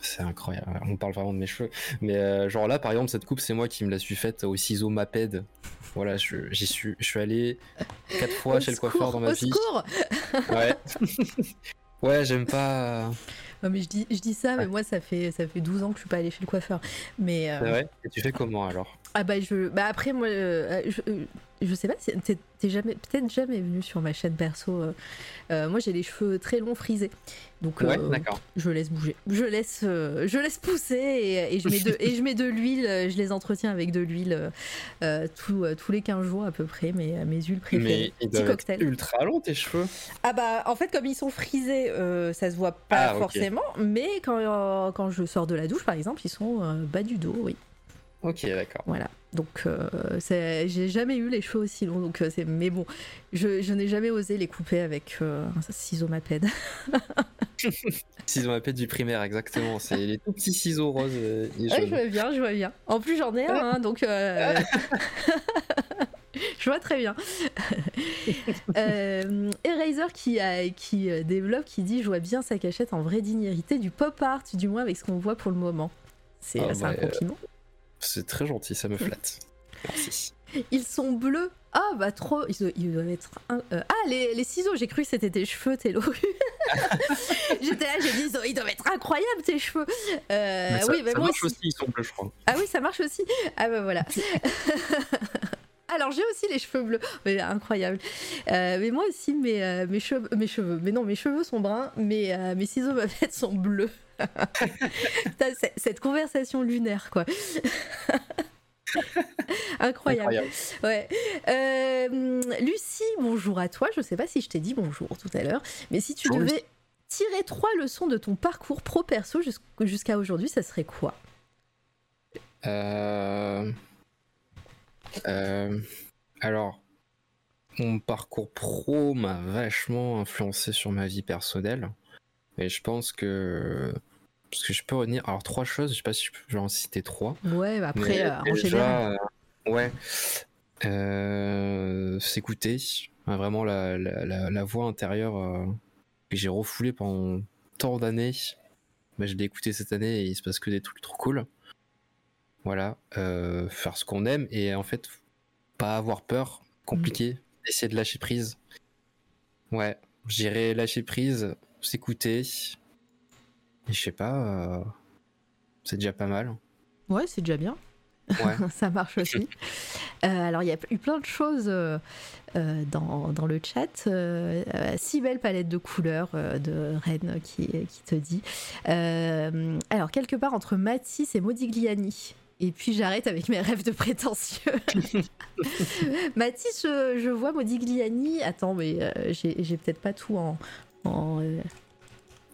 c'est incroyable. On parle vraiment de mes cheveux. Mais euh, genre là, par exemple, cette coupe, c'est moi qui me la suis faite au ciseau Maped. Voilà, je, j'y suis, je suis allé quatre fois au chez secours, le coiffeur dans ma vie. Ouais. Ouais, j'aime pas. Non, mais je dis, je dis ça, mais ouais. moi, ça fait, ça fait douze ans que je suis pas allée chez le coiffeur. Mais. Euh... Ouais. Et tu fais comment alors ? Ah bah je, bah après moi, euh, je, je sais pas, t'es, t'es jamais, peut-être jamais venu sur ma chaîne perso. Euh, euh, moi j'ai les cheveux très longs frisés, donc ouais, euh, d'accord. je laisse bouger, je laisse, euh, je laisse pousser et, et je mets de, et je mets de l'huile, je les entretiens avec de l'huile euh, tout, euh, tous les quinze jours à peu près, mes, mes huiles préférées. Mais petit cocktail. Ultra long tes cheveux. Ah bah en fait comme ils sont frisés, euh, ça se voit pas ah, forcément, okay. mais quand euh, quand je sors de la douche par exemple, ils sont euh, bas du dos, oui. Ok, d'accord. Voilà, donc euh, c'est, j'ai jamais eu les cheveux aussi longs, donc, euh, c'est, mais bon, je, je n'ai jamais osé les couper avec euh, un ciseau Maped. Ciseau Maped du primaire, exactement, c'est les tout petits ciseaux roses et jaunes. Ouais, je vois bien, je vois bien. En plus, j'en ai un, hein, donc euh... je vois très bien. euh, Eraser qui, a, qui développe, qui dit « Je vois bien Sakachette en vraie dignité du pop art, du moins avec ce qu'on voit pour le moment. » C'est, oh, c'est bah, un compliment. Euh... C'est très gentil, ça me flatte. Merci. Ils sont bleus, Ah oh, bah trop, ils doivent être... Un... Euh, ah les, les ciseaux, j'ai cru que c'était tes cheveux, t'es loru. J'étais là, j'ai dit, ils doivent être incroyables tes cheveux. Euh, Mais ça, oui, bah, ça moi marche aussi, aussi ils sont bleus je crois. Ah oui, ça marche aussi. Ah bah voilà. Alors j'ai aussi les cheveux bleus, mais incroyable. Euh, mais moi aussi mes, euh, mes, cheveux, mes cheveux, mais non mes cheveux sont bruns, mais euh, mes ciseaux ma fête sont bleus. Putain, c'est, cette conversation lunaire quoi. Incroyable. Incroyable. Ouais. Euh, Lucie, bonjour à toi. Je sais pas si je t'ai dit bonjour tout à l'heure, mais si tu bonjour, devais Lucie. tirer trois leçons de ton parcours pro perso jusqu'à aujourd'hui, ça serait quoi ? Euh... Euh, alors, mon parcours pro m'a vachement influencé sur ma vie personnelle, et je pense que parce que je peux retenir alors trois choses, je sais pas si je peux en citer trois. Ouais, bah après euh, en général. Euh, ouais, euh, s'écouter, vraiment la la la, la voix intérieure euh, que j'ai refoulée pendant tant d'années, bah je l'ai écoutée cette année et il se passe que des trucs trop cool. Voilà, euh, faire ce qu'on aime et en fait pas avoir peur, compliqué, mmh. essayer de lâcher prise. Ouais, j'irai lâcher prise, s'écouter. Et je sais pas, euh, c'est déjà pas mal. Ouais, c'est déjà bien. Ouais. Ça marche aussi. Euh, alors il y a eu plein de choses euh, dans, dans le chat. Euh, six belles palettes de couleurs euh, de Rennes qui, qui te dit. Euh, alors quelque part entre Matisse et Modigliani. Et puis j'arrête avec mes rêves de prétentieux. Mathis, je, je vois Modigliani. Attends, mais euh, j'ai, j'ai peut-être pas tout en... en euh...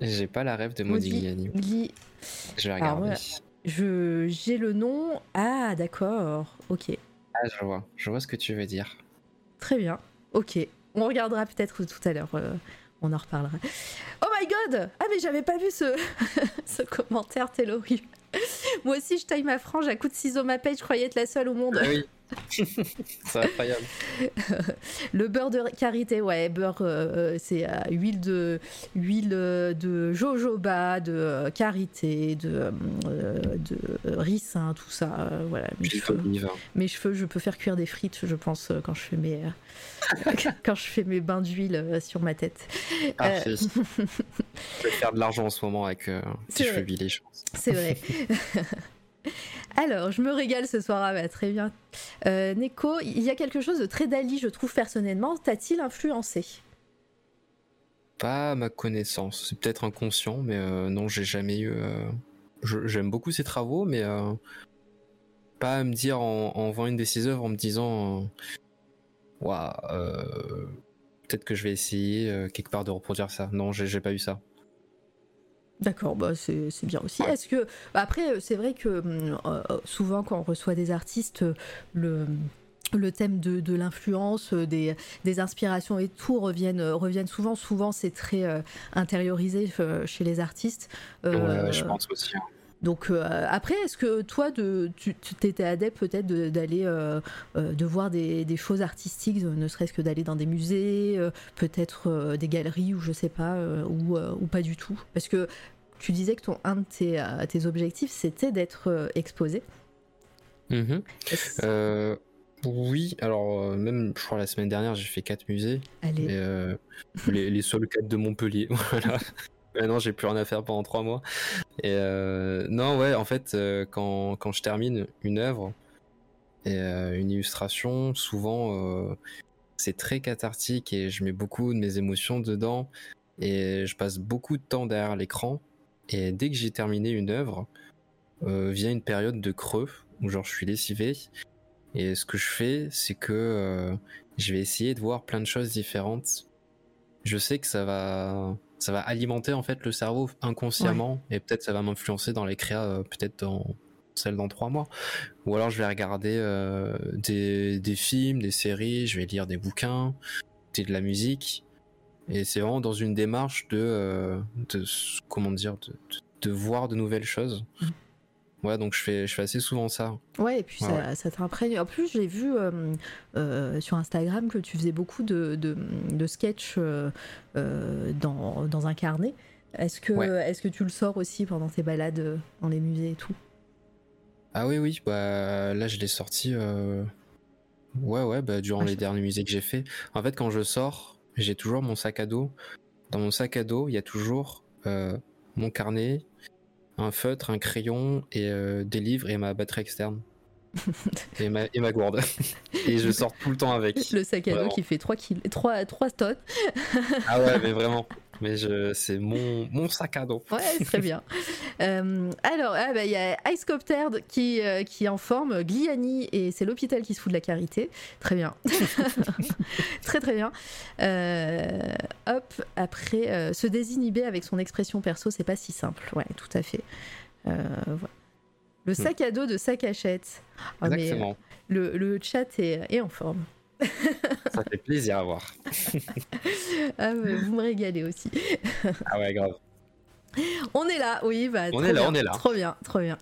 J'ai pas la rêve de Modigliani. Modigliani. Je vais regarder. Voilà. Je, j'ai le nom. Ah, d'accord. Ok. Ah, je vois. Je vois ce que tu veux dire. Très bien. Ok. On regardera peut-être tout à l'heure. Euh, on en reparlera. Oh my god! Ah, mais j'avais pas vu ce, ce commentaire, t'es l'horrible. Moi aussi je taille ma frange à coups de ciseaux mappé, je croyais être la seule au monde. Oui. C'est incroyable. Le beurre de karité, ouais, beurre euh, c'est euh, huile de huile de jojoba, de euh, karité, de euh, de ricin, tout ça, euh, voilà. Mes cheveux, mes cheveux, je peux faire cuire des frites, je pense quand je fais mes euh, quand je fais mes bains d'huile euh, sur ma tête. Ah, euh... Je peux faire de l'argent en ce moment avec euh, tes cheveux huilés, je pense. C'est vrai. Alors, je me régale ce soir, ah bah, très bien. Euh, Neko, il y a quelque chose de très Dali, je trouve personnellement. T'a-t-il influencé ? Pas à ma connaissance, c'est peut-être inconscient, mais euh, non, j'ai jamais eu. Euh... Je, j'aime beaucoup ses travaux, mais euh, pas à me dire en, en voyant une de ses œuvres en me disant, waouh, peut-être que je vais essayer euh, quelque part de reproduire ça. Non, j'ai, j'ai pas eu ça. D'accord, bah c'est, c'est bien aussi. Est-ce que après c'est vrai que euh, souvent quand on reçoit des artistes, le le thème de de l'influence, des des inspirations et tout reviennent reviennent souvent. Souvent c'est très euh, intériorisé euh, chez les artistes. Euh, ouais, je pense aussi. Hein. Donc euh, après, est-ce que toi, de, tu étais adepte peut-être de, d'aller, euh, euh, de voir des, des choses artistiques, euh, ne serait-ce que d'aller dans des musées, euh, peut-être euh, des galeries ou je sais pas, euh, ou, euh, ou pas du tout ? Parce que tu disais que ton, un de tes, euh, tes objectifs, c'était d'être euh, exposé. Mmh. Euh, oui, alors euh, même je crois la semaine dernière, j'ai fait quatre musées, Allez. Mais, euh, les, les seuls quatre de Montpellier, voilà. Maintenant, j'ai plus rien à faire pendant trois mois. Et euh, non, ouais, en fait, euh, quand, quand je termine une œuvre, et, euh, une illustration, souvent, euh, c'est très cathartique et je mets beaucoup de mes émotions dedans. Et je passe beaucoup de temps derrière l'écran. Et dès que j'ai terminé une œuvre, euh, vient une période de creux où genre je suis lessivé. Et ce que je fais, c'est que euh, je vais essayer de voir plein de choses différentes. Je sais que ça va... ça va alimenter en fait le cerveau inconsciemment, ouais. Et peut-être ça va m'influencer dans les créas, euh, peut-être dans celle dans trois mois. Ou alors je vais regarder euh, des, des films, des séries, je vais lire des bouquins, de la musique. Et c'est vraiment dans une démarche de, euh, de comment dire, de, de, de voir de nouvelles choses. Mmh. Ouais, donc je fais, je fais assez souvent ça. Ouais, et puis ouais, ça, ouais. ça t'imprègne. En plus, j'ai vu euh, euh, sur Instagram que tu faisais beaucoup de, de, de sketchs euh, dans, dans un carnet. Est-ce que, ouais. est-ce que tu le sors aussi pendant tes balades dans les musées et tout ? Ah oui, oui. Bah, là, je l'ai sorti euh, Ouais, ouais, bah, durant ah, les derniers musées que j'ai fait. En fait, quand je sors, j'ai toujours mon sac à dos. Dans mon sac à dos, il y a toujours euh, mon carnet, un feutre, un crayon, et euh, des livres et ma batterie externe. et, ma, et ma gourde. Et je sors tout le temps avec. Le sac à dos qui fait trois tonnes. Ah ouais, mais vraiment. Mais je, c'est mon, mon sac à dos. Ouais, très bien. Euh, alors, il ah bah, y a Icecopter qui, euh, qui est en forme, Gliani, et c'est l'hôpital qui se fout de la charité. Très bien. Très, très bien. Euh, hop, après, euh, se désinhiber avec son expression perso, c'est pas si simple. Ouais, tout à fait. Euh, voilà. Le sac à dos de Sakachette. Oh, exactement. Mais, euh, le, le chat est, est en forme. Ça fait plaisir à voir. Ah, vous me régalez aussi. Ah ouais, grave. On est là, oui, bah, on est là, bien, on est là. Trop bien, trop bien.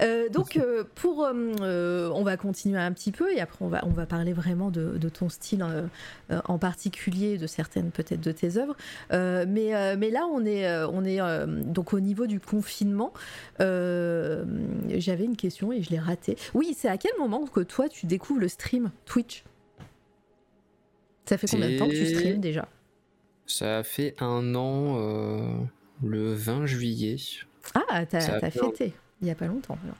Euh, donc euh, pour, euh, on va continuer un petit peu et après on va on va parler vraiment de, de ton style euh, euh, en particulier, de certaines peut-être de tes œuvres. Euh, mais euh, mais là on est euh, on est euh, donc au niveau du confinement. Euh, j'avais une question et je l'ai ratée. Oui, c'est à quel moment que toi tu découvres le stream Twitch ? Ça fait combien de temps que tu streams déjà ? Ça fait un an. Euh... Le vingt juillet. Ah, t'as, t'as fêté, il n'y a pas longtemps. Alors.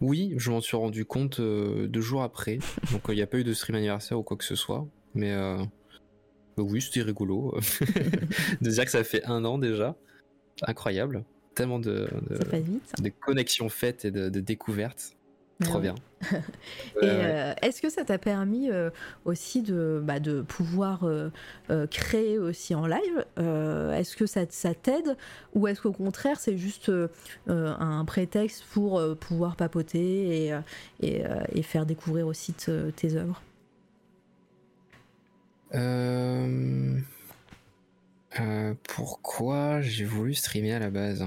Oui, je m'en suis rendu compte euh, deux jours après. Donc il euh, n'y a pas eu de stream anniversaire ou quoi que ce soit. Mais euh, bah oui, c'était rigolo de dire que ça fait un an déjà. Incroyable. Tellement de, de, ça passe vite, ça. De connexions faites et de, de découvertes. Alors. Trop bien. Et euh, est-ce que ça t'a permis euh, aussi de, bah, de pouvoir euh, euh, créer aussi en live euh, est-ce que ça, ça t'aide ou est-ce qu'au contraire c'est juste euh, un prétexte pour euh, pouvoir papoter et, et, et faire découvrir aussi te, tes œuvres euh... Euh, pourquoi j'ai voulu streamer à la base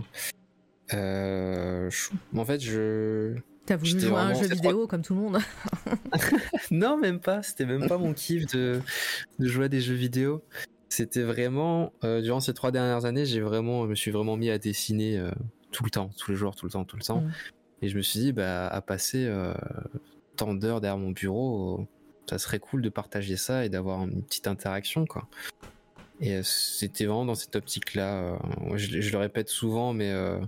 euh, je... en fait je t'as voulu jouer à un jeu vidéo trois... comme tout le monde. Non, même pas. C'était même pas mon kiff de, de jouer à des jeux vidéo. C'était vraiment... Euh, durant ces trois dernières années, j'ai vraiment, je me suis vraiment mis à dessiner euh, tout le temps, tous les jours, tout le temps, tout le temps. Mmh. Et je me suis dit, bah, à passer euh, tant d'heures derrière mon bureau, ça serait cool de partager ça et d'avoir une petite interaction, quoi. Et euh, c'était vraiment dans cette optique-là. Euh, je, je le répète souvent, mais... Euh,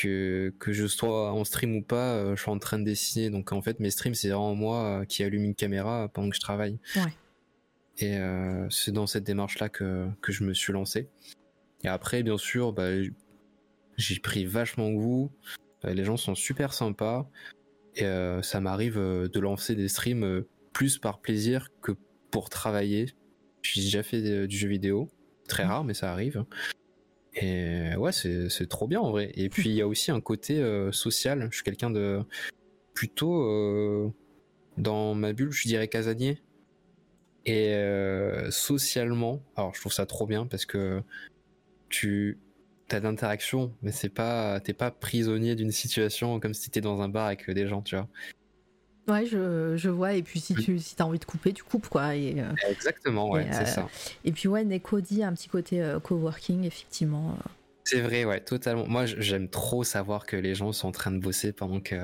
Que, que je sois en stream ou pas, euh, je suis en train de dessiner. Donc en fait, mes streams, c'est vraiment moi euh, qui allume une caméra pendant que je travaille. Ouais. Et euh, c'est dans cette démarche-là que, que je me suis lancé. Et après, bien sûr, bah, j'ai pris vachement goût. Les gens sont super sympas. Et euh, ça m'arrive de lancer des streams plus par plaisir que pour travailler. J'ai déjà fait du jeu vidéo. Très rare, mais ça arrive. Et ouais, c'est, c'est trop bien en vrai. Et puis il y a aussi un côté euh, social. Je suis quelqu'un de plutôt euh, dans ma bulle, je dirais casanier. Et euh, socialement, alors je trouve ça trop bien parce que tu as d'interaction, mais c'est pas, t'es pas prisonnier d'une situation comme si t'étais dans un bar avec des gens, tu vois. Ouais, je, je vois, et puis si tu si t'as envie de couper, tu coupes, quoi. Et, euh, exactement, ouais, et, c'est euh, ça. Et puis ouais, Neko dit un petit côté euh, coworking, effectivement. C'est vrai, ouais, totalement. Moi, j'aime trop savoir que les gens sont en train de bosser pendant que...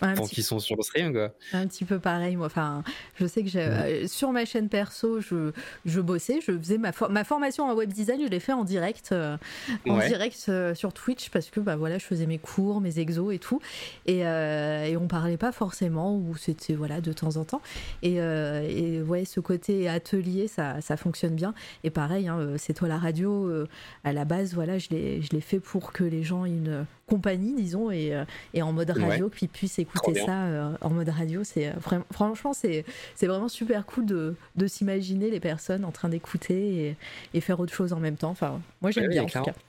Un tant petit... qu'ils sont sur le stream, quoi. Un petit peu pareil, moi. Enfin, je sais que j'ai... Ouais. Sur ma chaîne perso, je, je bossais, je faisais ma, for... ma formation en web design, je l'ai fait en direct, euh, en ouais. direct euh, sur Twitch parce que bah voilà, je faisais mes cours, mes exos et tout, et, euh, et on parlait pas forcément ou c'était voilà de temps en temps. Et, euh, et ouais, ce côté atelier, ça, ça fonctionne bien. Et pareil, hein, c'est toi la radio. Euh, à la base, voilà, je l'ai, je l'ai fait pour que les gens aient une compagnie, disons, et, et en mode radio, ouais. Qu'ils puissent écouter ça euh, en mode radio. C'est vraiment, franchement, c'est c'est vraiment super cool de de s'imaginer les personnes en train d'écouter et, et faire autre chose en même temps. Enfin, moi j'aime ouais, bien oui, en clairement. Tout cas.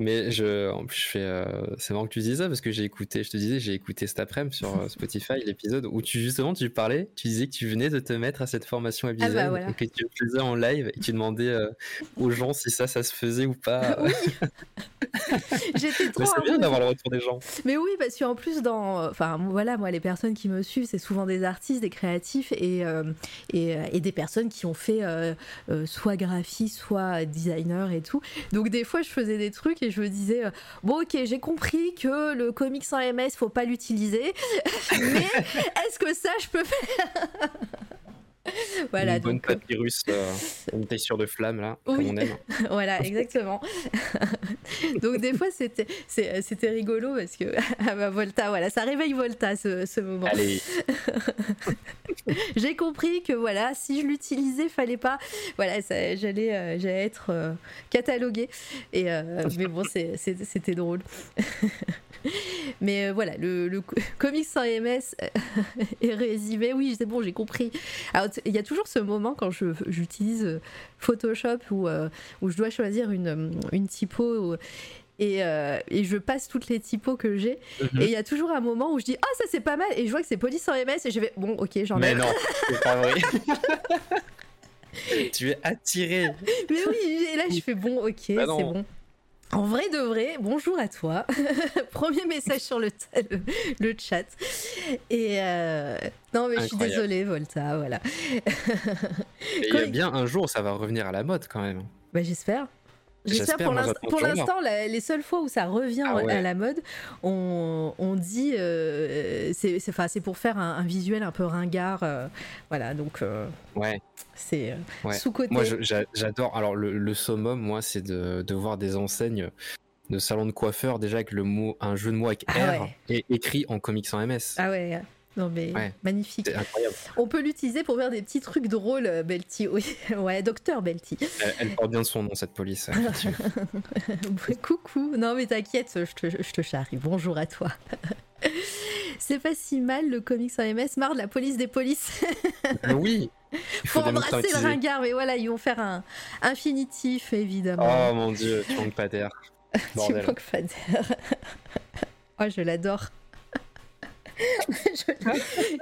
Mais je, en plus, je fais, euh, c'est marrant que tu dises ça parce que j'ai écouté, je te disais, j'ai écouté cet après-midi sur euh, Spotify l'épisode où tu justement tu parlais, tu disais que tu venais de te mettre à cette formation web design ah bah voilà. Et que tu faisais en live et tu demandais euh, aux gens si ça, ça se faisait ou pas. Oui. J'étais trop. Mais c'est bien d'avoir le retour des gens. Mais oui, parce qu'en plus dans, enfin voilà, moi les personnes qui me suivent, c'est souvent des artistes, des créatifs et euh, et, et des personnes qui ont fait euh, euh, soit graphie, soit designer et tout. Donc des fois, je faisais des trucs et et je me disais euh, bon ok, j'ai compris que le Comic Sans M S faut pas l'utiliser mais est-ce que ça je peux faire voilà, une donc... bonne papyrus euh, une texture de flamme là, oui. Comme on aime. Voilà, exactement. Donc des fois c'était c'est, c'était rigolo parce que ah bah, Volta, voilà, ça réveille Volta ce, ce moment. Allez. J'ai compris que voilà, si je l'utilisais, fallait pas. Voilà, ça, j'allais euh, j'allais être euh, cataloguée. Et euh, mais bon, c'est, c'est, c'était drôle. Mais euh, voilà, le, le Comic Sans M S est résumé. Oui, c'est bon, j'ai compris. Alors, il y a toujours ce moment quand je, j'utilise Photoshop où, euh, où je dois choisir une, une typo et, euh, et je passe toutes les typos que j'ai. Mm-hmm. Et il y a toujours un moment où je dis ah, oh, ça c'est pas mal, et je vois que c'est Police Sans M S et je vais bon, ok, j'en ai. Mais non, c'est pas vrai. Tu es attiré. Mais oui, et là je fais bon, ok, bah c'est bon. En vrai de vrai, bonjour à toi. Premier message sur le, t- le, le chat. Et euh... non mais incroyable. Je suis désolée Volta, voilà. Il y a bien un jour ça va revenir à la mode quand même. Bah j'espère. J'espère, J'espère pour, l'inst- pour l'instant, la, les seules fois où ça revient ah ouais. à la mode, on, on dit, euh, c'est, c'est, c'est pour faire un, un visuel un peu ringard, euh, voilà, donc euh, ouais. c'est euh, ouais. sous-côté. Moi, je, j'a, j'adore, alors le, le summum, moi, c'est de, de voir des enseignes de salons de coiffeurs, déjà avec le mot, un jeu de mots avec ah R, ouais. et écrit en Comic Sans M S. Ah ouais. Non mais ouais, magnifique. On peut l'utiliser pour faire des petits trucs drôles, Belty. Oui, ouais, docteur Belty. Elle, elle porte bien de son nom cette police. Coucou. Non mais t'inquiète, je te, je te charrie. Bonjour à toi. C'est pas si mal le Comic Sans M S. Marre de la police des polices. Oui. Faut embrasser le ringard, mais voilà, ils vont faire un infinitif évidemment. Oh mon dieu, tu manques pas d'air. Tu manques pas d'air. Oh, je l'adore. je,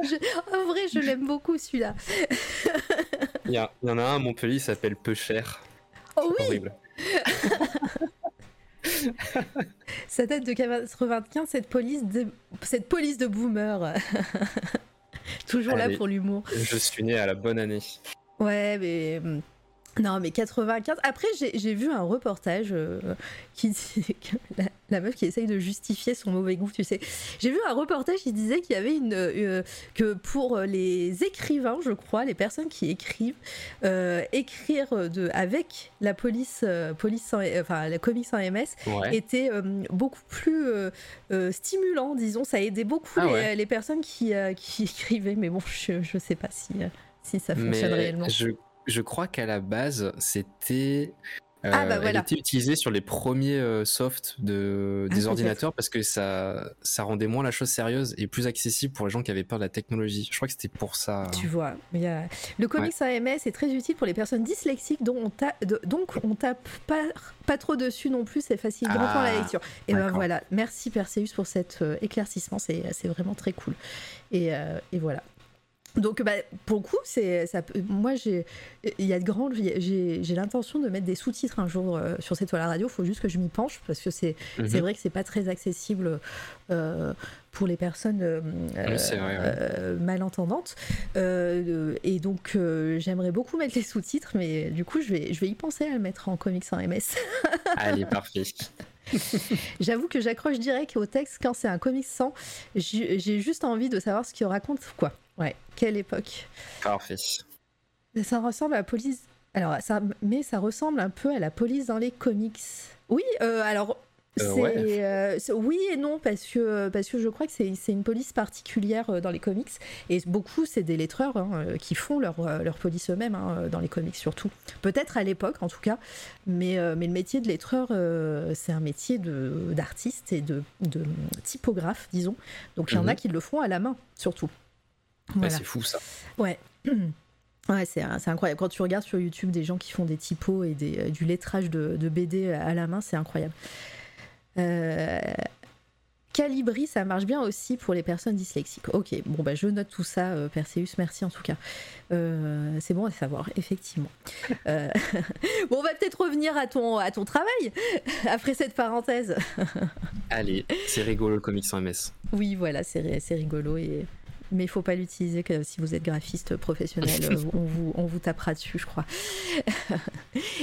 je, en vrai, je l'aime beaucoup celui-là. Il y, y en a un à Montpellier, il s'appelle Peu Cher. Oh c'est oui. Horrible. Ça date de quatre-vingt-quinze, cette police de, cette police de boomer. Toujours allez, là pour l'humour. Je suis né à la bonne année. Ouais, mais. Non mais quatre-vingt-quinze, après j'ai, j'ai vu un reportage euh, qui dit que la, la meuf qui essaye de justifier son mauvais goût, tu sais, j'ai vu un reportage qui disait qu'il y avait une, euh, que pour les écrivains, je crois, les personnes qui écrivent, euh, écrire de, avec la police, euh, police sans, enfin la Comic Sans M S ouais. était euh, beaucoup plus euh, euh, stimulant, disons, ça aidait beaucoup ah ouais. les, les personnes qui, euh, qui écrivaient, mais bon je, je sais pas si, si ça fonctionne mais réellement. Je... Je crois qu'à la base, c'était, euh, ah bah voilà. elle était utilisée sur les premiers euh, softs de, des ah, ordinateurs parce que ça, ça rendait moins la chose sérieuse et plus accessible pour les gens qui avaient peur de la technologie. Je crois que c'était pour ça. Tu vois, y a... le Comic Sans ouais. M S est très utile pour les personnes dyslexiques dont on ta... de... donc on tape pas, pas trop dessus non plus, c'est facile ah, pour la lecture. Et d'accord. ben voilà, merci Perseus pour cet euh, éclaircissement, c'est, c'est vraiment très cool. Et, euh, et voilà. Donc bah, pour le coup, c'est, ça, moi j'ai, y a de grandes, j'ai, j'ai l'intention de mettre des sous-titres un jour euh, sur C'est Toi La Radio, il faut juste que je m'y penche parce que c'est, mm-hmm. c'est vrai que c'est pas très accessible euh, pour les personnes euh, oui, c'est vrai, ouais. euh, malentendantes euh, et donc euh, j'aimerais beaucoup mettre les sous-titres mais du coup je vais, je vais y penser à le mettre en Comic Sans M S. Allez, parfait. J'avoue que j'accroche direct au texte quand c'est un Comic Sans, j'ai, j'ai juste envie de savoir ce qu'il raconte quoi. Ouais, quelle époque. Parfait. Ça ressemble à la police. Alors, ça, mais ça ressemble un peu à la police dans les comics. Oui, euh, alors. Euh, c'est, ouais. euh, c'est, oui et non, parce que, parce que je crois que c'est, c'est une police particulière euh, dans les comics. Et beaucoup, c'est des lettreurs hein, qui font leur, leur police eux-mêmes, hein, dans les comics surtout. Peut-être à l'époque, en tout cas. Mais, euh, mais le métier de lettreur, euh, c'est un métier de, d'artiste et de, de typographe, disons. Donc, il y en mmh. a qui le font à la main, surtout. Voilà. Bah, c'est fou ça. Ouais, ouais c'est, c'est incroyable. Quand tu regardes sur YouTube des gens qui font des typos et des, du lettrage de, de B D à la main, c'est incroyable. Euh, Calibri, ça marche bien aussi pour les personnes dyslexiques. Ok, bon, bah, je note tout ça, euh, Perseus, merci en tout cas. Euh, c'est bon à savoir, effectivement. Euh, bon, on va peut-être revenir à ton, à ton travail après cette parenthèse. Allez, c'est rigolo le Comic Sans M S. Oui, voilà, c'est, c'est rigolo et. Mais il ne faut pas l'utiliser, que si vous êtes graphiste professionnel, on, vous, on vous tapera dessus, je crois.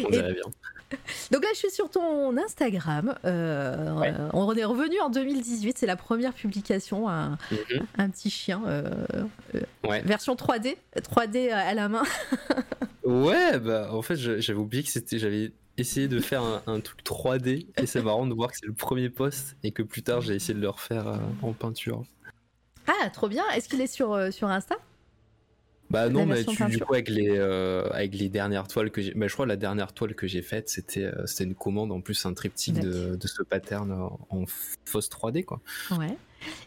On verra bien. Donc là je suis sur ton Instagram, euh, ouais. euh, on est revenu en deux mille dix-huit, c'est la première publication, un, mm-hmm. un petit chien euh, euh, ouais. version trois D à la main. Ouais, bah en fait je, j'avais oublié que c'était, j'avais essayé de faire un, un truc trois D et c'est marrant de voir que c'est le premier post et que plus tard j'ai essayé de le refaire euh, en peinture. Ah trop bien, est-ce qu'il est sur, euh, sur Insta? Bah non, mais tu, du coup avec les euh, avec les dernières toiles que j'ai, bah je crois la dernière toile que j'ai faite c'était euh, c'était une commande, en plus un triptyque de, de ce pattern en fausse trois D quoi. Ouais.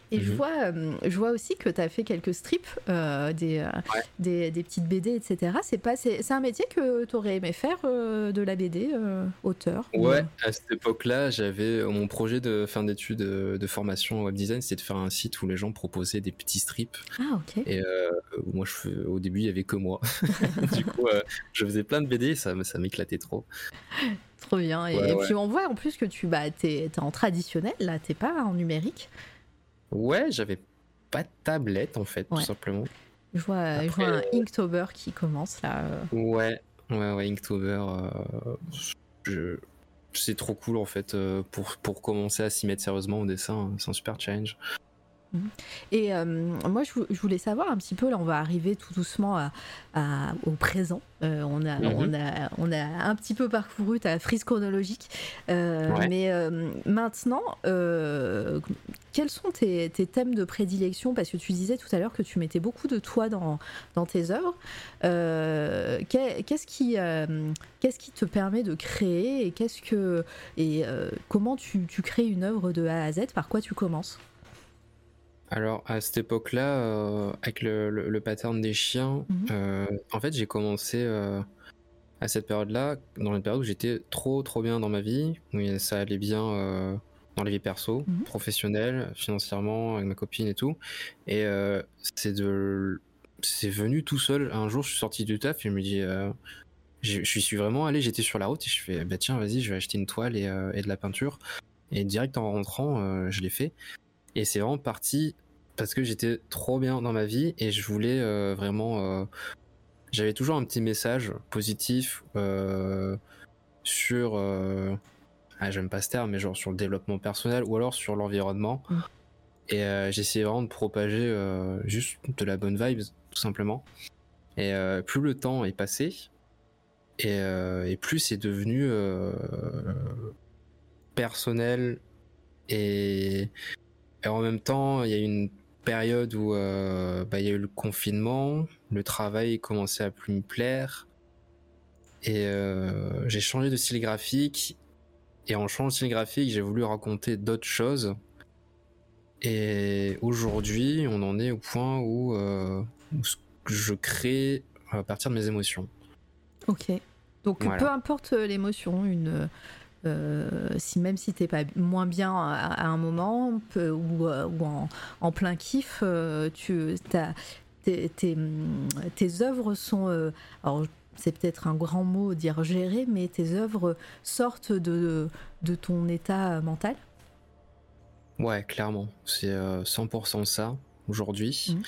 Et mmh. je vois euh, je vois aussi que t'as fait quelques strips, euh, des, euh, ouais. des des petites B D et cetera. C'est pas c'est c'est un métier que t'aurais aimé faire, euh, de la B D, euh, auteur. Ouais. Ou... à cette époque-là, j'avais mon projet de fin d'études de, de formation web design, c'était de faire un site où les gens proposaient des petits strips. Ah ok. Et euh, moi je au début il y avait que moi. Du coup euh, je faisais plein de B D, et ça ça m'éclatait trop. Trop bien. Et, ouais, et ouais. puis on voit en plus que tu bah t'es, t'es en traditionnel là, t'es pas en numérique. Ouais, j'avais pas de tablette en fait, ouais. tout simplement. Je vois, Après, je vois un euh... Inktober qui commence là. Ouais, ouais, ouais, Inktober. Euh, je... C'est trop cool en fait pour, pour commencer à s'y mettre sérieusement au dessin. C'est un super challenge. Et euh, moi je, je voulais savoir un petit peu, là on va arriver tout doucement à, à, au présent, euh, on, a, mmh. on, a, on a un petit peu parcouru ta frise chronologique, euh, ouais. mais euh, maintenant euh, quels sont tes, tes thèmes de prédilection, parce que tu disais tout à l'heure que tu mettais beaucoup de toi dans, dans tes œuvres, euh, qu'est, qu'est-ce, qui, euh, qu'est-ce qui te permet de créer et, qu'est-ce que, et euh, comment tu, tu crées une œuvre de A à Z, par quoi tu commences? Alors à cette époque-là, euh, avec le, le, le pattern des chiens, mmh. euh, en fait j'ai commencé euh, à cette période-là, dans une période où j'étais trop trop bien dans ma vie, où ça allait bien euh, dans la vie perso, mmh. professionnelle, financièrement, avec ma copine et tout. Et euh, c'est de, c'est venu tout seul. Un jour je suis sorti du taf et je me dis, euh, je, je suis vraiment allé, j'étais sur la route et je fais, bah tiens vas-y je vais acheter une toile et, euh, et de la peinture. Et direct en rentrant, euh, je l'ai fait. Et c'est vraiment parti parce que j'étais trop bien dans ma vie et je voulais euh, vraiment... Euh, j'avais toujours un petit message positif euh, sur... Euh, ah, j'aime pas ce terme, mais genre sur le développement personnel ou alors sur l'environnement. Mmh. Et euh, j'essayais vraiment de propager euh, juste de la bonne vibe, tout simplement. Et euh, plus le temps est passé et, euh, et plus c'est devenu euh, personnel et... Et en même temps, il y a eu une période où euh, bah, il y a eu le confinement, le travail commençait à plus me plaire, et euh, j'ai changé de style graphique. Et en changeant de style graphique, j'ai voulu raconter d'autres choses. Et aujourd'hui, on en est au point où, euh, où je crée à partir de mes émotions. Ok. Donc voilà. Peu importe l'émotion, une... Euh, si même si t'es pas moins bien à, à un moment peu, ou, euh, ou en, en plein kiff, euh, tu, t'es, t'es, tes œuvres sont, euh, alors c'est peut-être un grand mot dire gérer, mais tes œuvres sortent de, de ton état mental. Ouais, clairement, c'est euh, cent pour cent ça aujourd'hui. Mmh.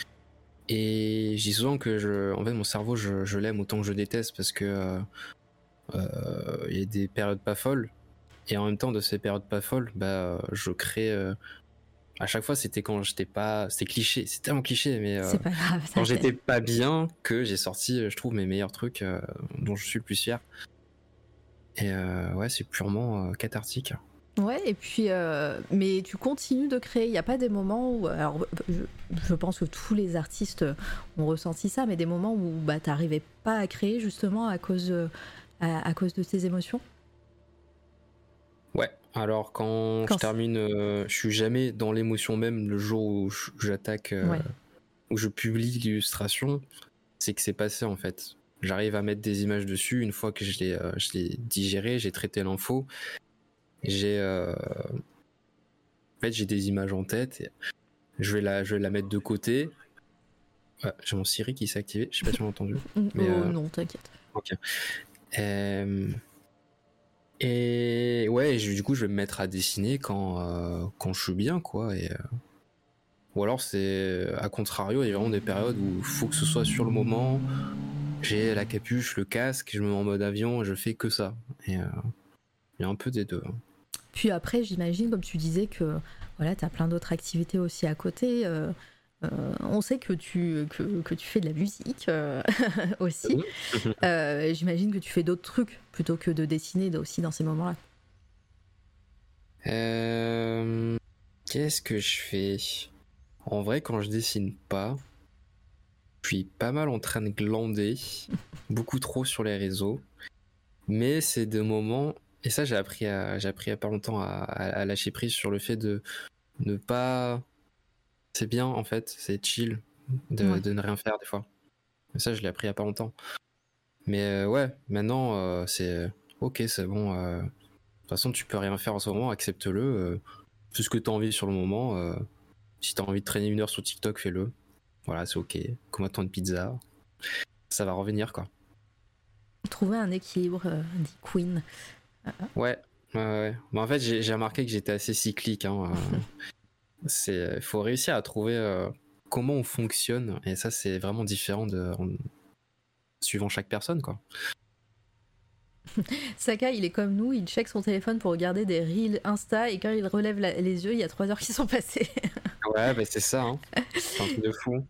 Et je dis souvent que je, en fait, mon cerveau, je, je l'aime autant que je déteste parce que euh, euh, y a des périodes pas folles. Et en même temps, de ces périodes pas folles, bah, je crée. Euh... À chaque fois, c'était quand j'étais pas. C'était cliché, c'était tellement cliché, mais. Euh... C'est pas grave, ça quand fait. J'étais pas bien, que j'ai sorti, je trouve, mes meilleurs trucs euh, dont je suis le plus fier. Et euh, ouais, c'est purement euh, cathartique. Ouais, et puis. Euh... Mais tu continues de créer. Il n'y a pas des moments où. Alors, je... je pense que tous les artistes ont ressenti ça, mais des moments où bah, t'arrivais pas à créer, justement, à cause, à, à cause de tes émotions? Ouais, alors quand, quand je termine, euh, je suis jamais dans l'émotion même le jour où j'attaque, euh, ouais. où je publie l'illustration, c'est que c'est passé en fait. J'arrive à mettre des images dessus, une fois que je l'ai, euh, je l'ai digéré, j'ai traité l'info, j'ai, euh... en fait, j'ai des images en tête, et je, vais la, je vais la mettre de côté. Ah, j'ai mon Siri qui s'est activé, je sais pas si tu m'as entendu. Mais, oh euh... non, t'inquiète. Ok. Euh... Et ouais, du coup, je vais me mettre à dessiner quand, euh, quand je suis bien, quoi. Et, euh... Ou alors, c'est à contrario, il y a vraiment des périodes où il faut que ce soit sur le moment. J'ai la capuche, le casque, je me mets en mode avion et je fais que ça. Et, euh... Il y a un peu des deux. Hein. Puis après, j'imagine, comme tu disais, que voilà, tu as plein d'autres activités aussi à côté. Euh, euh, on sait que tu, que, que tu fais de la musique euh, aussi. Euh, j'imagine que tu fais d'autres trucs plutôt que de dessiner aussi dans ces moments-là. Euh, qu'est-ce que je fais ? En vrai, quand je dessine pas, je suis pas mal en train de glander, beaucoup trop sur les réseaux. Mais c'est des moments... Et ça, j'ai appris à, j'ai appris il y a pas longtemps à, à, à lâcher prise sur le fait de ne pas... C'est bien, en fait, c'est chill de, ouais. de ne rien faire des fois. Et ça, je l'ai appris il y a pas longtemps. Mais euh, ouais, maintenant, euh, c'est... Ok, c'est bon. Euh... De toute façon, tu peux rien faire en ce moment, accepte-le. Euh... Tout ce que t'as envie sur le moment. Euh... Si t'as envie de traîner une heure sur TikTok, fais-le. Voilà, c'est ok. Commande-toi une pizza. Ça va revenir, quoi. Trouver un équilibre, euh, dit Queen. Ouais, ouais, ouais. Bon, en fait, j'ai, j'ai remarqué que j'étais assez cyclique. Hein. C'est, faut réussir à trouver euh, comment on fonctionne, et ça, c'est vraiment différent de en, suivant chaque personne, quoi. Saka, il est comme nous, il check son téléphone pour regarder des reels Insta, et quand il relève la, les yeux, il y a trois heures qui sont passées. Ouais, bah c'est ça, hein. C'est un truc de fou.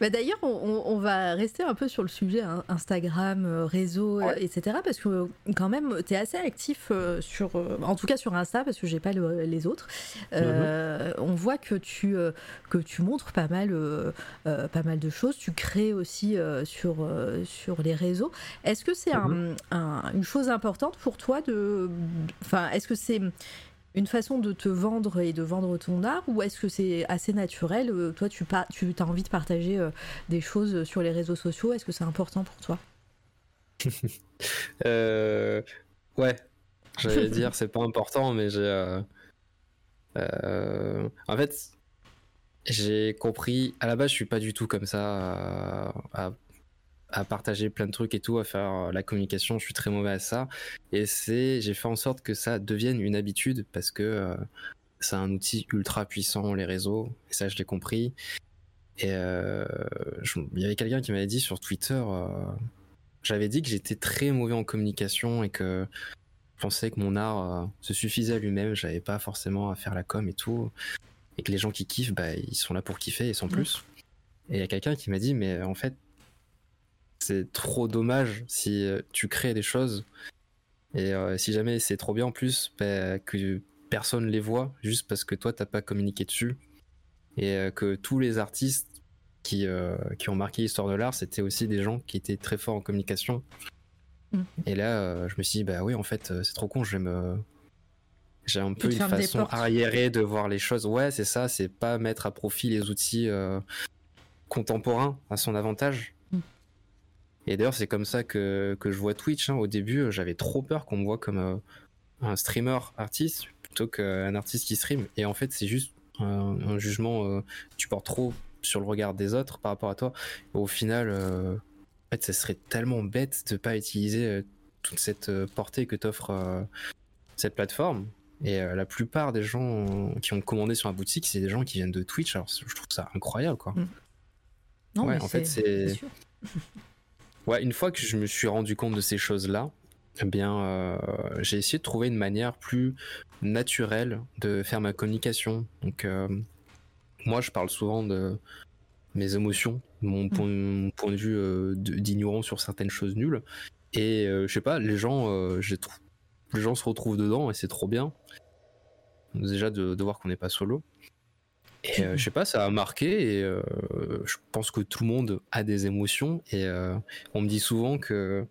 Bah d'ailleurs, on, on va rester un peu sur le sujet hein, Instagram, réseau, ouais. et cetera. Parce que quand même, t'es assez actif sur, en tout cas sur Insta, parce que j'ai pas le, les autres. Euh, mm-hmm. On voit que tu que tu montres pas mal, euh, pas mal de choses. Tu crées aussi euh, sur euh, sur les réseaux. Est-ce que c'est mm-hmm. un, un, une chose importante pour toi de, enfin, est-ce que c'est une façon de te vendre et de vendre ton art, ou est-ce que c'est assez naturel ? Toi, tu, par- tu as envie de partager euh, des choses sur les réseaux sociaux, est-ce que c'est important pour toi ? euh, Ouais, j'allais dire c'est pas important, mais j'ai... Euh, euh, en fait, j'ai compris... À la base, je suis pas du tout comme ça, à, à, à partager plein de trucs et tout, à faire la communication, je suis très mauvais à ça. Et c'est, j'ai fait en sorte que ça devienne une habitude, parce que euh, c'est un outil ultra puissant, les réseaux, et ça je l'ai compris. Et euh, je, il y avait quelqu'un qui m'avait dit sur Twitter, euh, j'avais dit que j'étais très mauvais en communication et que je pensais que mon art euh, se suffisait à lui-même, j'avais pas forcément à faire la com et tout, et que les gens qui kiffent, bah, ils sont là pour kiffer et sans plus. Et il y a quelqu'un qui m'a dit, mais en fait, c'est trop dommage si tu crées des choses et euh, si jamais c'est trop bien en plus, bah, que personne les voit juste parce que toi t'as pas communiqué dessus, et euh, que tous les artistes qui, euh, qui ont marqué l'histoire de l'art, c'était aussi des gens qui étaient très forts en communication. Mmh. Et là euh, je me suis dit bah oui, en fait c'est trop con, je vais me... j'ai un peu une façon arriérée de voir les choses. Ouais, c'est ça, c'est pas mettre à profit les outils euh, contemporains à son avantage. Et d'ailleurs, c'est comme ça que, que je vois Twitch. Hein. Au début, j'avais trop peur qu'on me voit comme euh, un streamer artiste plutôt qu'un artiste qui stream. Et en fait, c'est juste euh, un jugement. Euh, tu portes trop sur le regard des autres par rapport à toi. Et au final, euh, en fait, ça serait tellement bête de ne pas utiliser euh, toute cette euh, portée que t'offre euh, cette plateforme. Et euh, la plupart des gens qui ont commandé sur la boutique, c'est des gens qui viennent de Twitch. Alors, je trouve ça incroyable, quoi. Mmh. Non, ouais, mais en c'est... fait, c'est. c'est sûr. Ouais, une fois que je me suis rendu compte de ces choses-là, eh bien, euh, j'ai essayé de trouver une manière plus naturelle de faire ma communication. Donc, euh, moi, je parle souvent de mes émotions, mon point, mon point de vue euh, d'ignorant sur certaines choses nulles. Et euh, je sais pas, les gens, euh, j'ai tr- les gens se retrouvent dedans et c'est trop bien. Déjà de, de voir qu'on n'est pas solo. Et euh, je sais pas, ça a marqué, et euh, je pense que tout le monde a des émotions, et euh, on me dit souvent que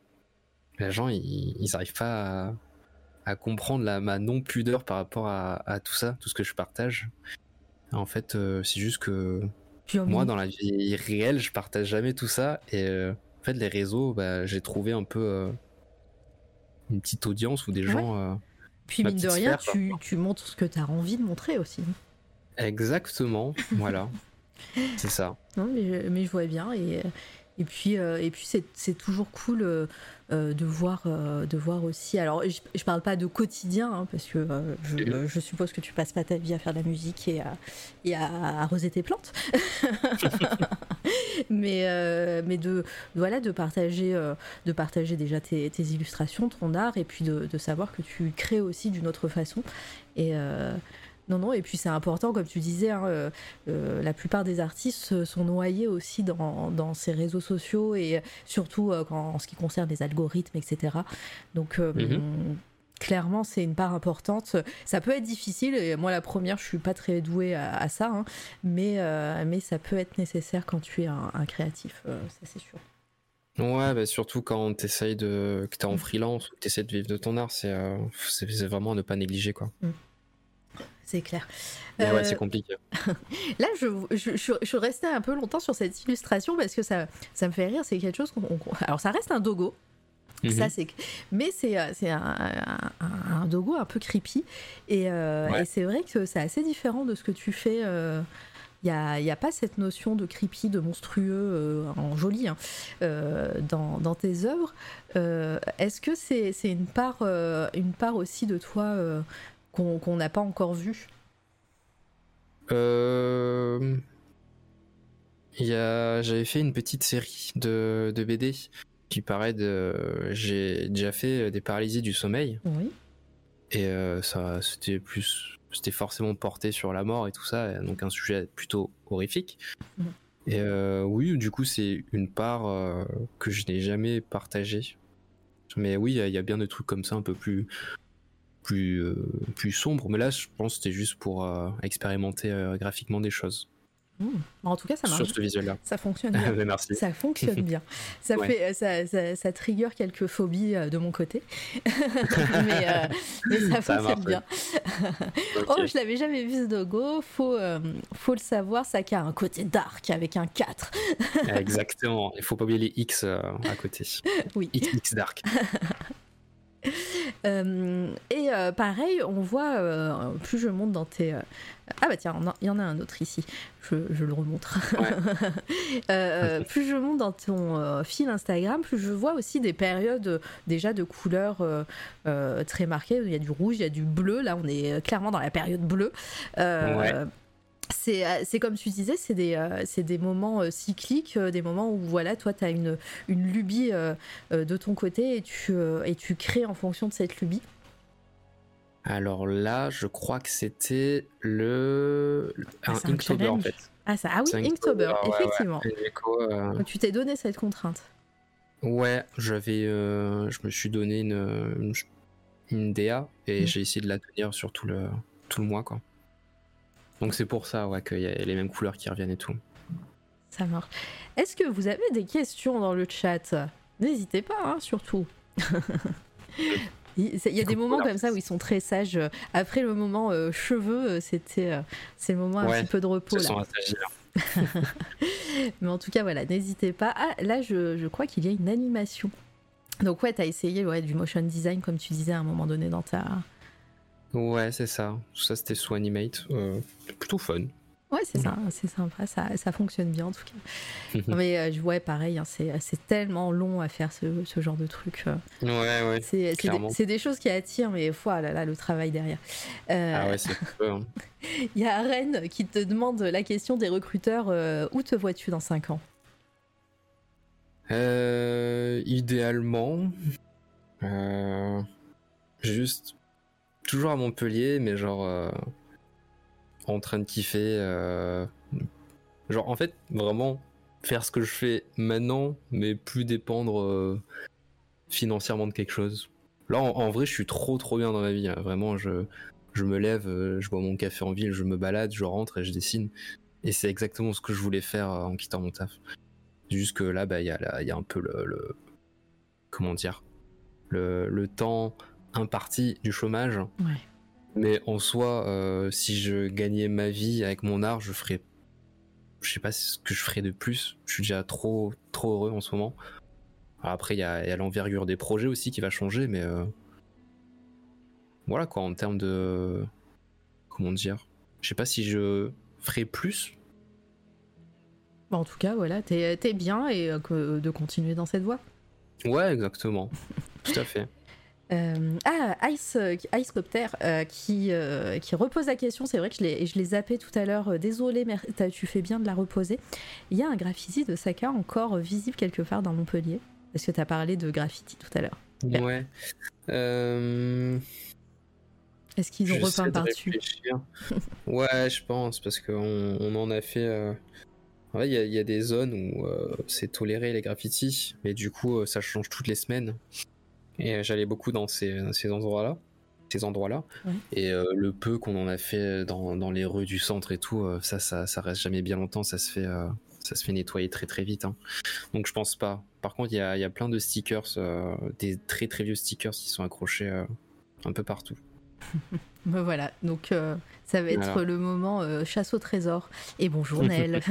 les gens ils, ils arrivent pas à, à comprendre la, ma non-pudeur par rapport à, à tout ça, tout ce que je partage. En fait, euh, c'est juste que moi dans la vie réelle je partage jamais tout ça, et euh, en fait les réseaux, bah, j'ai trouvé un peu euh, une petite audience où des ouais. gens... Euh, puis mine de rien, sphère, tu, tu montres ce que t'as envie de montrer aussi. Exactement, voilà, c'est ça. Non, mais je, mais je vois bien, et, Et puis, euh, et puis c'est, c'est toujours cool euh, de, voir, euh, de voir aussi. Alors, je, je parle pas de quotidien, hein, parce que euh, je, je suppose que tu passes pas ta vie à faire de la musique et à, et à arroser tes plantes. mais euh, mais de, voilà, de, partager, euh, de partager déjà tes, tes illustrations, ton art, et puis de, de savoir que tu crées aussi d'une autre façon. Et... Euh, Non, non, et puis c'est important, comme tu disais, hein, euh, euh, la plupart des artistes sont noyés aussi dans, dans ces réseaux sociaux et surtout euh, quand, en ce qui concerne les algorithmes, et cetera. Donc, euh, mm-hmm. clairement, c'est une part importante. Ça peut être difficile, et moi la première, je suis pas très douée à, à ça, hein, mais, euh, mais ça peut être nécessaire quand tu es un, un créatif, euh, ça c'est sûr. Ouais, bah surtout quand t'essayes de, que t'es en freelance, que t'essayes de vivre de ton art, c'est, euh, c'est, c'est vraiment à ne pas négliger, quoi. Mm. C'est clair. Euh, ouais, c'est compliqué. Là, je, je, je, je restais un peu longtemps sur cette illustration parce que ça, ça me fait rire. C'est quelque chose qu'on. On, alors, ça reste un dogo. Mm-hmm. Ça, c'est, mais c'est, c'est un, un, un dogo un peu creepy. Et, euh, ouais. et c'est vrai que c'est assez différent de ce que tu fais. Euh, Il n'y a, a pas cette notion de creepy, de monstrueux, euh, en joli, hein, euh, dans, dans tes œuvres. Euh, est-ce que c'est, c'est une, part, euh, une part aussi de toi euh, qu'on qu'on n'a pas encore vue? euh... Il y a... J'avais fait une petite série de, de B D qui paraît de... J'ai déjà fait des paralysés du sommeil. Oui. Et euh, ça, c'était plus... C'était forcément porté sur la mort et tout ça, donc un sujet plutôt horrifique. Mmh. Et euh, oui, du coup, c'est une part euh, que je n'ai jamais partagée. Mais oui, il y, y a bien des trucs comme ça, un peu plus... Plus, euh, plus sombre, mais là je pense que c'était juste pour euh, expérimenter euh, graphiquement des choses. Mmh. En tout cas, ça marche. Sur ce visuel-là. Ça fonctionne bien. Mais merci. Ça fonctionne bien. Ça, ouais. fait, ça, ça, ça trigger quelques phobies euh, de mon côté. mais, euh, mais ça, ça fonctionne bien. Okay. Oh, je l'avais jamais vu ce dogo. Faut, euh, faut le savoir, ça a un côté dark avec un quatre. Exactement. Il faut pas oublier les X euh, à côté. Oui. X X dark. Euh, et euh, pareil, on voit, euh, plus je monte dans tes... Euh... Ah bah tiens, il y en a un autre ici, je, je le remonte. Ouais. euh, plus je monte dans ton euh, fil Instagram, plus je vois aussi des périodes déjà de couleurs euh, euh, très marquées. Il y a du rouge, il y a du bleu, là on est clairement dans la période bleue. Euh, ouais. C'est, c'est comme tu disais, c'est des, c'est des moments cycliques, des moments où voilà, toi tu as une, une lubie de ton côté et tu, et tu crées en fonction de cette lubie. Alors là, je crois que c'était le... Ah, un Inktober en fait. Ah, ça, ah oui, Inktober, effectivement. Ouais, ouais. Coup, euh... Tu t'es donné cette contrainte. Ouais, j'avais, euh, je me suis donné une, une, une D A et mmh. j'ai essayé de la tenir sur tout le, tout le mois, quoi. Donc c'est pour ça ouais, qu'il y a les mêmes couleurs qui reviennent et tout. Ça marche. Est-ce que vous avez des questions dans le chat ? N'hésitez pas, hein, surtout. Il y a des moments comme ça où ils sont très sages. Après le moment euh, cheveux, c'était, euh, c'est le moment ouais, un petit peu de repos. Ils se sont rattachés. Mais en tout cas, voilà, n'hésitez pas. Ah, là, je, je crois qu'il y a une animation. Donc ouais, t'as essayé ouais, du motion design, comme tu disais à un moment donné dans ta... Ouais, c'est ça. Ça, c'était sous Animate. Euh, plutôt fun. Ouais, c'est ça. C'est sympa. Ça, ça fonctionne bien, en tout cas. Mais euh, ouais, pareil, hein, c'est, c'est tellement long à faire ce, ce genre de truc. Euh. Ouais, ouais. C'est, c'est, des, c'est des choses qui attirent, mais voilà, là, là, le travail derrière. Euh, ah ouais, c'est peu. Hein. Il y a Rennes qui te demande la question des recruteurs. Euh, où te vois-tu dans cinq ans ? euh, Idéalement. Euh, juste. Toujours à Montpellier, mais genre euh, en train de kiffer. Euh, genre en fait, vraiment faire ce que je fais maintenant, mais plus dépendre euh, financièrement de quelque chose. Là, en, en vrai, je suis trop trop bien dans ma vie. Hein. Vraiment, je, je me lève, je bois mon café en ville, je me balade, je rentre et je dessine. Et c'est exactement ce que je voulais faire en quittant mon taf. Juste que là, bah, y a, là, y a un peu le, le comment dire, le, le temps. Partie du chômage, ouais. Mais en soi, euh, si je gagnais ma vie avec mon art, je ferais, je sais pas ce que je ferais de plus. Je suis déjà trop, trop heureux en ce moment. Alors après, il y, y a l'envergure des projets aussi qui va changer, mais euh... voilà quoi. En termes de, comment dire, je sais pas si je ferais plus, Bah en tout cas, voilà, t'es, t'es bien et euh, de continuer dans cette voie. Ouais, exactement. Tout à fait. Euh, ah, Ice, Ice Copter euh, qui, euh, qui repose la question. C'est vrai que je l'ai, je l'ai zappé tout à l'heure. Désolée, mais tu fais bien de la reposer. Il y a un graffiti de Saga encore visible quelque part dans Montpellier. Parce que t'as parlé de graffiti tout à l'heure. Ouais. ouais. Euh... Est-ce qu'ils ont repeint par-dessus ? Ouais, je pense, parce qu'on on en a fait... Euh... En fait, il y, y a des zones où euh, c'est toléré les graffitis, mais du coup, euh, ça change toutes les semaines. Et j'allais beaucoup dans ces, ces endroits-là. Ces endroits-là. Ouais. Et euh, le peu qu'on en a fait dans, dans les rues du centre et tout, euh, ça, ça, ça reste jamais bien longtemps, ça se fait... Euh... ça se fait nettoyer très très vite hein. Donc je pense pas. Par contre il y a, y a plein de stickers, euh, des très très vieux stickers qui sont accrochés euh, un peu partout. Ben voilà, donc euh, ça va être voilà. Le moment euh, chasse au trésor et bonjour Nel.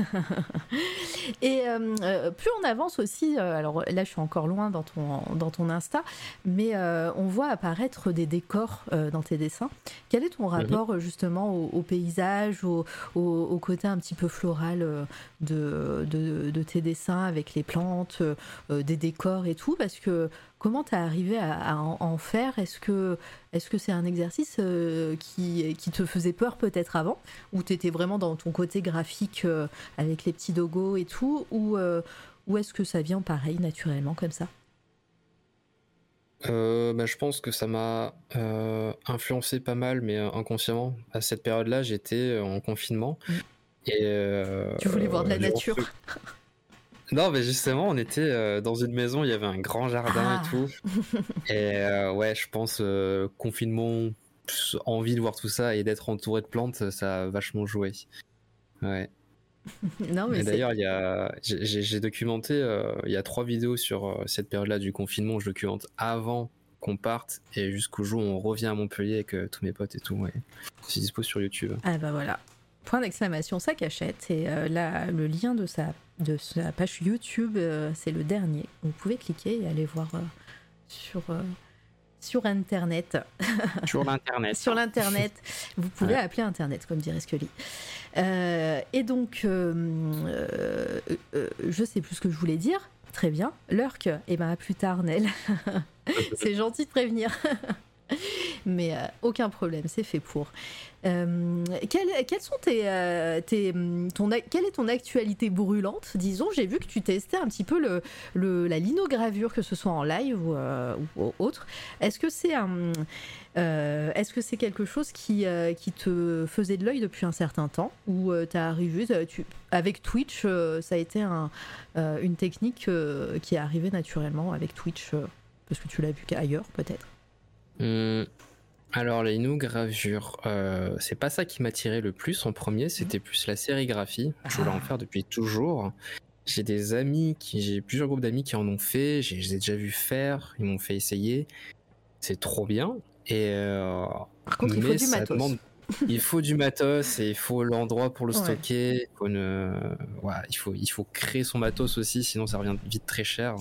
Et euh, plus on avance aussi, euh, alors là je suis encore loin dans ton, dans ton Insta, mais euh, on voit apparaître des décors euh, dans tes dessins. Quel est ton rapport mmh. justement au, au paysage, au, au, au côté un petit peu floral euh, de, de, de tes dessins avec les plantes, euh, des décors et tout, parce que comment t'es arrivé à, à en, à en faire ? Est-ce que, est-ce que c'est un exercice euh, qui, qui te faisait peur peut-être avant ? Ou t'étais vraiment dans ton côté graphique euh, avec les petits dogos et tout ? Ou, euh, ou est-ce que ça vient pareil naturellement comme ça ? euh, bah, Je pense que ça m'a euh, influencé pas mal, mais inconsciemment. À cette période-là, j'étais en confinement. Mmh. Et, euh, tu voulais euh, voir de la nature truc. Non, mais justement, on était euh, dans une maison, il y avait un grand jardin ah. et tout. Et euh, ouais, je pense, euh, confinement, envie de voir tout ça et d'être entouré de plantes, ça a vachement joué. Ouais. Non, mais et d'ailleurs, il y a, j'ai, j'ai documenté, euh, il y a trois vidéos sur euh, cette période-là du confinement. Je documente avant qu'on parte et jusqu'au jour où on revient à Montpellier avec euh, tous mes potes et tout. Ouais. C'est dispo sur YouTube. Ah bah voilà. Point d'exclamation, Sakachette. Et euh, là, le lien de sa... de sa page YouTube, euh, c'est le dernier. Vous pouvez cliquer et aller voir euh, sur, euh, sur Internet. Sur l'Internet. Sur l'Internet. Vous pouvez ouais. appeler Internet, comme dirait Scully. Euh, et donc, euh, euh, euh, je sais plus ce que je voulais dire. Très bien. Lurk, et eh ben à plus tard, Nel. C'est gentil de prévenir. Mais euh, aucun problème, c'est fait pour. Euh, quelle, quelles sont tes, euh, tes, ton, quelle est ton actualité brûlante ? Disons, j'ai vu que tu testais un petit peu le, le, la linogravure, que ce soit en live ou, euh, ou autre. Est-ce que c'est un, euh, est-ce que c'est quelque chose qui, euh, qui te faisait de l'œil depuis un certain temps ? Ou euh, t'es arrivé, tu, avec Twitch, euh, ça a été un, euh, une technique euh, qui est arrivée naturellement avec Twitch, euh, parce que tu l'as vu ailleurs peut-être ? Mmh. Alors les linogravures, euh, c'est pas ça qui m'attirait le plus en premier, c'était plus la sérigraphie. Je voulais en faire depuis toujours. J'ai des amis, qui, j'ai plusieurs groupes d'amis qui en ont fait, je les ai déjà vus faire, ils m'ont fait essayer. C'est trop bien. Et euh, par contre, il faut du matos. Demande... il faut du matos et il faut l'endroit pour le ouais. stocker. Il faut, une... ouais, il, faut, il faut créer son matos aussi, sinon ça revient vite très cher.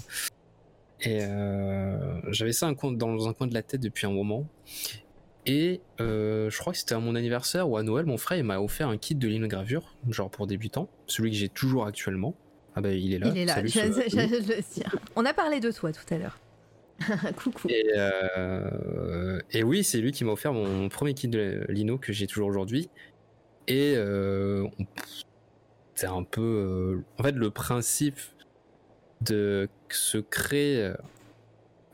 Et euh, j'avais ça un coin, dans un coin de la tête depuis un moment. Et euh, je crois que c'était à mon anniversaire ou à Noël, mon frère il m'a offert un kit de linogravure, genre pour débutants, celui que j'ai toujours actuellement. Ah bah il est là. Il est là. Salut, je, ce... je, je, je le sais. On a parlé de toi tout à l'heure. Coucou. Et, euh, et oui, c'est lui qui m'a offert mon, mon premier kit de lino que j'ai toujours aujourd'hui. Et euh, c'est un peu, euh, en fait, le principe de se créer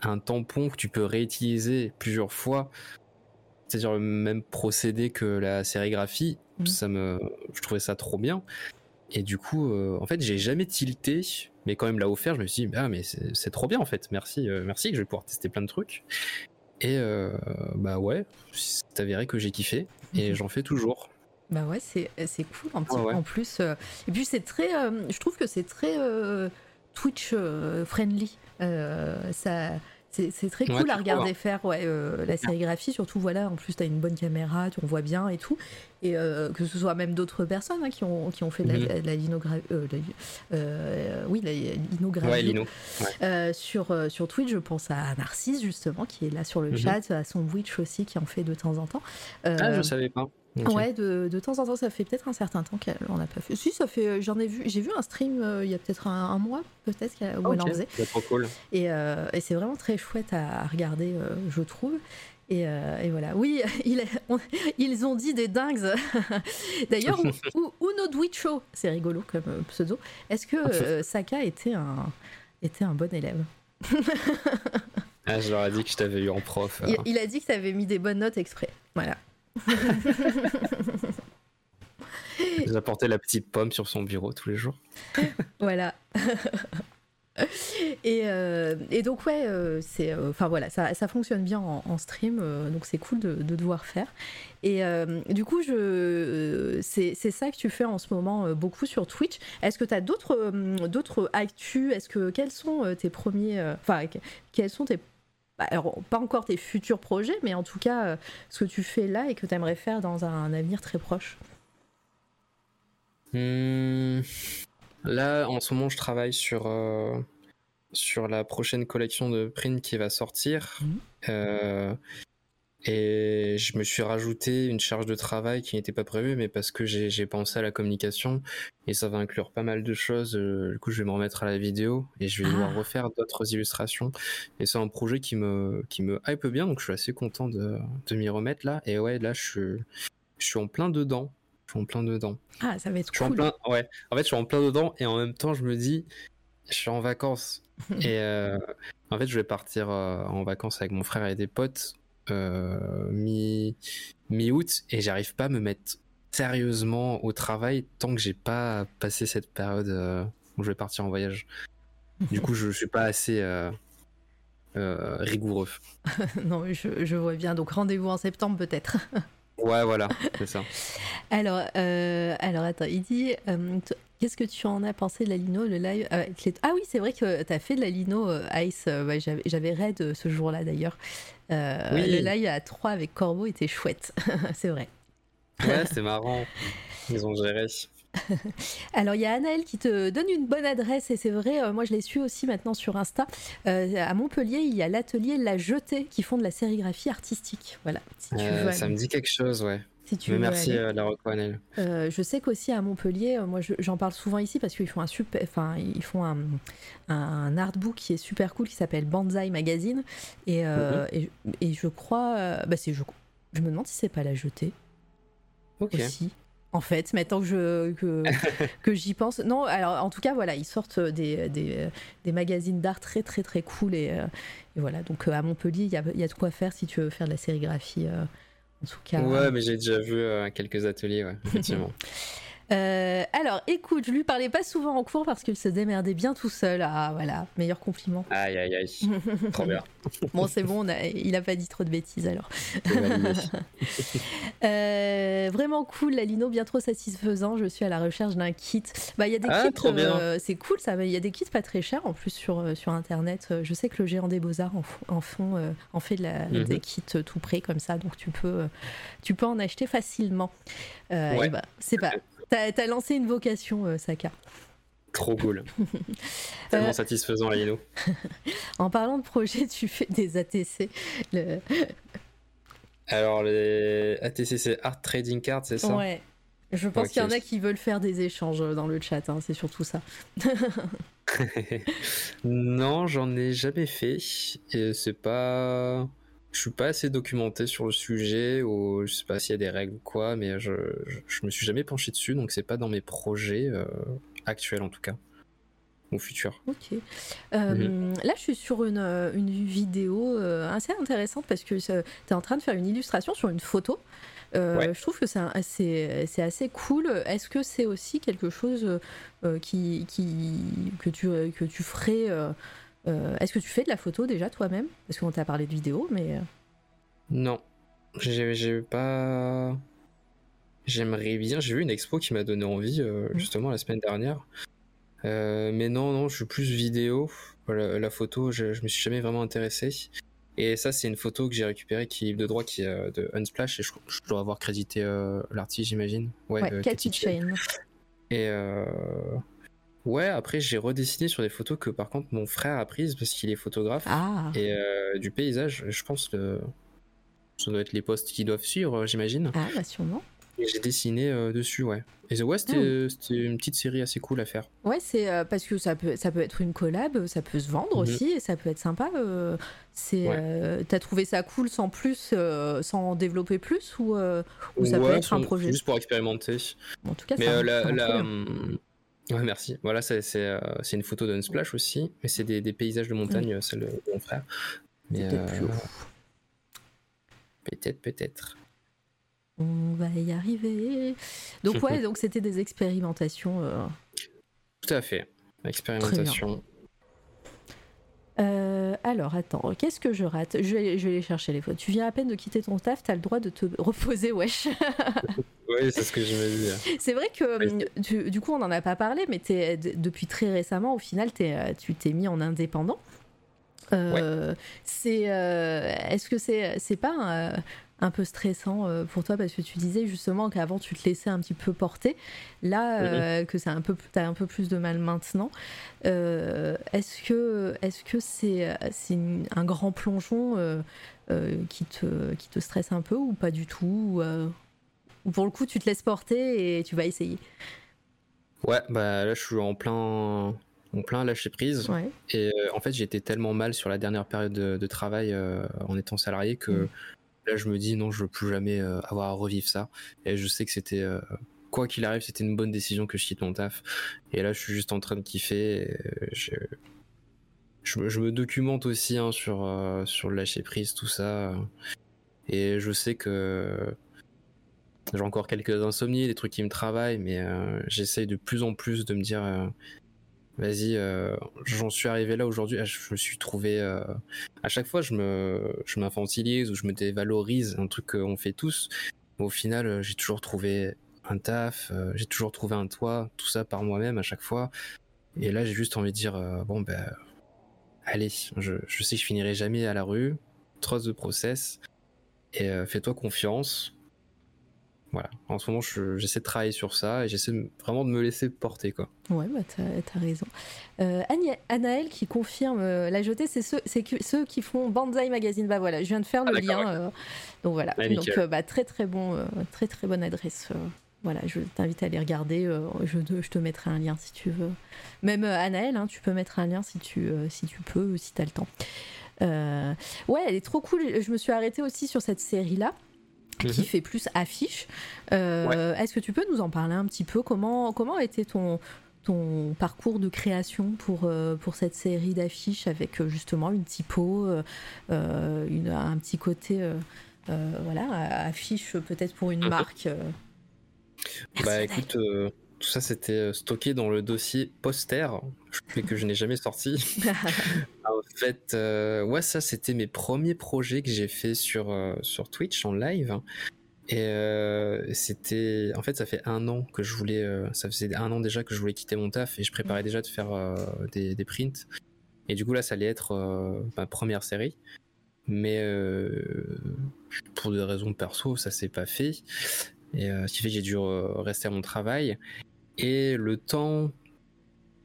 un tampon que tu peux réutiliser plusieurs fois. C'est-à-dire le même procédé que la sérigraphie, mmh. ça me, je trouvais ça trop bien. Et du coup, euh, en fait, j'ai jamais tilté, mais quand même l'a offert, je me suis dit, ah mais c'est, c'est trop bien en fait, merci, euh, merci, je vais pouvoir tester plein de trucs. Et euh, bah ouais, c'est avéré que j'ai kiffé et mmh. j'en fais toujours. Bah ouais, c'est, c'est cool en, petit, ah ouais. en plus. Euh, et puis c'est très, euh, je trouve que c'est très euh, Twitch euh, friendly. Euh, ça. C'est, c'est très cool ouais, à regarder voir. Faire ouais, euh, la sérigraphie, surtout voilà, en plus t'as une bonne caméra, on voit bien et tout, et euh, que ce soit même d'autres personnes hein, qui, ont, qui ont fait de la, de la linogravure, euh, euh, oui la linogravure ouais, lino. ouais. euh, sur, euh, sur Twitch, je pense à Narcisse justement qui est là sur le mm-hmm. chat, à son Witch aussi qui en fait de temps en temps. Euh, ah je savais pas. Okay. Ouais, de, de temps en temps, ça fait peut-être un certain temps qu'elle en a pas fait. Si, ça fait, j'en ai vu, j'ai vu un stream il euh, y a peut-être un, un mois, peut-être, où ah, okay. elle en faisait. C'est trop cool. Et, euh, et c'est vraiment très chouette à, à regarder, euh, je trouve. Et, euh, et voilà, oui, il, on, ils ont dit des dingues. D'ailleurs, ou, ou, Uno Duiccio, c'est rigolo comme pseudo. Est-ce que euh, Saka était un, était un bon élève? Ah, je leur ai dit que je t'avais eu en prof. Il, il a dit que t'avais mis des bonnes notes exprès. Voilà. J'apportais la petite pomme sur son bureau tous les jours. Voilà. Et, euh, et donc ouais, euh, c'est, enfin euh, voilà, ça, ça fonctionne bien en, en stream, euh, donc c'est cool de, de devoir faire. Et euh, du coup, je, euh, c'est, c'est ça que tu fais en ce moment, euh, beaucoup sur Twitch. Est-ce que tu as d'autres, euh, d'autres actus? Est-ce que quels sont euh, tes premiers, enfin euh, quels sont tes, alors pas encore tes futurs projets, mais en tout cas euh, ce que tu fais là et que tu aimerais faire dans un, un avenir très proche? Mmh. Là, en ce moment, je travaille sur, euh, sur la prochaine collection de print qui va sortir. Mmh. Euh, et je me suis rajouté une charge de travail qui n'était pas prévue, mais parce que j'ai, j'ai pensé à la communication et ça va inclure pas mal de choses. Du coup, je vais me remettre à la vidéo et je vais ah. devoir refaire d'autres illustrations. Et c'est un projet qui me, qui me hype bien, donc je suis assez content de, de m'y remettre là. Et ouais, là, je suis, je suis en plein dedans. en plein dedans. Ah, ça va être cool. En plein, ouais. En fait, je suis en plein dedans et en même temps, je me dis, je suis en vacances. Et euh, en fait, je vais partir euh, en vacances avec mon frère et des potes euh, mi, mi-août et j'arrive pas à me mettre sérieusement au travail tant que j'ai pas passé cette période euh, où je vais partir en voyage. Du coup, je, je suis pas assez... Euh, euh, rigoureux. Non, je, je vois bien. Donc, rendez-vous en septembre peut-être. Ouais, voilà, c'est ça. Alors, euh, alors attends, il dit, euh, t- qu'est-ce que tu en as pensé de la lino, le live euh, les... Ah oui, c'est vrai que t'as fait de la lino euh, Ice, euh, bah, j'avais, j'avais raid euh, ce jour-là d'ailleurs. Euh, oui. Le live à trois avec Corbeau était chouette, c'est vrai. Ouais, c'est marrant, ils ont géré. Alors il y a Anaëlle qui te donne une bonne adresse et c'est vrai, euh, moi je les suis aussi maintenant sur Insta. Euh, à Montpellier, il y a l'atelier La Jetée qui font de la sérigraphie artistique. Voilà. Si tu euh, veux ça aller. Me dit quelque chose, ouais. Si tu Mais veux merci euh, la reco Anaëlle. Euh, je sais qu'aussi à Montpellier, euh, moi je, j'en parle souvent ici parce qu'ils font un super, enfin ils font un, un artbook qui est super cool qui s'appelle Banzai Magazine et euh, mm-hmm. et, et je crois, euh, bah c'est je, je me demande si c'est pas La Jetée. Ok. Aussi. En fait, maintenant que, je, que, que j'y pense. Non, alors en tout cas, voilà, ils sortent des, des, des magazines d'art très, très, très cool. Et, euh, et voilà, donc à Montpellier, il y a, y a de quoi faire si tu veux faire de la sérigraphie, euh, en tout cas. Ouais, mais j'ai déjà vu euh, quelques ateliers, ouais, effectivement. euh, alors, écoute, je lui parlais pas souvent en cours parce qu'il se démerdait bien tout seul. Ah, voilà, meilleur compliment. Aïe, aïe, aïe. Trop bien. Bon, c'est bon, on a, il a pas dit trop de bêtises alors. euh, vraiment cool, la lino, bien trop satisfaisant. Je suis à la recherche d'un kit. Bah, il y a des ah, kits, euh, c'est cool ça. Il y a des kits pas très chers en plus sur sur internet. Je sais que le géant des beaux-arts en, en font, euh, en fait de la, mm-hmm. des kits tout prêts comme ça, donc tu peux, tu peux en acheter facilement. Euh, ouais. Et bah, c'est pas. T'as, t'as lancé une vocation, euh, Saka. Trop cool. Tellement euh... satisfaisant, la lino. En parlant de projet, tu fais des A T C. Le... Alors, les A T C, c'est Art Trading Card, c'est ça? Ouais. Je pense okay. qu'il y en a qui veulent faire des échanges dans le chat, hein, c'est surtout ça. Non, j'en ai jamais fait. Et c'est pas... Je suis pas assez documenté sur le sujet, ou je sais pas s'il y a des règles ou quoi, mais je, je, je me suis jamais penché dessus, donc c'est pas dans mes projets... Euh... actuel en tout cas ou futur. Ok. Euh, mmh. Là je suis sur une, une vidéo assez intéressante parce que t'es en train de faire une illustration sur une photo. Euh, ouais. Je trouve que c'est, un, c'est, c'est assez cool. Est-ce que c'est aussi quelque chose euh, qui, qui, que, tu, que tu ferais euh, euh, est-ce que tu fais de la photo déjà toi-même? Parce qu'on t'a parlé de vidéo mais... Non. J'ai, j'ai pas... J'aimerais bien, j'ai vu une expo qui m'a donné envie euh, mmh. justement la semaine dernière. Euh, mais non, non, je suis plus vidéo. La, la photo, je, je me suis jamais vraiment intéressé. Et ça, c'est une photo que j'ai récupérée qui est libre de droit, qui est euh, de Unsplash. Et je, je dois avoir crédité euh, l'artiste, j'imagine. Ouais, ouais, Cathy Chain. Et euh... ouais, après, j'ai redessiné sur des photos que par contre mon frère a prises parce qu'il est photographe. Ah. Et euh, du paysage, je pense que ça doit être les posts qui doivent suivre, j'imagine. Ah, bah sûrement. Et j'ai dessiné euh, dessus, ouais. Et The West, mmh. c'était une petite série assez cool à faire. Ouais, c'est euh, parce que ça peut, ça peut être une collab, ça peut se vendre mmh. aussi, et ça peut être sympa. Euh, c'est, ouais. euh, t'as trouvé ça cool sans plus, euh, sans développer plus, ou, euh, ou ça ouais, peut être sans, un projet juste pour expérimenter. En tout cas, mais ça, euh, la, ça la, ouais, merci. Voilà, c'est, c'est, euh, c'est une photo d'Unsplash aussi, mais c'est des, des paysages de montagne, mmh. celle de mon frère. Mais, peut-être euh, plus haut. Peut-être, peut-être. On va y arriver. Donc ouais, donc c'était des expérimentations. Euh... Tout à fait, expérimentation. Euh, alors attends, qu'est-ce que je rate ? Je vais, je vais aller chercher les photos. Tu viens à peine de quitter ton taf, t'as le droit de te reposer, wesh. Oui, c'est ce que j'imagine. C'est vrai que ouais. tu, du coup on n'en a pas parlé, mais t'es, depuis très récemment, au final, t'es, tu t'es mis en indépendant. Euh, ouais. C'est, euh, est-ce que c'est, c'est pas un, un peu stressant pour toi, parce que tu disais justement qu'avant tu te laissais un petit peu porter, là oui. euh, que ça un peu, t'as un peu plus de mal maintenant. Euh, est-ce que, est-ce que c'est, c'est une, un grand plongeon euh, euh, qui te, qui te stresse un peu ou pas du tout, ou euh, pour le coup tu te laisses porter et tu vas essayer. Ouais, bah là je suis en plein. Mon plein lâcher prise ouais. et euh, en fait j'étais tellement mal sur la dernière période de, de travail euh, en étant salarié que mmh. là je me dis non, je veux plus jamais euh, avoir à revivre ça, et je sais que c'était euh, quoi qu'il arrive c'était une bonne décision que je quitte mon taf, et là je suis juste en train de kiffer et, euh, je, je, je me documente aussi hein, sur, euh, sur le lâcher prise tout ça, et je sais que j'ai encore quelques insomnies, des trucs qui me travaillent, mais euh, j'essaye de plus en plus de me dire euh, vas-y, euh, j'en suis arrivé là aujourd'hui. Je me suis trouvé. Euh, à chaque fois, je me, je m'infantilise ou je me dévalorise, un truc qu'on fait tous. Mais au final, j'ai toujours trouvé un taf, euh, j'ai toujours trouvé un toit, tout ça par moi-même à chaque fois. Et là, j'ai juste envie de dire euh, bon ben, bah, allez, je, je sais que je finirai jamais à la rue. Trust the process et euh, fais-toi confiance. Voilà, en ce moment je, j'essaie de travailler sur ça et j'essaie de, vraiment de me laisser porter quoi. Ouais, bah t'as, t'as raison. Euh, Anaël qui confirme euh, la jetée, c'est ceux, c'est ceux qui font Banzai Magazine. Bah voilà, je viens de faire ah, le lien. Euh, donc voilà, ah, donc euh, bah, très très bon, euh, très très bonne adresse. Euh, voilà, je t'invite à aller regarder. Euh, je, je te mettrai un lien si tu veux. Même euh, Anaël, hein, tu peux mettre un lien si tu, euh, si tu peux, si t'as le temps. Euh, ouais, elle est trop cool. Je me suis arrêtée aussi sur cette série là. Qui fait plus affiche. Euh, ouais. Est-ce que tu peux nous en parler un petit peu ? Comment comment était ton ton parcours de création pour euh, pour cette série d'affiches avec justement une typo, euh, une un petit côté euh, euh, voilà affiche peut-être pour une mm-hmm. marque. Euh... Bah écoute, euh, tout ça c'était stocké dans le dossier poster que je n'ai jamais sorti. En fait, euh, ouais, ça c'était mes premiers projets que j'ai fait sur euh, sur Twitch en live, et euh, c'était, en fait, ça fait un an que je voulais, euh, ça faisait un an déjà que je voulais quitter mon taf et je préparais déjà de faire euh, des des prints, et du coup là ça allait être euh, ma première série, mais euh, pour des raisons perso ça s'est pas fait, et euh, ce qui fait que j'ai dû euh, rester à mon travail, et le temps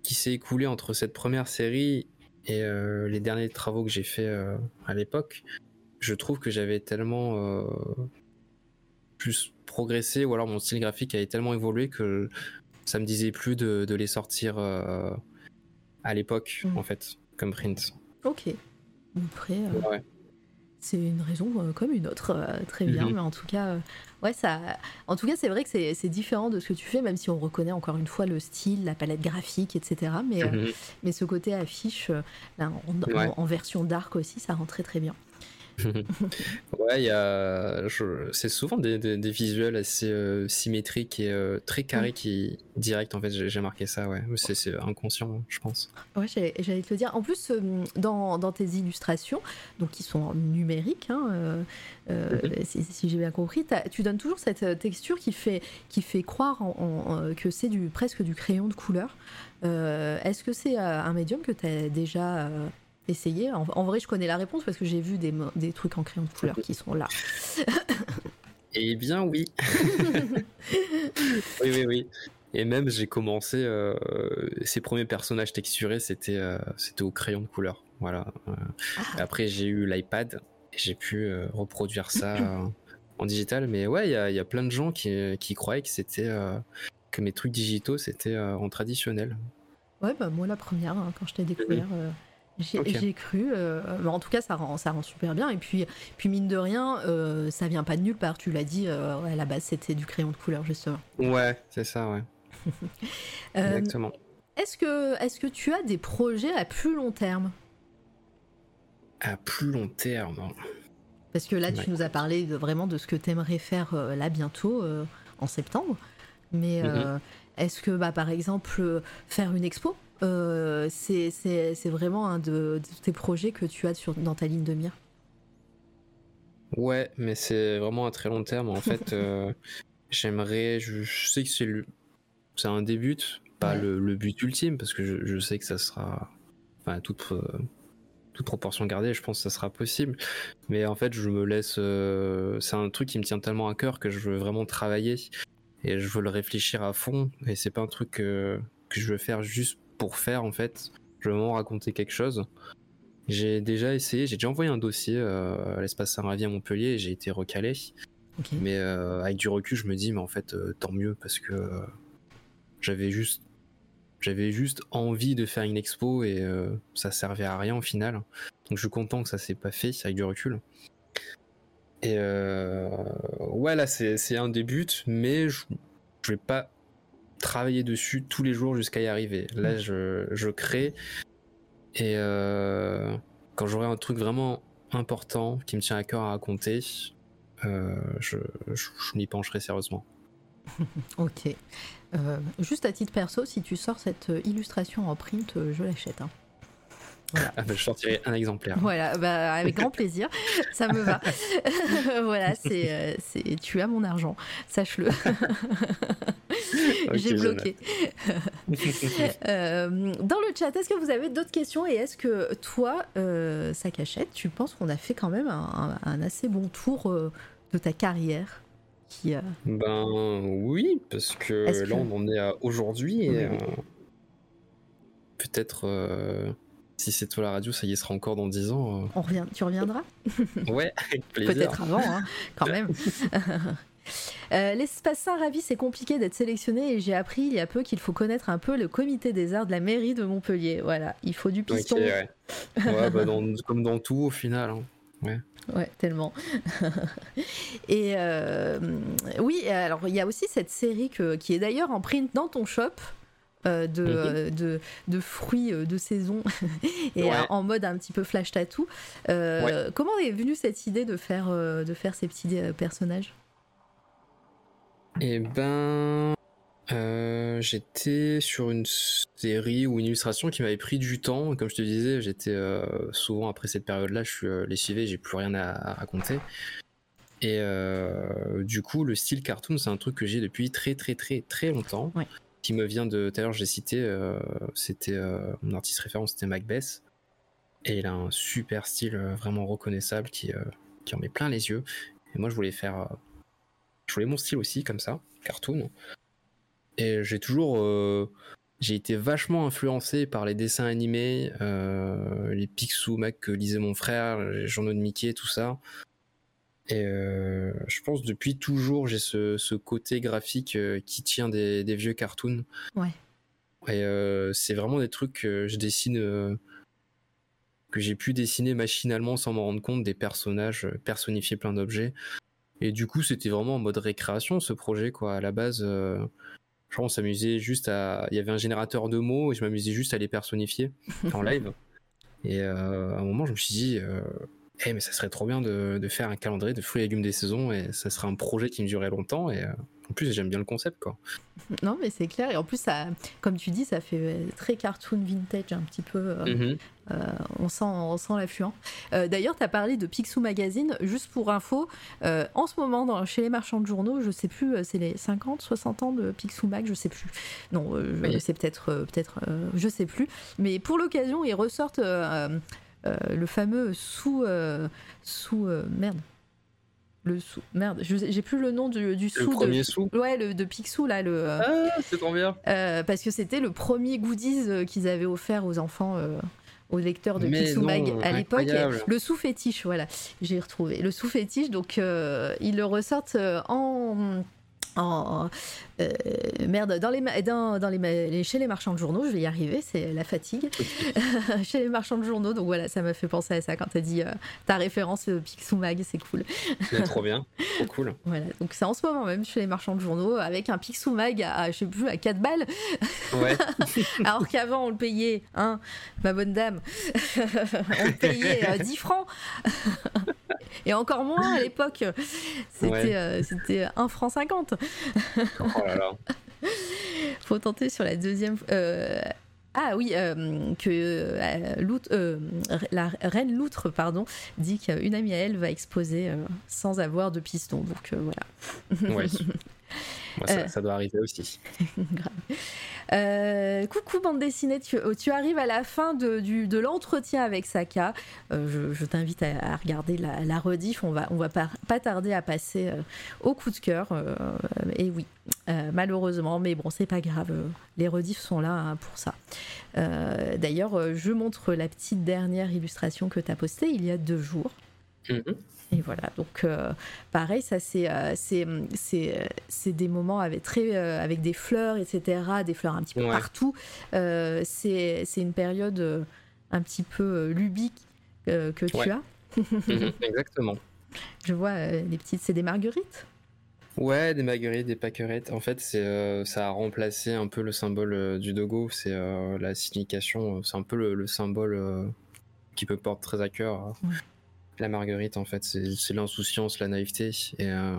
qui s'est écoulé entre cette première série et euh, les derniers travaux que j'ai fait euh, à l'époque, je trouve que j'avais tellement euh, plus progressé, ou alors mon style graphique avait tellement évolué que ça me disait plus de, de les sortir euh, à l'époque mmh. en fait comme print. Ok. Après, euh, ouais. c'est une raison euh, comme une autre, euh, très bien. Mmh. Mais en tout cas, euh, ouais ça. En tout cas, c'est vrai que c'est, c'est différent de ce que tu fais, même si on reconnaît encore une fois le style, la palette graphique, et cetera. Mais mmh. euh, mais ce côté affiche, euh, là, en, ouais. en, en version dark aussi, ça rend très très bien. Ouais, y a, je, c'est souvent des, des, des visuels assez euh, symétriques et euh, très carrés, mmh. qui direct en fait j'ai, j'ai marqué ça, ouais. c'est, c'est inconscient je pense. Ouais, j'allais, j'allais te le dire, en plus dans, dans tes illustrations, donc qui sont numériques hein, euh, euh, mmh. si, si j'ai bien compris, tu donnes toujours cette texture qui fait, qui fait croire en, en, que c'est du, presque du crayon de couleur. Euh, est-ce que c'est un médium que tu as déjà euh, essayer. En, en vrai, je connais la réponse parce que j'ai vu des, des trucs en crayon de couleur qui sont là. Eh bien, oui. Oui, oui, oui. Et même, j'ai commencé... Euh, ces premiers personnages texturés, c'était, euh, c'était au crayon de couleur. Voilà. Euh, ah. Après, j'ai eu l'iPad et j'ai pu euh, reproduire ça euh, en digital. Mais ouais, il y a, y a plein de gens qui, qui croyaient que c'était euh, que mes trucs digitaux c'était euh, en traditionnel. Ouais, bah moi la première, hein, quand je t'ai découvert, euh, j'ai, okay. j'ai cru. Euh, bah, en tout cas, ça rend, ça rend super bien. Et puis, puis mine de rien, euh, ça vient pas de nulle part. Tu l'as dit, euh, à la base, c'était du crayon de couleur, justement. Ouais, c'est ça, ouais. Exactement. Euh, est-ce que, est-ce que tu as des projets à plus long terme ? À plus long terme. Parce que là, ouais. tu nous as parlé de, vraiment de ce que tu aimerais faire euh, là bientôt, euh, en septembre. Mais mm-hmm. euh, est-ce que, bah, par exemple, euh, faire une expo, euh, c'est, c'est, c'est vraiment un de, de tes projets que tu as sur, dans ta ligne de mire ? Ouais, mais c'est vraiment à très long terme. En fait, euh, j'aimerais. Je, je sais que c'est, le, c'est un des buts, pas ouais. le, le but ultime, parce que je, je sais que ça sera. Enfin, toute. Euh, toute proportion gardée, je pense que ça sera possible, mais en fait je me laisse euh, c'est un truc qui me tient tellement à cœur que je veux vraiment travailler et je veux le réfléchir à fond, et c'est pas un truc euh, que je veux faire juste pour faire. En fait, je veux vraiment raconter quelque chose. J'ai déjà essayé, j'ai déjà envoyé un dossier euh, à l'espace Saint-Ravi à Montpellier et j'ai été recalé, okay. mais euh, avec du recul je me dis mais en fait euh, tant mieux, parce que euh, j'avais juste J'avais juste envie de faire une expo et euh, ça servait à rien au final. Donc je suis content que ça s'est pas fait, avec du recul. Et euh, ouais, là c'est, c'est un des buts, mais je, je vais pas travailler dessus tous les jours jusqu'à y arriver. Là je, je crée, et euh, quand j'aurai un truc vraiment important qui me tient à cœur à raconter, euh, je, je, je m'y pencherai sérieusement. Ok. Euh, juste à titre perso, si tu sors cette illustration en print, je l'achète. Hein. Voilà. Ah bah je sortirai un exemplaire. Voilà, bah avec grand plaisir, ça me va. Voilà, c'est, c'est, tu as mon argent, sache-le. Okay, j'ai bloqué. euh, dans le chat, est-ce que vous avez d'autres questions, et est-ce que toi, euh, Sakachette, tu penses qu'on a fait quand même un, un, un assez bon tour euh, de ta carrière ? Qui, euh... Ben oui, parce que Est-ce là que... on en est à aujourd'hui, et oui. euh, peut-être euh, si c'est toi la radio, ça y est, sera encore dans dix ans. Euh... On revient, tu reviendras ? Ouais, avec plaisir. Peut-être avant, hein, quand même. Euh, l'espace Saint-Ravi, c'est compliqué d'être sélectionné, et j'ai appris il y a peu qu'il faut connaître un peu le comité des arts de la mairie de Montpellier. Voilà, il faut du piston. Okay, ouais, ouais bah dans, comme dans tout au final. Hein. Ouais. Ouais, tellement. Et euh, oui, alors il y a aussi cette série que, qui est d'ailleurs en print dans ton shop euh, de, euh, de, de fruits de saison et ouais. en mode un petit peu flash tattoo. Euh, ouais. Comment est venue cette idée de faire, de faire ces petits personnages ? Eh ben, euh, j'étais sur une série ou une illustration qui m'avait pris du temps. Comme je te disais, j'étais euh, souvent après cette période-là, je suis euh, lessivé, j'ai plus rien à, à raconter. Et euh, du coup, le style cartoon, c'est un truc que j'ai depuis très très très très longtemps, ouais. qui me vient de. Tout à l'heure, j'ai cité, euh, c'était euh, mon artiste référent, c'était Macbeth, et il a un super style euh, vraiment reconnaissable qui euh, qui en met plein les yeux. Et moi, je voulais faire, euh, je voulais mon style aussi comme ça, cartoon. Et j'ai toujours, euh, j'ai été vachement influencé par les dessins animés, euh, les Picsou Mag que lisait mon frère, les journaux de Mickey, tout ça. Et euh, je pense depuis toujours j'ai ce, ce côté graphique euh, qui tient des, des vieux cartoons. Ouais. Et euh, c'est vraiment des trucs que je dessine, euh, que j'ai pu dessiner machinalement sans m'en rendre compte, des personnages, euh, personnifier plein d'objets. Et du coup c'était vraiment en mode récréation ce projet quoi. À la base. Euh, Genre on s'amusait juste à... Il y avait un générateur de mots et je m'amusais juste à les personnifier en live. Et euh, à un moment, je me suis dit euh, « Hey, mais ça serait trop bien de, de faire un calendrier de fruits et légumes des saisons, et ça serait un projet qui me durait longtemps. » Et euh, en plus, j'aime bien le concept, quoi. Non, mais c'est clair. Et en plus, ça, comme tu dis, ça fait très cartoon vintage, un petit peu. Euh, mm-hmm. euh, on sent, on sent l'affluent. Euh, d'ailleurs, tu as parlé de Picsou Magazine. Juste pour info, euh, en ce moment, dans, chez les marchands de journaux, je sais plus, c'est les cinquante, soixante ans de Picsou Mag, je sais plus. Non, euh, oui. c'est peut-être, euh, peut-être, euh, je sais plus. Mais pour l'occasion, ils ressortent euh, euh, le fameux sous, euh, sous euh, merde. Le sou... Merde, je, j'ai plus le nom du, du sou. Le premier de... sou Ouais, le, de Picsou, là. Le, ah, c'est trop bien. Euh, parce que c'était le premier goodies qu'ils avaient offert aux enfants euh, aux lecteurs de Picsou Mag à l'époque, le sous-fétiche, voilà, j'ai retrouvé le sous-fétiche, donc euh, ils le ressortent en... en euh, merde, dans les, ma- dans, dans les, ma- les chez les marchands de journaux, je vais y arriver, c'est la fatigue. Chez les marchands de journaux, donc voilà, ça m'a fait penser à ça quand t'as dit euh, ta référence euh, Picsou Mag, c'est cool. C'est trop bien, trop cool. Voilà, donc c'est en ce moment même chez les marchands de journaux avec un Picsou Mag à, à je sais plus à quatre balles. Ouais. Alors qu'avant on le payait, hein, ma bonne dame, on le payait euh, dix francs. Et encore moins à l'époque, c'était, ouais. euh, c'était un franc cinquante. Oh là là. Faut tenter sur la deuxième. Euh, ah oui, euh, que euh, Loutre, euh, la reine Loutre, pardon, dit qu'une amie à elle va exposer euh, sans avoir de piston. Donc euh, voilà. Ouais. Moi, ça, euh, ça doit arriver aussi. Grave. Euh, coucou bande dessinée, tu, tu arrives à la fin de, du, de l'entretien avec Saka. Euh, je, je t'invite à, à regarder la, la rediff. On va, on va pas, pas tarder à passer euh, au coup de cœur. Euh, et oui, euh, malheureusement, mais bon, c'est pas grave. Euh, les rediffs sont là hein, pour ça. Euh, d'ailleurs, je montre la petite dernière illustration que t'as postée il y a deux jours. Mmh. Et voilà, donc euh, pareil, ça c'est, euh, c'est, c'est, c'est des moments avec, très, euh, avec des fleurs, et cetera, des fleurs un petit peu ouais. partout. Euh, c'est, c'est une période euh, un petit peu euh, lubique euh, que ouais. tu as. Mmh, exactement. Je vois euh, les petites, c'est des marguerites ? Ouais, des marguerites, des pâquerettes. En fait, c'est, euh, ça a remplacé un peu le symbole euh, du dogo, c'est euh, la signification, c'est un peu le, le symbole euh, qui peut porter très à cœur. Hein. Ouais. La marguerite, en fait, c'est, c'est l'insouciance, la naïveté. Et euh,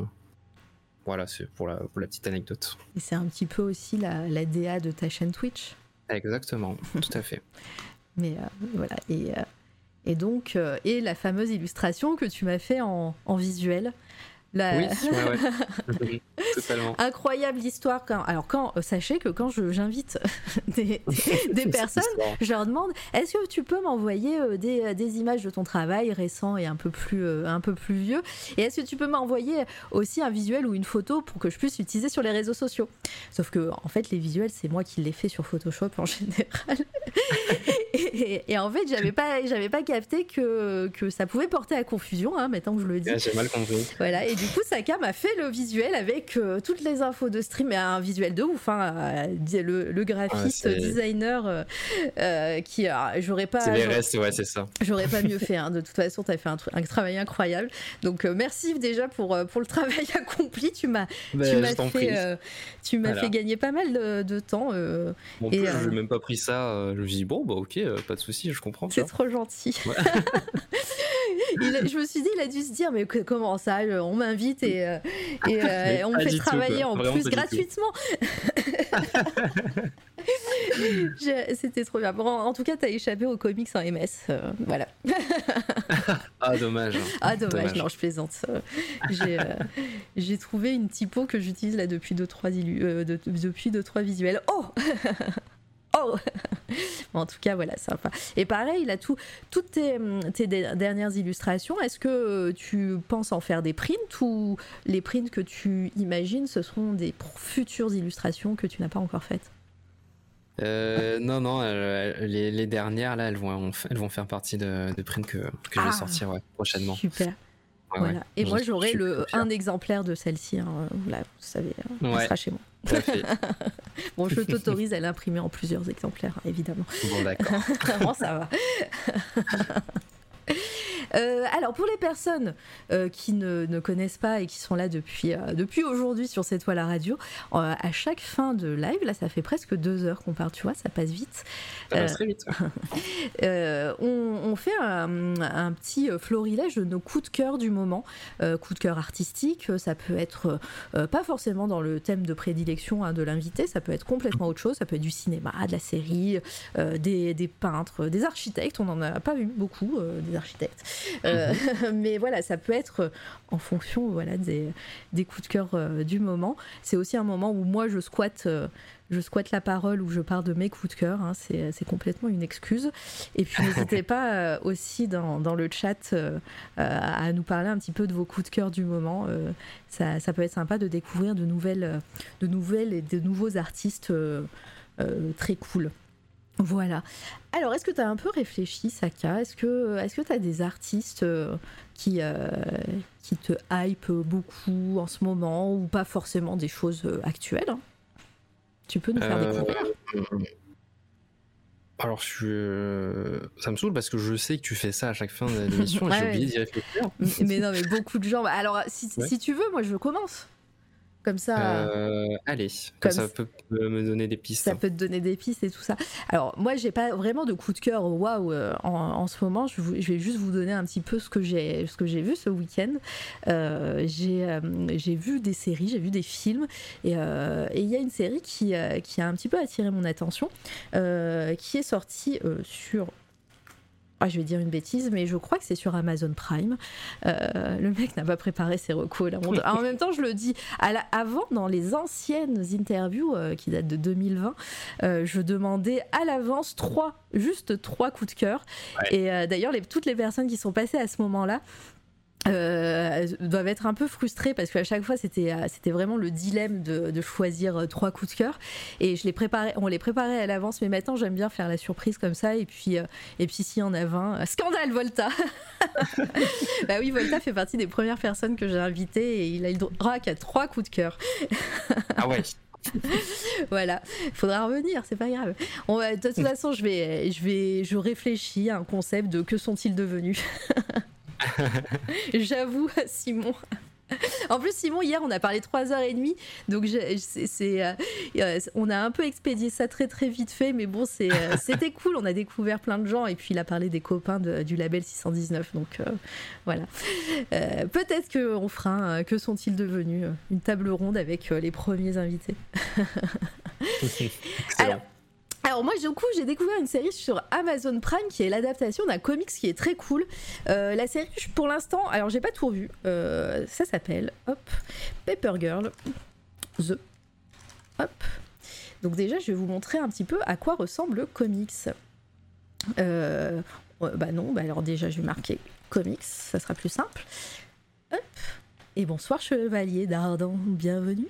voilà, c'est pour la, pour la petite anecdote. Et c'est un petit peu aussi la, la D A de ta chaîne Twitch. Exactement, tout à fait. Mais euh, voilà, et, euh, et donc, euh, et la fameuse illustration que tu m'as fait en, en visuel. La... Oui, ouais, ouais. Totalement. Incroyable l'histoire. Quand... Alors, quand... sachez que quand je, j'invite des, des, des personnes, je leur demande est-ce que tu peux m'envoyer euh, des, des images de ton travail récent et un peu plus, euh, un peu plus vieux ? Et est-ce que tu peux m'envoyer aussi un visuel ou une photo pour que je puisse l'utiliser sur les réseaux sociaux ? Sauf que, en fait, les visuels, c'est moi qui les fais sur Photoshop en général. Et, et en fait, j'avais pas, j'avais pas capté que, que ça pouvait porter à confusion, hein, maintenant que je le dis. Ah, j'ai mal compris. Voilà, et du coup, Saka m'a fait le visuel avec euh, toutes les infos de stream, et un visuel de ouf, hein, euh, le, le graphiste, ah, designer, euh, euh, qui, alors, j'aurais pas... C'est les restes, ouais, c'est ça. J'aurais pas mieux fait, hein, de toute façon, t'as fait un, tru- un travail incroyable. Donc, euh, merci déjà pour, pour le travail accompli, tu m'as, ben, tu m'as, fait, euh, tu m'as voilà. fait gagner pas mal de, de temps. Euh, bon, et, plus, euh, je n'ai même pas pris ça, euh, je me suis dit, bon, bah ok, euh, pas de souci, je comprends. C'est ça. Trop gentil. Ouais. Il, je me suis dit, il a dû se dire, mais que, comment ça, on m'invite et, et, euh, et on me fait travailler tout, en vraiment plus gratuitement. je, c'était trop bien. Bon, en tout cas, t'as échappé aux Comics Sans M S, euh, voilà. ah dommage. Hein. Ah dommage. dommage. Non, je plaisante. J'ai, euh, j'ai trouvé une typo que j'utilise là depuis deux trois illu- euh, de, depuis deux trois visuels. Oh. Oh en tout cas, voilà, sympa. Et pareil, là, tout, toutes tes, tes de- dernières illustrations, est-ce que tu penses en faire des prints ou les prints que tu imagines, ce seront des futures illustrations que tu n'as pas encore faites ? Euh, non, non, euh, les, les dernières, là, elles vont, elles vont faire partie de, de prints que, que ah, je vais sortir ouais, prochainement. Super. Ouais, voilà. Ouais. Et moi, j'aurai le, un exemplaire de celle-ci. Hein. Là, vous savez, ouais. Elle sera chez moi. Bon, je t'autorise à l'imprimer en plusieurs exemplaires, évidemment. Bon, d'accord. Bon, ça va. Euh, alors, pour les personnes euh, qui ne, ne connaissent pas et qui sont là depuis, euh, depuis aujourd'hui sur C'est Toi La Radio, euh, à chaque fin de live, là, ça fait presque deux heures qu'on parle, tu vois, ça passe vite. Ça euh, passe très vite. euh, on, on fait un, un petit florilège de nos coups de cœur du moment, euh, coups de cœur artistiques. Ça peut être euh, pas forcément dans le thème de prédilection hein, de l'invité, ça peut être complètement autre chose, ça peut être du cinéma, de la série, euh, des, des peintres, des architectes, on n'en a pas vu beaucoup, euh, des architectes. Euh, mmh. Mais voilà, ça peut être en fonction voilà, des, des coups de cœur euh, du moment. C'est aussi un moment où moi je squatte, euh, je squatte la parole, où je pars de mes coups de cœur, hein, c'est, c'est complètement une excuse. Et puis n'hésitez pas euh, aussi dans, dans le chat euh, euh, à nous parler un petit peu de vos coups de cœur du moment. Euh, ça, ça peut être sympa de découvrir de nouvelles, de nouvelles et de nouveaux artistes euh, euh, très cool. Voilà. Alors, est-ce que tu as un peu réfléchi, Saka ? Est-ce que est-ce que tu as des artistes qui, euh, qui te hype beaucoup en ce moment, ou pas forcément des choses actuelles, hein ? Tu peux nous faire euh... découvrir ? Alors, je... ça me saoule parce que je sais que tu fais ça à chaque fin d'émission et ouais, j'ai oublié ouais. d'y réfléchir. Mais, mais non, mais beaucoup de gens... Alors, si, ouais. si tu veux, moi, je commence. Comme ça... Euh, allez, comme ça peut me donner des pistes. Ça peut te donner des pistes et tout ça. Alors, moi, j'ai pas vraiment de coup de cœur waouh en, en ce moment. Je, vous, je vais juste vous donner un petit peu ce que j'ai, ce que j'ai vu ce week-end. Euh, j'ai, euh, j'ai vu des séries, j'ai vu des films. Et il euh, y a une série qui, euh, qui a un petit peu attiré mon attention, euh, qui est sortie euh, sur... Ah, je vais dire une bêtise, mais je crois que c'est sur Amazon Prime. Euh, le mec n'a pas préparé ses recos. Là. En même temps, je le dis. À la, avant, dans les anciennes interviews euh, qui datent de deux mille vingt, euh, je demandais à l'avance trois, juste trois coups de cœur. Ouais. Et euh, d'ailleurs, les, toutes les personnes qui sont passées à ce moment-là, Euh, doivent être un peu frustrés parce qu'à chaque fois c'était, c'était vraiment le dilemme de, de choisir trois coups de cœur, et je les préparais, on les préparait à l'avance, mais maintenant j'aime bien faire la surprise comme ça, et puis, euh, et puis s'il y en a vingt, scandale Volta. Bah oui, Volta fait partie des premières personnes que j'ai invitées et il a le droit qu'à trois coups de cœur. Ah ouais. Voilà, faudra revenir, c'est pas grave. On va, de toute façon je, vais, je, vais, je réfléchis à un concept de que sont-ils devenus. J'avoue, Simon. En plus, Simon, hier, on a parlé trois heures trente, donc je, c'est, c'est, euh, on a un peu expédié ça très très vite fait, mais bon, c'est, euh, c'était cool, on a découvert plein de gens, et puis il a parlé des copains de, du label six cent dix-neuf, donc euh, voilà. Euh, peut-être qu'on fera un, que sont-ils devenus, une table ronde avec euh, les premiers invités. Okay. Alors, Alors moi du coup j'ai découvert une série sur Amazon Prime qui est l'adaptation d'un comics qui est très cool. Euh, la série pour l'instant, alors j'ai pas tout revu, euh, ça s'appelle hop, Paper Girls The. Hop. Donc déjà je vais vous montrer un petit peu à quoi ressemble le comics. Euh, bah non, bah alors déjà je vais marquer comics, ça sera plus simple. Hop. Et bonsoir Chevalier d'Ardan, bienvenue.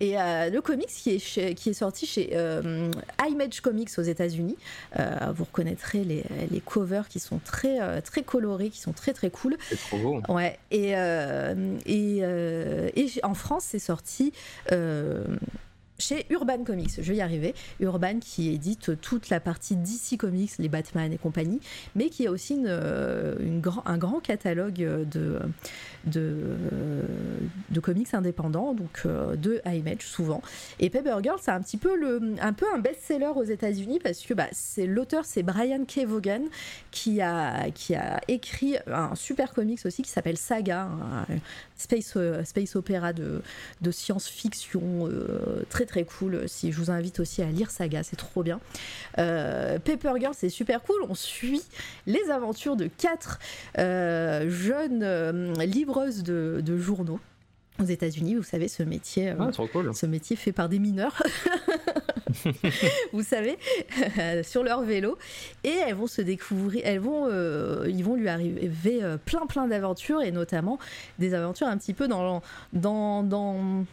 Et euh, le comics qui est, chez, qui est sorti chez euh, iMage Comics aux États-Unis. Euh, vous reconnaîtrez les, les covers qui sont très, très colorés, qui sont très très cool. C'est trop beau. Ouais. Et, euh, et, euh, et en France, c'est sorti euh, chez Urban Comics. Je vais y arriver. Urban qui édite toute la partie D C Comics, les Batman et compagnie, mais qui a aussi une, une grand, un grand catalogue de. De, de comics indépendants, donc euh, de iMage souvent. Et Paper Girls, c'est un petit peu, le, un, peu un best-seller aux États-Unis parce que bah, c'est, l'auteur, c'est Brian K. Vaughan qui a, qui a écrit un super comics aussi qui s'appelle Saga, un space, euh, space opéra de, de science-fiction euh, très très cool. Si, je vous invite aussi à lire Saga, c'est trop bien. Euh, Paper Girls, c'est super cool. On suit les aventures de quatre euh, jeunes euh, livres De, de journaux aux États-Unis, vous savez, ce métier, ah, euh, cool. ce métier fait par des mineurs, vous savez, sur leur vélo, et elles vont se découvrir, elles vont, euh, ils vont lui arriver euh, plein plein d'aventures, et notamment des aventures un petit peu dans dans dans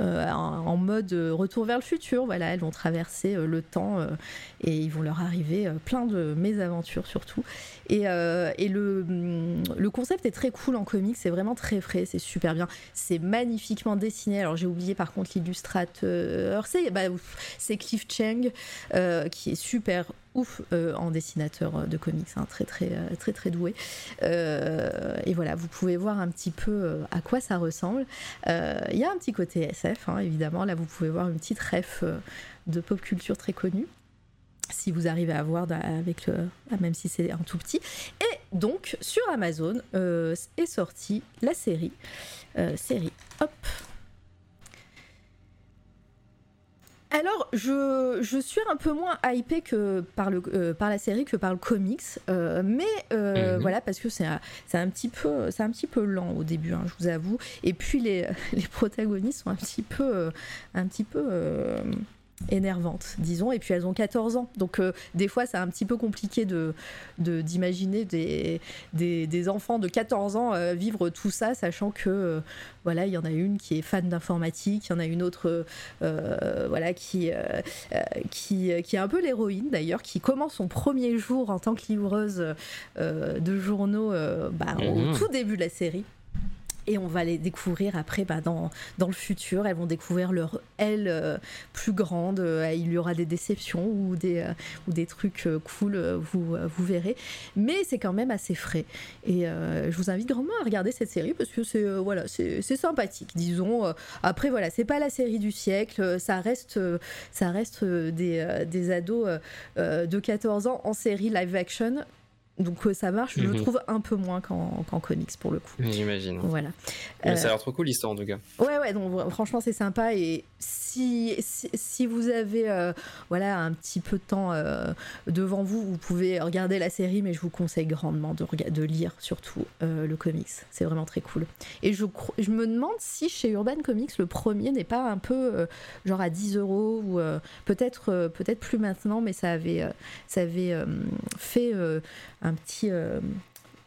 Euh, en mode retour vers le futur. Voilà, elles vont traverser euh, le temps euh, et ils vont leur arriver euh, plein de mésaventures surtout, et, euh, et le, le concept est très cool en comics, c'est vraiment très frais, c'est super bien, c'est magnifiquement dessiné. Alors j'ai oublié par contre l'illustrateur, c'est, bah, c'est Cliff Chang euh, qui est super ouf euh, en dessinateur de comics, hein, très, très très très très doué. Euh, et voilà, vous pouvez voir un petit peu à quoi ça ressemble. Il euh, y a un petit côté S F, hein, évidemment. Là, vous pouvez voir une petite ref de pop culture très connue, si vous arrivez à voir avec le, même si c'est un tout petit. Et donc sur Amazon euh, est sortie la série, euh, série. Hop. Alors, je, je suis un peu moins hypée que par, le, euh, par la série que par le comics, euh, mais euh, mmh. voilà, parce que c'est, c'est, un petit peu, c'est un petit peu lent au début, hein, je vous avoue. Et puis, les, les protagonistes sont un petit peu, un petit peu euh, énervantes, disons, et puis elles ont quatorze ans, donc euh, des fois c'est un petit peu compliqué de, de, d'imaginer des, des, des enfants de quatorze ans euh, vivre tout ça, sachant que euh, voilà, il y en a une qui est fan d'informatique, il y en a une autre euh, voilà, qui, euh, qui, qui est un peu l'héroïne d'ailleurs, qui commence son premier jour en tant que livreuse euh, de journaux euh, bah, mmh. au tout début de la série. Et on va les découvrir après, bah, dans, dans le futur, elles vont découvrir leur elle euh, plus grande, euh, il y aura des déceptions ou des, euh, ou des trucs euh, cool, euh, vous, euh, vous verrez. Mais c'est quand même assez frais. Et euh, je vous invite grandement à regarder cette série parce que c'est, euh, voilà, c'est, c'est sympathique, disons. Après, voilà, c'est pas la série du siècle, ça reste, euh, ça reste euh, des, euh, des ados euh, de quatorze ans en série live action. Donc euh, ça marche, je mmh. le trouve un peu moins qu'en, qu'en comics pour le coup. J'imagine. Voilà. Mais euh... ça a l'air trop cool l'histoire en tout cas. Ouais ouais, donc franchement c'est sympa, et si si, si vous avez euh, voilà un petit peu de temps euh, devant vous, vous pouvez regarder la série, mais je vous conseille grandement de rega- de lire surtout euh, le comics. C'est vraiment très cool. Et je cro- je me demande si chez Urban Comics le premier n'est pas un peu euh, genre à dix euros ou euh, peut-être euh, peut-être plus maintenant, mais ça avait euh, ça avait euh, fait euh, un petit euh,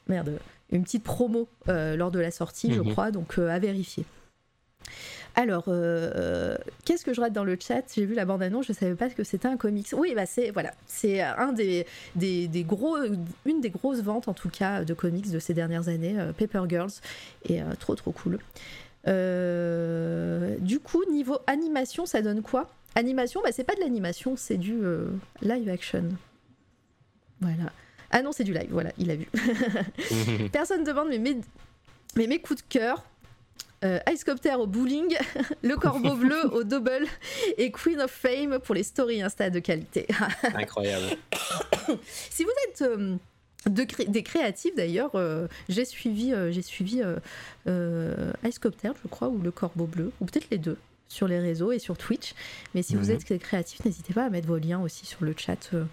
merde, une petite promo euh, lors de la sortie, mmh. je crois, donc euh, à vérifier. Alors, euh, qu'est-ce que je rate dans le chat ? J'ai vu la bande-annonce, je ne savais pas que c'était un comics. Oui, bah c'est voilà, c'est un des, des, des gros, une des grosses ventes en tout cas de comics de ces dernières années, euh, Paper Girls, et euh, trop trop cool. Euh, du coup, niveau animation, ça donne quoi ? Animation, bah c'est pas de l'animation, c'est du euh, live action. Voilà. Ah non, c'est du live, voilà, il a vu. Personne ne demande, mais mes, mais mes coups de cœur. Euh, Ice Copter au bowling, le corbeau bleu au double et Queen of Fame pour les stories Insta de qualité. Incroyable. Si vous êtes euh, de cré- des créatifs d'ailleurs, euh, j'ai suivi, euh, j'ai suivi euh, euh, Ice Copter, je crois, ou le corbeau bleu, ou peut-être les deux, sur les réseaux et sur Twitch. Mais si mmh. vous êtes créatifs, n'hésitez pas à mettre vos liens aussi sur le chat. Euh,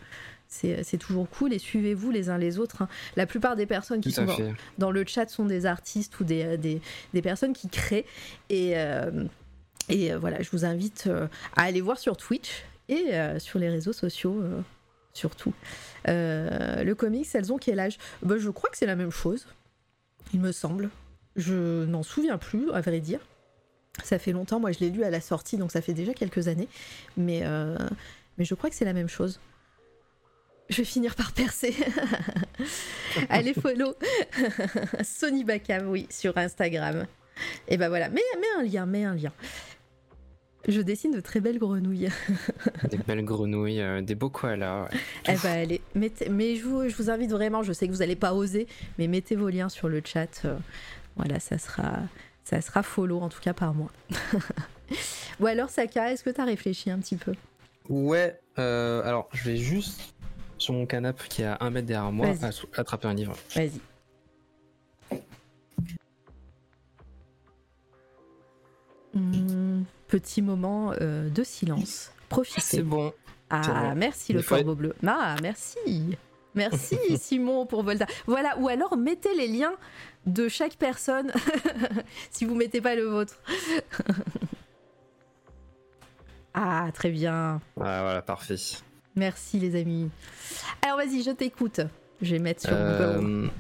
C'est, c'est toujours cool, et suivez-vous les uns les autres, hein. La plupart des personnes qui sont dans, dans le chat sont des artistes ou des, des, des personnes qui créent, et, euh, et voilà, je vous invite euh, à aller voir sur Twitch et euh, sur les réseaux sociaux euh, surtout. Euh, le comics, elles ont quel âge ? Ben, je crois que c'est la même chose, il me semble, je n'en souviens plus à vrai dire, ça fait longtemps, moi je l'ai lu à la sortie donc ça fait déjà quelques années, mais, euh, mais je crois que c'est la même chose. Je vais finir par percer. Allez follow Sony Bacam, oui, sur Instagram. Et ben voilà, mets, mets un lien, mets un lien. Je dessine de très belles grenouilles. Des belles grenouilles, euh, des beaux koalas. Ouais. Eh ben allez, mettez, mais je vous, je vous invite vraiment, je sais que vous n'allez pas oser, mais mettez vos liens sur le chat. Euh, voilà, ça sera, ça sera follow en tout cas par moi. Ou alors Saka, est-ce que tu as réfléchi un petit peu ? Ouais, euh, alors je vais juste... sur mon canapé qui est à un mètre derrière moi, à attraper un livre. Vas-y. Mmh, petit moment euh, de silence. Profitez. C'est bon. Ah, c'est bon. Merci le corbeau bleu. Ah, merci. Merci Simon pour Volta. Voilà, ou alors mettez les liens de chaque personne si vous mettez pas le vôtre. Ah, très bien. Voilà, voilà, parfait. Merci les amis. Alors vas-y, je t'écoute. Je vais mettre sur euh, Google.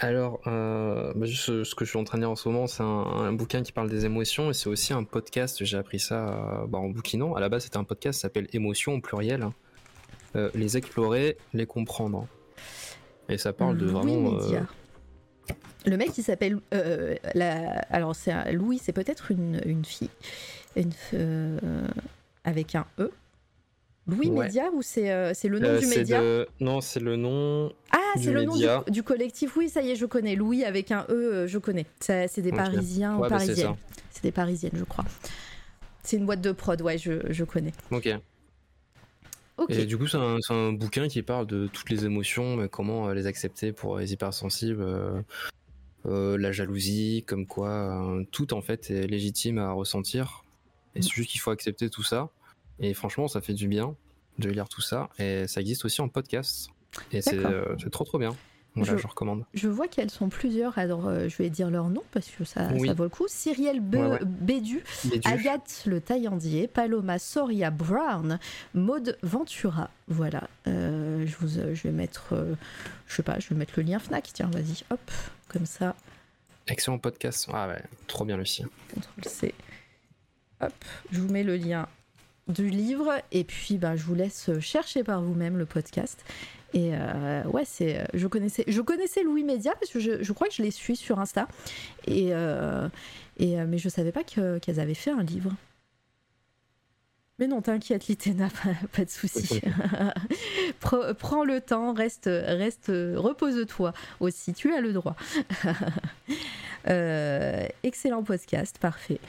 Alors, euh, bah juste ce que je suis en train de lire en ce moment, c'est un, un bouquin qui parle des émotions, et c'est aussi un podcast. J'ai appris ça euh, bah, en bouquinant. À la base, c'était un podcast qui s'appelle Émotions au pluriel. Euh, les explorer, les comprendre. Et ça parle Louis de vraiment. Euh... Le mec qui s'appelle. Euh, la... Alors c'est un... Louis, c'est peut-être une, une fille, une, euh, avec un E. Louis ouais. Média, ou c'est, euh, c'est le nom euh, du c'est média de... Non, c'est le nom. Ah, du c'est le média. nom du, du collectif. Oui, ça y est, je connais. Louis avec un E, je connais. Ça, c'est des okay. Parisiens ouais, ou bah Parisiennes. C'est, c'est des Parisiennes, je crois. C'est une boîte de prod, ouais, je, je connais. Ok. Okay. Et du coup, c'est un, c'est un bouquin qui parle de toutes les émotions, comment les accepter pour les hypersensibles, euh, euh, la jalousie, comme quoi euh, tout en fait est légitime à ressentir. Et c'est juste qu'il faut accepter tout ça. Et franchement, ça fait du bien de lire tout ça. Et ça existe aussi en podcast. Et c'est, euh, c'est trop, trop bien. Voilà, je, je recommande. Je vois qu'elles sont plusieurs, alors euh, je vais dire leur nom parce que ça, oui. ça vaut le coup. Cyrielle Be- ouais, ouais. Bédu, Bédu, Agathe Le Taillandier, Paloma Soria Brown, Maude Ventura. Voilà, euh, je, vous, euh, je vais mettre, euh, je sais pas, je vais mettre le lien Fnac, tiens, vas-y, hop, comme ça. Excellent podcast, ah ouais, trop bien Lucie. C T R L C, hop, je vous mets le lien du livre et puis bah, je vous laisse chercher par vous-même le podcast. Et euh, ouais, c'est, je connaissais, je connaissais Louis Média parce que je, je crois que je les suis sur Insta. Et, euh, et mais je savais pas que, qu'elles avaient fait un livre. Mais non, t'inquiète, Litena, pas, pas de souci. Pre, prends le temps, reste, reste, repose-toi aussi. Tu as le droit. euh, excellent podcast, parfait.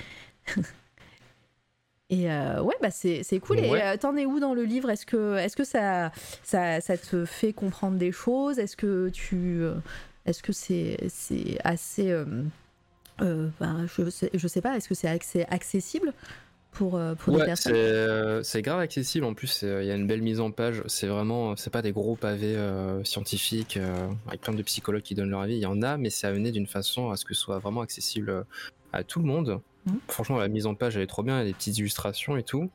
Et euh, ouais, bah c'est, c'est cool. Ouais. Et euh, t'en es où dans le livre ? Est-ce que, est-ce que ça, ça, ça te fait comprendre des choses ? Est-ce que tu, est-ce que c'est, c'est assez, euh, euh, bah, je sais, je sais pas. Est-ce que c'est accessible pour pour ouais, des personnes ? c'est, c'est grave accessible. En plus, il y a une belle mise en page. C'est vraiment, c'est pas des gros pavés euh, scientifiques euh, avec plein de psychologues qui donnent leur avis. Il y en a, mais c'est amené d'une façon à ce que ce soit vraiment accessible à tout le monde. Mmh. Franchement, la mise en page elle est trop bien, il y a des petites illustrations et tout.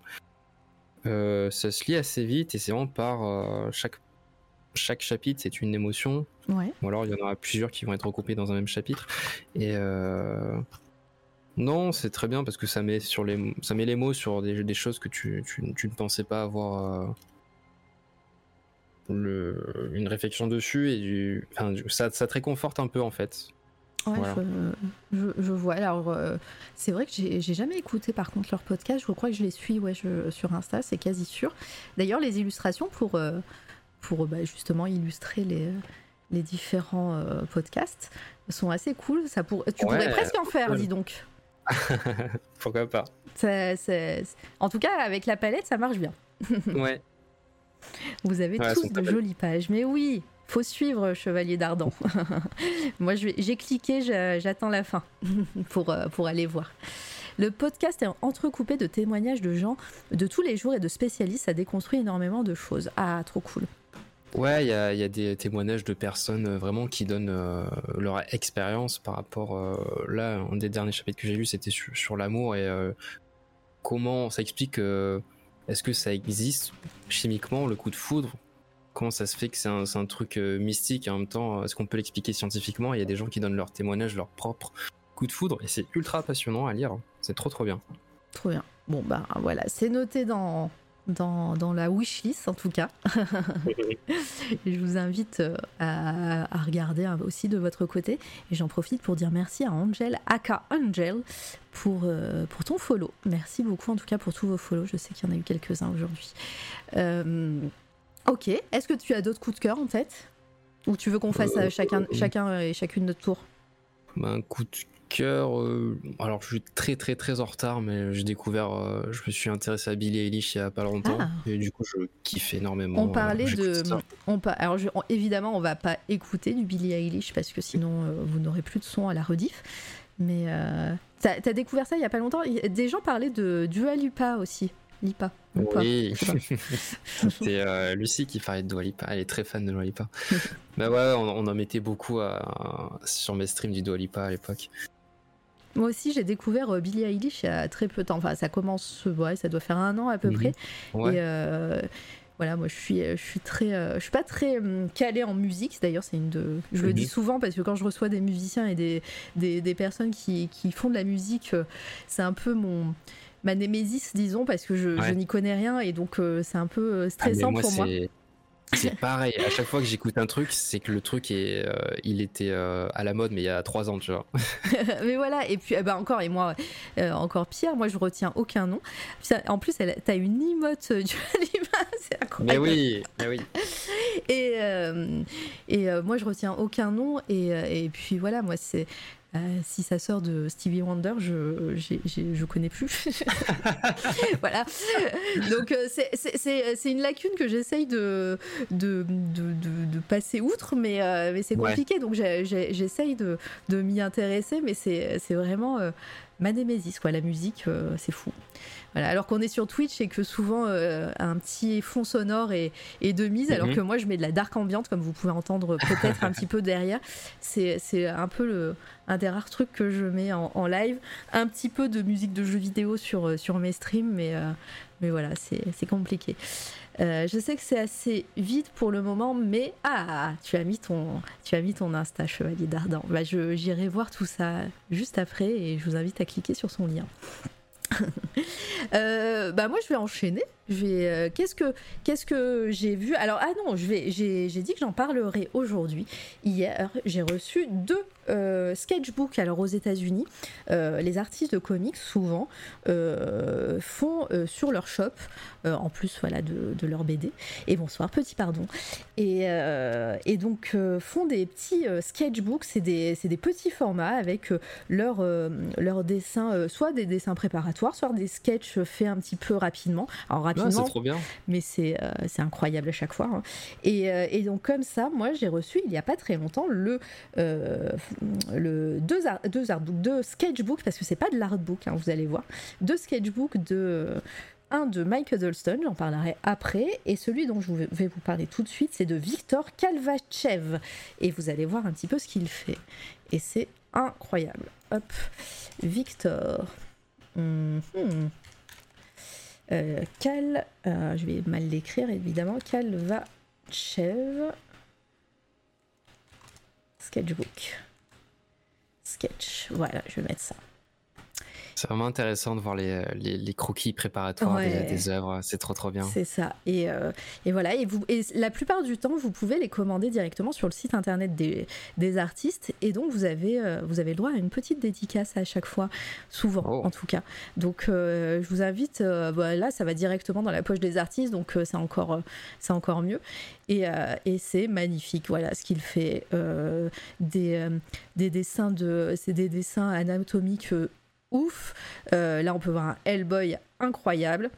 Euh, ça se lit assez vite et c'est vraiment par euh, chaque chaque chapitre c'est une émotion. Ouais. Ou alors il y en aura plusieurs qui vont être regroupés dans un même chapitre. Et euh... non, c'est très bien parce que ça met sur les ça met les mots sur des, des choses que tu, tu tu ne pensais pas avoir. Euh... Le une réflexion dessus et du enfin du... ça ça te réconforte un peu en fait. Ouais, voilà. je, je, je vois. Alors, euh, c'est vrai que j'ai, j'ai jamais écouté par contre leur podcast. Je crois que je les suis ouais, je, sur Insta, c'est quasi sûr. D'ailleurs, les illustrations pour, euh, pour bah, justement illustrer les, les différents euh, podcasts sont assez cool. Ça pour... Tu ouais, pourrais presque en faire, cool. Dis donc. Pourquoi pas ça, c'est... En tout cas, avec la palette, ça marche bien. Ouais. Vous avez ouais, tous de jolies pages, mais oui. Faut suivre Chevalier d'Ardan. Moi, je vais, j'ai cliqué, je, j'attends la fin pour, pour aller voir. Le podcast est entrecoupé de témoignages de gens de tous les jours et de spécialistes. Ça déconstruit énormément de choses. Ah, trop cool. Ouais, il y a, y a des témoignages de personnes vraiment qui donnent euh, leur expérience par rapport... Euh, là, un des derniers chapitres que j'ai lu, c'était sur, sur l'amour et euh, comment ça explique... Euh, est-ce que ça existe chimiquement, le coup de foudre ? Comment ça se fait que c'est un, c'est un truc mystique et en même temps, est-ce qu'on peut l'expliquer scientifiquement ? Il y a des gens qui donnent leur témoignage, leur propre coup de foudre et c'est ultra passionnant à lire. C'est trop trop bien. Trop bien. Bon bah voilà, c'est noté dans, dans, dans la wishlist en tout cas. Je vous invite à, à regarder aussi de votre côté et j'en profite pour dire merci à Angel, aka Angel, pour, euh, pour ton follow. Merci beaucoup en tout cas pour tous vos follows. Je sais qu'il y en a eu quelques-uns aujourd'hui. Euh... Ok, est-ce que tu as d'autres coups de cœur en tête ? Ou tu veux qu'on fasse euh, chacun, euh, chacun et chacune notre tour ? Bah un coup de cœur... Euh, alors je suis très très très en retard, mais j'ai découvert... Euh, je me suis intéressé à Billie Eilish il y a pas longtemps, ah. et du coup je kiffe énormément. On parlait euh, de... On, alors je, on, évidemment on va pas écouter du Billie Eilish, parce que sinon euh, vous n'aurez plus de son à la rediff. Mais euh, t'as, t'as découvert ça il y a pas longtemps ? Des gens parlaient de Dua Lipa aussi. Lipa. Oui, c'était euh, Lucie qui parlait de Dua Lipa. Elle est très fan de Dua Lipa. Bah ouais, on, on en mettait beaucoup à, à, sur mes streams du Dua Lipa à l'époque. Moi aussi, j'ai découvert euh, Billie Eilish il y a très peu de temps. Enfin, ça commence, ouais, ça doit faire un an à peu mm-hmm. près. Ouais. Et euh, voilà, moi, je suis, je suis très, euh, je suis pas très um, calée en musique. D'ailleurs, c'est une de, je mm-hmm. le dis souvent parce que quand je reçois des musiciens et des des, des personnes qui qui font de la musique, euh, c'est un peu mon ma némésis, disons, parce que je, ouais. je n'y connais rien et donc euh, c'est un peu stressant ah moi, pour c'est, moi. C'est pareil, à chaque fois que j'écoute un truc, c'est que le truc, est, euh, il était euh, à la mode, mais il y a trois ans, tu vois. Mais voilà, et puis eh ben encore, et moi, euh, encore pire, moi je retiens aucun nom. En plus, elle, t'as une emote du Alima, c'est incroyable. Mais oui, mais oui. Et, euh, et euh, moi je retiens aucun nom, et, et puis voilà, moi c'est. Euh, si ça sort de Stevie Wonder, je j'ai, j'ai, je connais plus. Voilà. Donc euh, c'est, c'est c'est c'est une lacune que j'essaye de de de de, de passer outre, mais euh, mais c'est compliqué. Ouais. Donc j'ai, j'ai, j'essaye de de m'y intéresser, mais c'est c'est vraiment euh, ma némésis, quoi, la musique, euh, c'est fou. Voilà, alors qu'on est sur Twitch et que souvent euh, un petit fond sonore est, est de mise, mm-hmm. alors que moi je mets de la dark ambiante, comme vous pouvez entendre peut-être un petit peu derrière. C'est, c'est un peu le, un des rares trucs que je mets en, en live. Un petit peu de musique de jeux vidéo sur, sur mes streams, mais, euh, mais voilà, c'est, c'est compliqué. Euh, je sais que c'est assez vite pour le moment, mais ah, tu as mis ton, tu as mis ton Insta, Chevalier d'Ardent. Bah, je, j'irai voir tout ça juste après et je vous invite à cliquer sur son lien. euh, bah moi je vais enchaîner. Je vais, euh, qu'est-ce que, qu'est-ce que j'ai vu ? Alors ah non, je vais, j'ai, j'ai dit que j'en parlerai aujourd'hui. Hier, j'ai reçu deux euh, sketchbooks. Alors aux États-Unis, euh, les artistes de comics souvent euh, font euh, sur leur shop, euh, en plus voilà de, de leur B D. Et bonsoir, petit pardon. Et, euh, et donc euh, font des petits euh, sketchbooks. C'est des, c'est des petits formats avec euh, leurs euh, leur dessins, euh, soit des dessins préparatoires, soit des sketchs faits un petit peu rapidement. Alors rapidement, non, c'est trop bien. Mais c'est, euh, c'est incroyable à chaque fois. Hein. Et, euh, et donc comme ça, moi j'ai reçu il n'y a pas très longtemps le, euh, le deux, ar- deux, ar- deux sketchbooks, parce que c'est pas de l'artbook, hein, vous allez voir, deux sketchbooks de... Un de Mike Huddleston, j'en parlerai après, et celui dont je vais vous parler tout de suite, c'est de Victor Kalvachev. Et vous allez voir un petit peu ce qu'il fait. Et c'est incroyable. Hop, Victor... Mm-hmm. Euh, Cal, euh, je vais mal l'écrire évidemment, Kalvachev sketchbook sketch, voilà, je vais mettre ça. C'est vraiment intéressant de voir les, les, les croquis préparatoires ouais. des, des œuvres, c'est trop trop bien. C'est ça, et, euh, et voilà, et, vous, et la plupart du temps, vous pouvez les commander directement sur le site internet des, des artistes, et donc vous avez, euh, vous avez le droit à une petite dédicace à chaque fois, souvent oh. en tout cas. Donc euh, je vous invite, euh, bah, là ça va directement dans la poche des artistes, donc euh, c'est, encore, euh, c'est encore mieux. Et, euh, et c'est magnifique, voilà ce qu'il fait, euh, des, euh, des, dessins de, c'est des dessins anatomiques euh, ouf, euh, là on peut voir un Hellboy incroyable.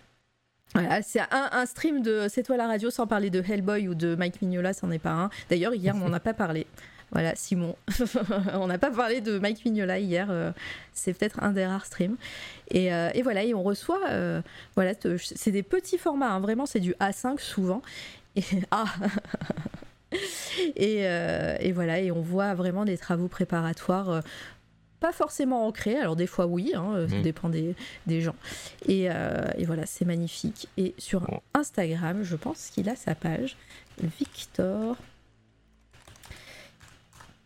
Voilà, c'est un, un stream de C'est Toi La Radio sans parler de Hellboy ou de Mike Mignola, c'en est pas un. D'ailleurs hier on n'en a pas parlé. Voilà Simon, on n'a pas parlé de Mike Mignola hier, euh, c'est peut-être un des rares streams. Et, euh, et voilà, et on reçoit, euh, voilà, te, c'est des petits formats, hein, vraiment c'est du A cinq souvent. Et, ah et, euh, et voilà, et on voit vraiment des travaux préparatoires. Euh, Pas forcément ancré, alors des fois oui, hein, ça mmh. dépend des, des gens. Et, euh, et voilà, c'est magnifique. Et sur bon. Instagram, je pense qu'il a sa page. Victor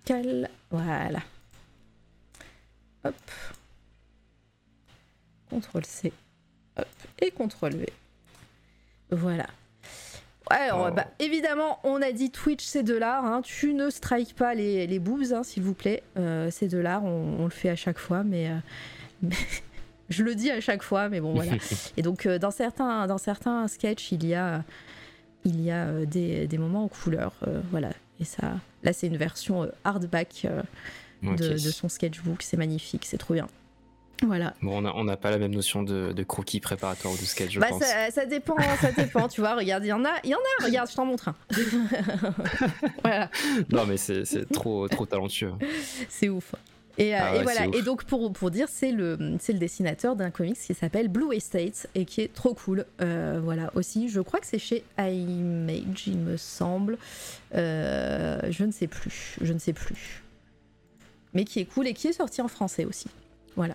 Cal. Voilà. Hop. contrôle C. Hop. Et contrôle V. Voilà. Alors, oh. bah, évidemment, on a dit Twitch, c'est de l'art. Hein. Tu ne strikes pas les, les boobs, hein, s'il vous plaît. Euh, c'est de l'art, on, on le fait à chaque fois, mais, euh, mais je le dis à chaque fois, mais bon, voilà. Et donc, euh, dans certains, dans certains sketchs, il y a, il y a euh, des, des moments en couleur. Euh, voilà. Et ça, là, c'est une version euh, hardback euh, de, okay. de son sketchbook. C'est magnifique, c'est trop bien. Voilà. Bon, on n'a pas la même notion de, de croquis préparatoire ou de sketch, je bah pense. Ça, ça dépend, ça dépend. Tu vois, regarde, il y en a, il y en a. Regarde, je t'en montre un. Voilà. Non, mais c'est, c'est trop, trop talentueux. C'est ouf. Et, ah euh, ouais, et voilà. Et donc pour pour dire, c'est le c'est le dessinateur d'un comics qui s'appelle Blue Estate et qui est trop cool. Euh, voilà aussi, je crois que c'est chez iMage, il me semble. Euh, je ne sais plus, je ne sais plus. Mais qui est cool et qui est sorti en français aussi. Voilà.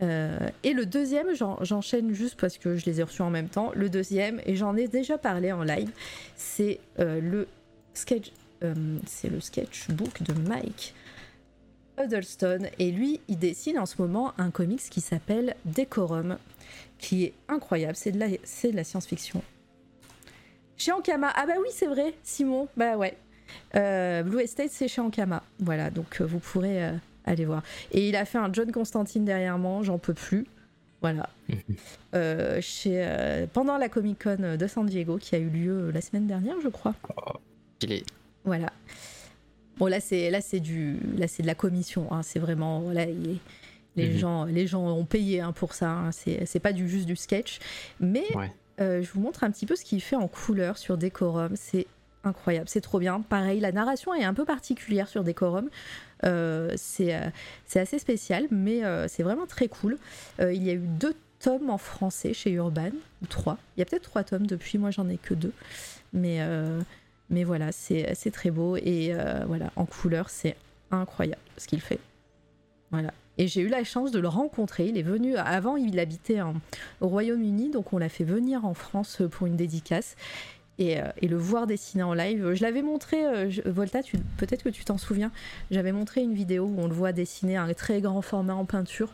Euh, et le deuxième, j'en, j'enchaîne juste parce que je les ai reçus en même temps. Le deuxième, et j'en ai déjà parlé en live, c'est euh, le sketch, euh, c'est le sketchbook de Mike Huddleston. Et lui, il dessine en ce moment un comics qui s'appelle Decorum, qui est incroyable. C'est de la, c'est de la science-fiction. Chez Ankama. Ah bah oui, c'est vrai, Simon. Bah ouais. Euh, Blue Estate, c'est chez Ankama. Voilà, donc euh, vous pourrez. Euh, Allez voir. Et il a fait un John Constantine derrière moi, j'en peux plus. Voilà. euh, chez, euh, pendant la Comic-Con de San Diego, qui a eu lieu la semaine dernière, je crois. Oh, il est... Voilà. Bon, là, c'est, là, c'est, du, là, c'est de la commission. Hein, c'est vraiment... Là, il est... les, mm-hmm. gens, les gens ont payé hein, pour ça. Hein, c'est, c'est pas du, juste du sketch. Mais ouais. euh, je vous montre un petit peu ce qu'il fait en couleur sur Decorum. C'est incroyable, c'est trop bien. Pareil, la narration est un peu particulière sur Decorum, euh, c'est euh, c'est assez spécial, mais euh, c'est vraiment très cool. Euh, il y a eu deux tomes en français chez Urban, ou trois, il y a peut-être trois tomes depuis, moi j'en ai que deux, mais, euh, mais voilà, c'est, c'est très beau, et euh, voilà, en couleur, c'est incroyable ce qu'il fait, voilà. Et j'ai eu la chance de le rencontrer, il est venu, avant il habitait en, au Royaume-Uni, donc on l'a fait venir en France pour une dédicace, et, et le voir dessiner en live, je l'avais montré, je, Volta, tu, peut-être que tu t'en souviens, j'avais montré une vidéo où on le voit dessiner un très grand format en peinture,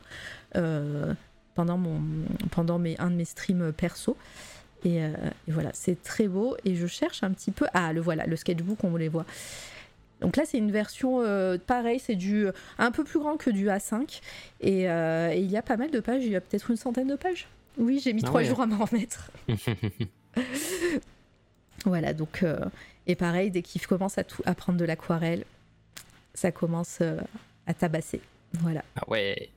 euh, pendant, mon, pendant mes, un de mes streams perso, et, euh, et voilà, c'est très beau, et je cherche un petit peu, ah le voilà, le sketchbook, on les voit. Donc là c'est une version euh, pareil, c'est du un peu plus grand que du A cinq, et, euh, et il y a pas mal de pages, il y a peut-être une centaine de pages. Oui, j'ai mis ah trois ouais. jours à m'en remettre. Voilà, donc euh, et pareil, dès qu'il commence à, tout, à prendre de l'aquarelle, ça commence euh, à tabasser. Voilà. Ah ouais.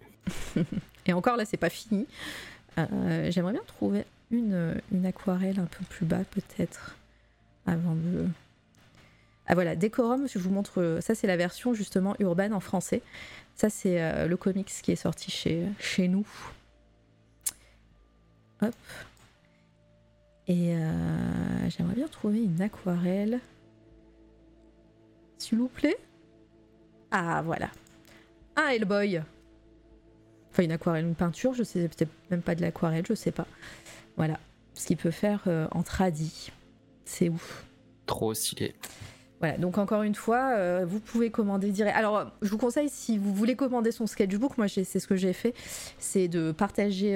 Et encore là, c'est pas fini. Euh, j'aimerais bien trouver une une aquarelle un peu plus bas peut-être avant de. Ah voilà, Decorum, je vous montre, ça c'est la version justement urbaine en français. Ça c'est euh, le comics qui est sorti chez, chez nous. Hop. Et euh, j'aimerais bien trouver une aquarelle. S'il vous plaît. Ah voilà. Un Hellboy. Enfin une aquarelle, une peinture, je sais, peut-être même pas de l'aquarelle, je sais pas. Voilà, ce qu'il peut faire euh, en tradi. C'est ouf. Trop stylé. Voilà, donc encore une fois, euh, vous pouvez commander direct. Alors, je vous conseille, si vous voulez commander son sketchbook, moi j'ai, c'est ce que j'ai fait, c'est de partager,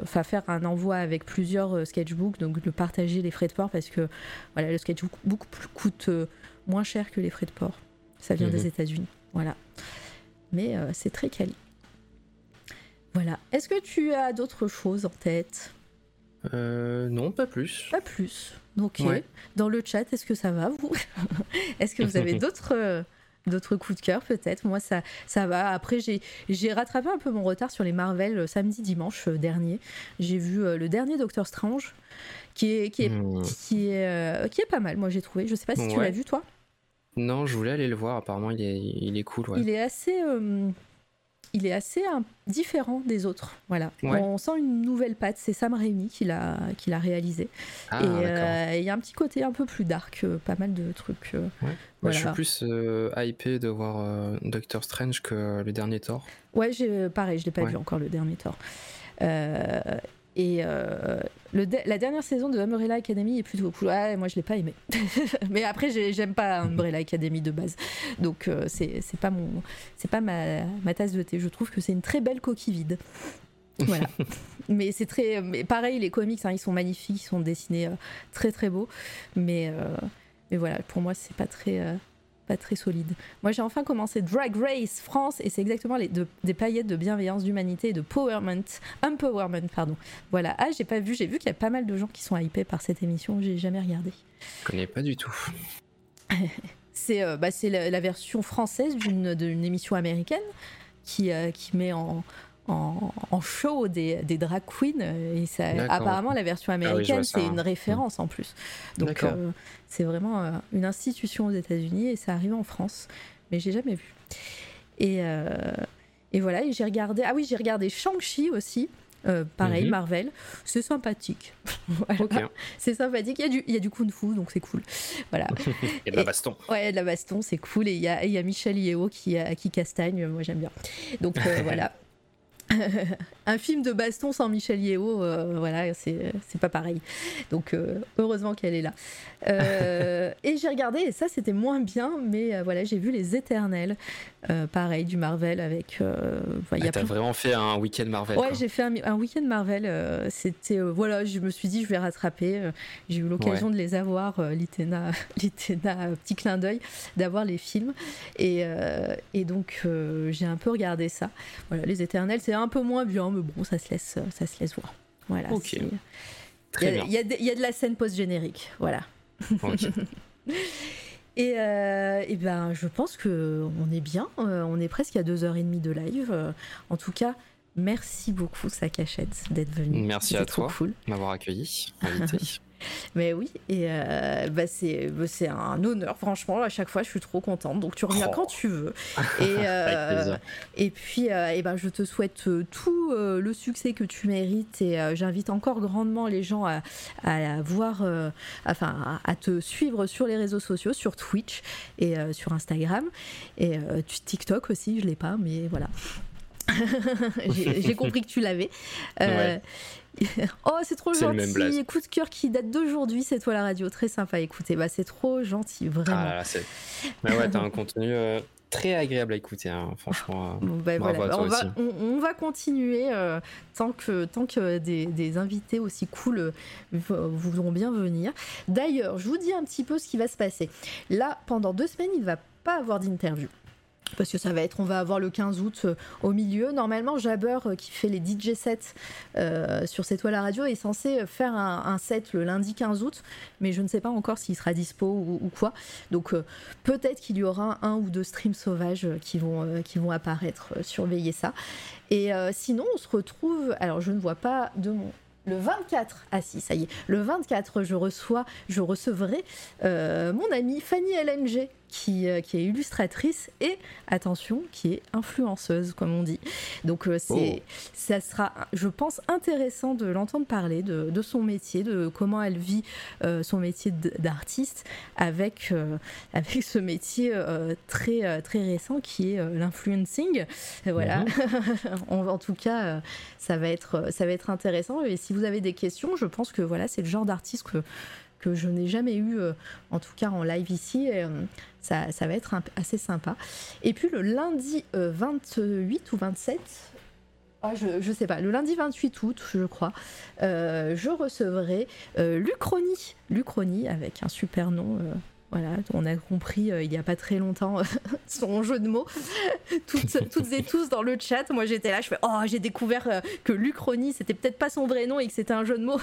enfin euh, faire un envoi avec plusieurs euh, sketchbooks, donc de partager les frais de port, parce que voilà, le sketchbook coûte euh, moins cher que les frais de port. Ça vient mmh. des États-Unis, voilà. Mais euh, c'est très quali. Voilà. Est-ce que tu as d'autres choses en tête ? Euh, non, pas plus. Pas plus. Ok. Ouais. Dans le chat, est-ce que ça va vous ? Est-ce que vous avez d'autres, euh, d'autres coups de cœur peut-être ? Moi, ça, ça va. Après, j'ai, j'ai rattrapé un peu mon retard sur les Marvel euh, samedi, dimanche euh, dernier. J'ai vu euh, le dernier Docteur Strange, qui est, qui est, mmh. qui est, euh, qui est pas mal. Moi, j'ai trouvé. Je sais pas si ouais. tu l'as vu toi. Non, je voulais aller le voir. Apparemment, il est, il est cool. Ouais. Il est assez. Euh, il est assez différent des autres, voilà. Ouais. On sent une nouvelle patte, c'est Sam Raimi qui l'a, qui l'a réalisé. Ah, et euh, il y a un petit côté un peu plus dark, euh, pas mal de trucs. Euh, ouais. Voilà. Moi, je suis plus euh, hypé de voir euh, Doctor Strange que le dernier Thor. Ouais, j'ai, pareil, je l'ai pas ouais. vu encore le dernier Thor. Euh, et euh, le de- la dernière saison de Umbrella Academy est plutôt cool. Ah, moi, je l'ai pas aimé. Mais après, j'ai, j'aime pas Umbrella Academy de base. Donc, euh, c'est, c'est pas mon, c'est pas ma, ma tasse de thé. Je trouve que c'est une très belle coquille vide. Voilà. Mais c'est très, mais pareil, les comics, hein, ils sont magnifiques, ils sont dessinés euh, très très beaux. Mais, euh, mais voilà, pour moi, c'est pas très. Euh, pas très solide. Moi j'ai enfin commencé Drag Race France et c'est exactement les de, des paillettes de bienveillance, d'humanité et de powerment, empowerment pardon. Voilà, ah j'ai pas vu, j'ai vu qu'il y a pas mal de gens qui sont hypés par cette émission, j'ai jamais regardé. Je connais pas du tout. C'est, euh, bah, c'est la, la version française d'une, d'une émission américaine qui, euh, qui met en, en, en show des, des drag queens et ça, apparemment la version américaine ah oui, c'est ça, une hein. référence mmh. en plus. Donc euh, c'est vraiment euh, une institution aux États-Unis et ça arrive en France, mais j'ai jamais vu. Et, euh, et voilà, et j'ai regardé. Ah oui, j'ai regardé Shang-Chi aussi, euh, pareil, mm-hmm. Marvel. C'est sympathique. Voilà. Okay. C'est sympathique. Il y a du, il y a du kung-fu, donc c'est cool. Voilà. Et de la baston. Et, ouais, il y a de la baston, c'est cool. Et il y a, il y a Michel Yeo qui, qui castagne. Moi, j'aime bien. Donc euh, voilà. Un film de baston sans Michel Yeo, euh, voilà, c'est, c'est pas pareil. Donc euh, heureusement qu'elle est là. Euh, et j'ai regardé, et ça c'était moins bien, mais euh, voilà, j'ai vu Les Éternels, euh, pareil, du Marvel avec. Euh, ah, y a t'as plus... vraiment fait un week-end Marvel. Ouais, quoi. J'ai fait un, un week-end Marvel. Euh, c'était euh, voilà, je me suis dit je vais rattraper. Euh, j'ai eu l'occasion ouais. de les avoir, euh, Litena, Litena, petit clin d'œil, d'avoir les films, et, euh, et donc euh, j'ai un peu regardé ça. Voilà, Les Éternels, c'est un peu moins bien, mais bon, ça se laisse, ça se laisse voir. Voilà. Okay. Très il, y a, il, y a de, il y a de la scène post-générique, voilà. Okay. et, euh, et ben, je pense que on est bien. Euh, on est presque à deux heures et demie de live. Euh, en tout cas, merci beaucoup, Sakachette, d'être venue. Merci C'était à toi, cool. m'avoir accueilli. Mais oui, et euh, bah c'est, bah c'est un honneur, franchement, à chaque fois je suis trop contente, donc tu reviens oh. quand tu veux. Et, euh, et puis euh, et bah, je te souhaite tout euh, le succès que tu mérites, et euh, j'invite encore grandement les gens à, à voir, euh, enfin à, à te suivre sur les réseaux sociaux, sur Twitch et euh, sur Instagram, et euh, TikTok aussi, je l'ai pas, mais voilà. j'ai, j'ai compris que tu l'avais. Euh, ouais. Oh, c'est trop c'est gentil. Coup de cœur qui date d'aujourd'hui, c'est toi la radio, très sympa à écouter. Bah, c'est trop gentil, vraiment. Ah, là, c'est... Bah ouais, t'as un contenu euh, très agréable à écouter, hein. Franchement. Bon, bah, bravo voilà. à toi on, aussi. Va, on, on va continuer euh, tant que tant que des, des invités aussi cool euh, voudront bien venir. D'ailleurs, je vous dis un petit peu ce qui va se passer. Là, pendant deux semaines, il va pas avoir d'interview. Parce que ça va être, on va avoir le quinze août euh, au milieu. Normalement, Jabber, euh, qui fait les D J sets euh, sur C'est Toi La Radio, est censé faire un, un set le lundi quinze août, mais je ne sais pas encore s'il sera dispo ou, ou quoi. Donc euh, peut-être qu'il y aura un ou deux streams sauvages qui vont, euh, qui vont apparaître. Euh, surveillez ça. Et euh, sinon, on se retrouve. Alors, je ne vois pas de mon. Le vingt-quatre, ah si, ça y est, le vingt-quatre, je reçois, je recevrai euh, mon amie Fanny L N G, qui, euh, qui est illustratrice et, attention, qui est influenceuse, comme on dit. Donc, euh, c'est, oh. ça sera, je pense, intéressant de l'entendre parler de, de son métier, de comment elle vit euh, son métier d'artiste avec, euh, avec ce métier euh, très, très récent qui est euh, l'influencing. Et voilà. Mmh. On, en tout cas, euh, ça va être, ça va être intéressant. Et si vous avez des questions, je pense que voilà, c'est le genre d'artiste que, que je n'ai jamais eu, euh, en tout cas en live ici. Et, euh, ça, ça va être un, assez sympa. Et puis le lundi euh, vingt-huit ou vingt-sept, ah, je, je sais pas, le lundi vingt-huit août, je crois, euh, je recevrai euh, Lucroni, Lucroni avec un super nom. Euh, voilà, on a compris euh, il y a pas très longtemps euh, son jeu de mots. toutes, toutes et tous dans le chat, moi j'étais là, je fais oh, j'ai découvert euh, que Lucroni, c'était peut-être pas son vrai nom et que c'était un jeu de mots.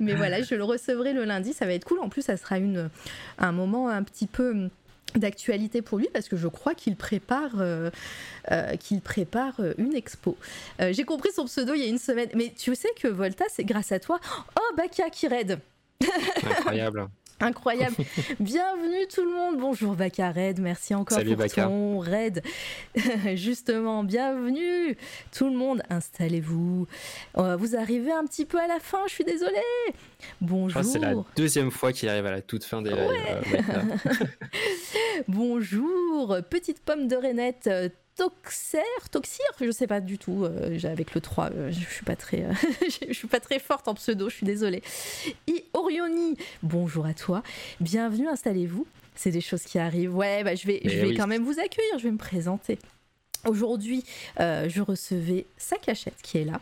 Mais voilà, je le recevrai le lundi, ça va être cool. En plus, ça sera une, un moment un petit peu d'actualité pour lui, parce que je crois qu'il prépare, euh, euh, qu'il prépare une expo. Euh, j'ai compris son pseudo il y a une semaine, mais tu sais que Volta, c'est grâce à toi. Oh, Baka qui raid. Incroyable. Incroyable. Bienvenue tout le monde. Bonjour Baka Red, merci encore Salut, pour Baka. Ton raid. Justement, bienvenue tout le monde. Installez-vous. Euh, vous arrivez un petit peu à la fin, je suis désolée. Bonjour. Oh, c'est la deuxième fois qu'il arrive à la toute fin des lives. Ouais. Euh, Bonjour, petite pomme de Renette. Toxer, Toxir, je sais pas du tout, euh, avec le trois, euh, je suis pas très euh, je suis pas très forte en pseudo, je suis désolée. Et Orioni, bonjour à toi, bienvenue, installez-vous, c'est des choses qui arrivent. Ouais, bah, je vais, je vais oui. quand même vous accueillir, je vais me présenter. Aujourd'hui, euh, je recevais Sakachette qui est là.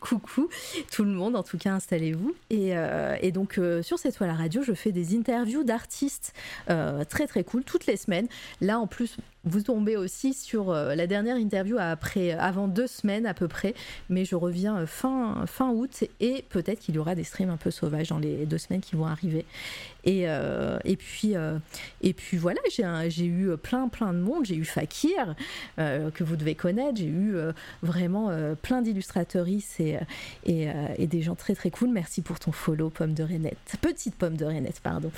Coucou tout le monde, en tout cas installez-vous. Et, euh, et donc euh, sur C'est Toi La Radio, je fais des interviews d'artistes euh, très très cool toutes les semaines. Là en plus, vous tombez aussi sur euh, la dernière interview après, avant deux semaines à peu près, mais je reviens fin, fin août et peut-être qu'il y aura des streams un peu sauvages dans les deux semaines qui vont arriver. Et, euh, et, puis, euh, et puis voilà, j'ai, un, j'ai eu plein plein de monde, j'ai eu Fakir euh, que vous devez connaître, j'ai eu euh, vraiment euh, plein d'illustrateurs Et, et, et des gens très très cool. Merci pour ton follow, pomme de Renette, petite pomme de Renette, pardon.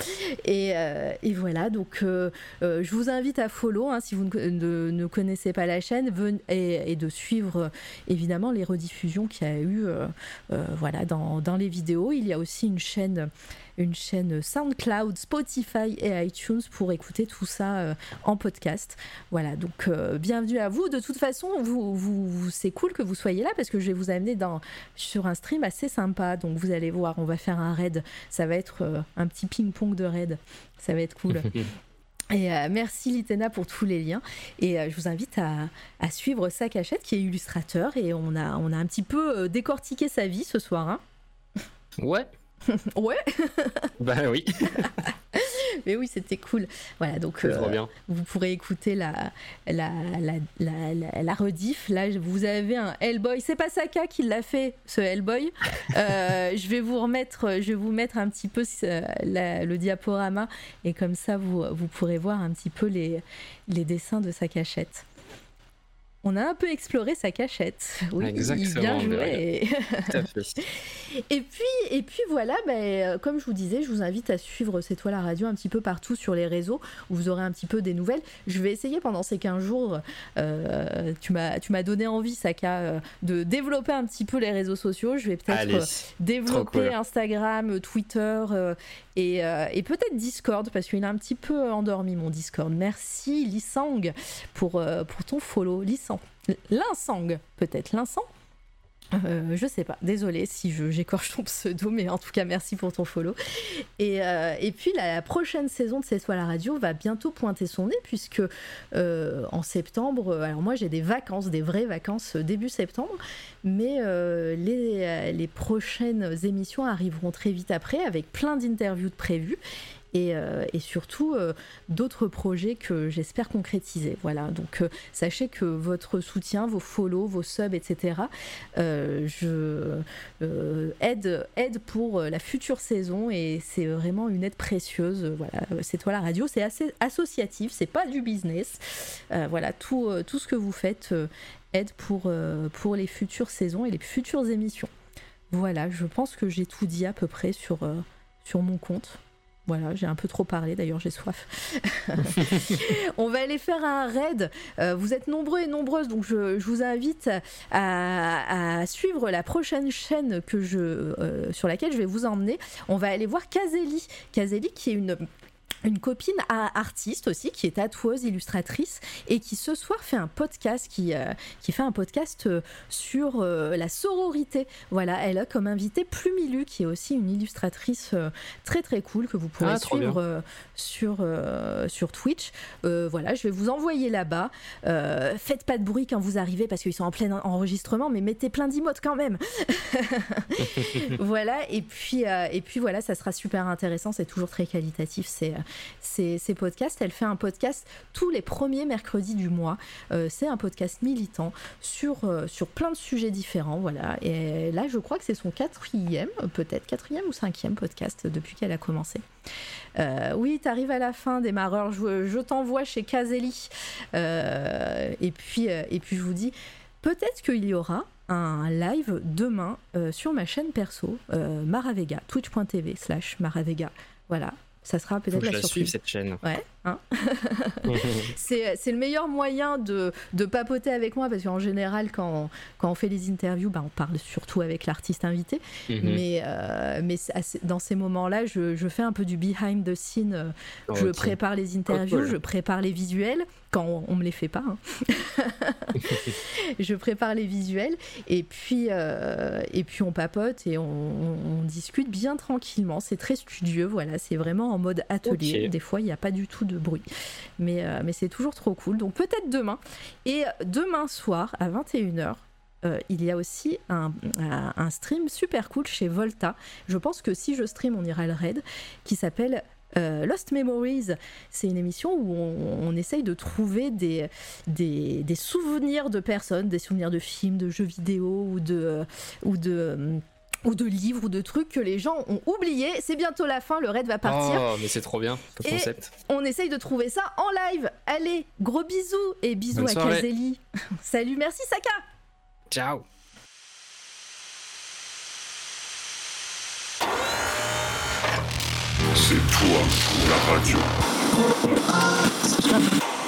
Et, euh, et voilà, donc euh, euh, je vous invite à follow hein, si vous ne, ne, ne connaissez pas la chaîne ven- et, et de suivre évidemment les rediffusions qu'il y a eu euh, euh, voilà, dans, dans les vidéos. Il y a aussi une chaîne, une chaîne SoundCloud, Spotify et iTunes pour écouter tout ça euh, en podcast. Voilà, donc euh, bienvenue à vous. De toute façon, vous, vous, vous, c'est cool que vous soyez là parce que je vais vous amener dans, sur un stream assez sympa. Donc vous allez voir, on va faire un raid. Ça va être euh, un petit ping-pong de raid. Ça va être cool. Et euh, merci Litena pour tous les liens. Et euh, je vous invite à, à suivre Sakachette qui est illustrateur. Et on a, on a un petit peu euh, décortiqué sa vie ce soir. Hein ouais. Ouais. Bah oui. Mais oui, c'était cool. Voilà, donc euh, vous pourrez écouter la la la la, la, la rediff. Là, vous avez un Hellboy. C'est pas Saka qui l'a fait, ce Hellboy. euh, je vais vous remettre, je vais vous mettre un petit peu euh, la, le diaporama et comme ça, vous vous pourrez voir un petit peu les les dessins de Sakachette. on a un peu exploré sa cachette. Oui, exactement, bien joué. Tout à fait. Et puis, et puis voilà, bah, comme je vous disais, je vous invite à suivre C'est Toi La Radio un petit peu partout sur les réseaux, où vous aurez un petit peu des nouvelles. Je vais essayer pendant ces quinze jours, euh, tu, m'as, tu m'as donné envie, Saka, euh, de développer un petit peu les réseaux sociaux. Je vais peut-être Allez, euh, développer cool. Instagram, Twitter euh, et, euh, et peut-être Discord, parce qu'il a un petit peu endormi mon Discord. Merci Lissang pour, euh, pour ton follow. Lissang. Linsang, peut-être Linsang euh, je sais pas, désolée si je, j'écorche ton pseudo, mais en tout cas merci pour ton follow. Et, euh, et puis la, la prochaine saison de C'est Toi La Radio va bientôt pointer son nez, puisque euh, en septembre, alors moi j'ai des vacances, des vraies vacances début septembre, mais euh, les, les prochaines émissions arriveront très vite après, avec plein d'interviews de prévues. Et, euh, et surtout euh, d'autres projets que j'espère concrétiser. Voilà, donc euh, sachez que votre soutien, vos follow, vos subs, et cetera euh, je, euh, aide, aide pour la future saison, et c'est vraiment une aide précieuse. Voilà, C'est Toi La Radio, c'est assez associatif, c'est pas du business. Euh, voilà, tout, euh, tout ce que vous faites euh, aide pour, euh, pour les futures saisons et les futures émissions. Voilà, je pense que j'ai tout dit à peu près sur, euh, sur mon compte. Voilà, j'ai un peu trop parlé, d'ailleurs j'ai soif. On va aller faire un raid. Euh, vous êtes nombreux et nombreuses, donc je, je vous invite à, à suivre la prochaine chaîne que je, euh, sur laquelle je vais vous emmener. On va aller voir Cazely. Cazely qui est une... une copine artiste aussi, qui est tatoueuse, illustratrice, et qui ce soir fait un podcast, qui, euh, qui fait un podcast euh, sur euh, la sororité. Voilà, elle a comme invité Plumilu, qui est aussi une illustratrice euh, très très cool, que vous pourrez ah, suivre euh, sur, euh, sur Twitch. Euh, voilà, je vais vous envoyer là-bas. Euh, faites pas de bruit quand vous arrivez, parce qu'ils sont en plein enregistrement, mais mettez plein d'emotes quand même. Voilà, et puis, euh, et puis voilà, ça sera super intéressant, c'est toujours très qualitatif, c'est... Ces, ces podcasts. Elle fait un podcast tous les premiers mercredis du mois. Euh, c'est un podcast militant sur, euh, sur plein de sujets différents. Voilà. Et là, je crois que c'est son quatrième, peut-être quatrième ou cinquième podcast depuis qu'elle a commencé. Euh, oui, t'arrives à la fin, démarreur. Je, je t'envoie chez Cazely. Euh, et puis, euh, et puis, je vous dis, peut-être qu'il y aura un live demain euh, sur ma chaîne perso, euh, Maravega, twitch.tv slash Maravega. Voilà. Ça sera peut-être la, la surprise. Suive, cette chaîne. Ouais, hein. c'est, c'est le meilleur moyen de, de papoter avec moi, parce qu'en général, quand on, quand on fait les interviews, bah, on parle surtout avec l'artiste invité. Mm-hmm. Mais, euh, mais dans ces moments-là, je, je fais un peu du behind the scene. Oh, je okay. prépare les interviews, oh, cool. je prépare les visuels, quand on, on me les fait pas. Hein. Je prépare les visuels, et puis, euh, et puis on papote et on, on, on discute bien tranquillement. C'est très studieux, voilà, c'est vraiment en mode atelier, okay. Des fois il n'y a pas du tout de bruit, mais, euh, mais c'est toujours trop cool. Donc peut-être demain, et demain soir à vingt et une heures euh, il y a aussi un, un stream super cool chez Volta, je pense que si je stream on ira le raid, qui s'appelle Euh, Lost Memories. C'est une émission où on, on essaye de trouver des, des, des souvenirs de personnes, des souvenirs de films, de jeux vidéo ou de, ou de, ou de livres ou de trucs que les gens ont oubliés. C'est bientôt la fin, le raid va partir. Oh mais c'est trop bien ce concept. Et on essaye de trouver ça en live. Allez, gros bisous et bisous à Cazely. Salut, merci Saka. Ciao. C'est toi, la radio.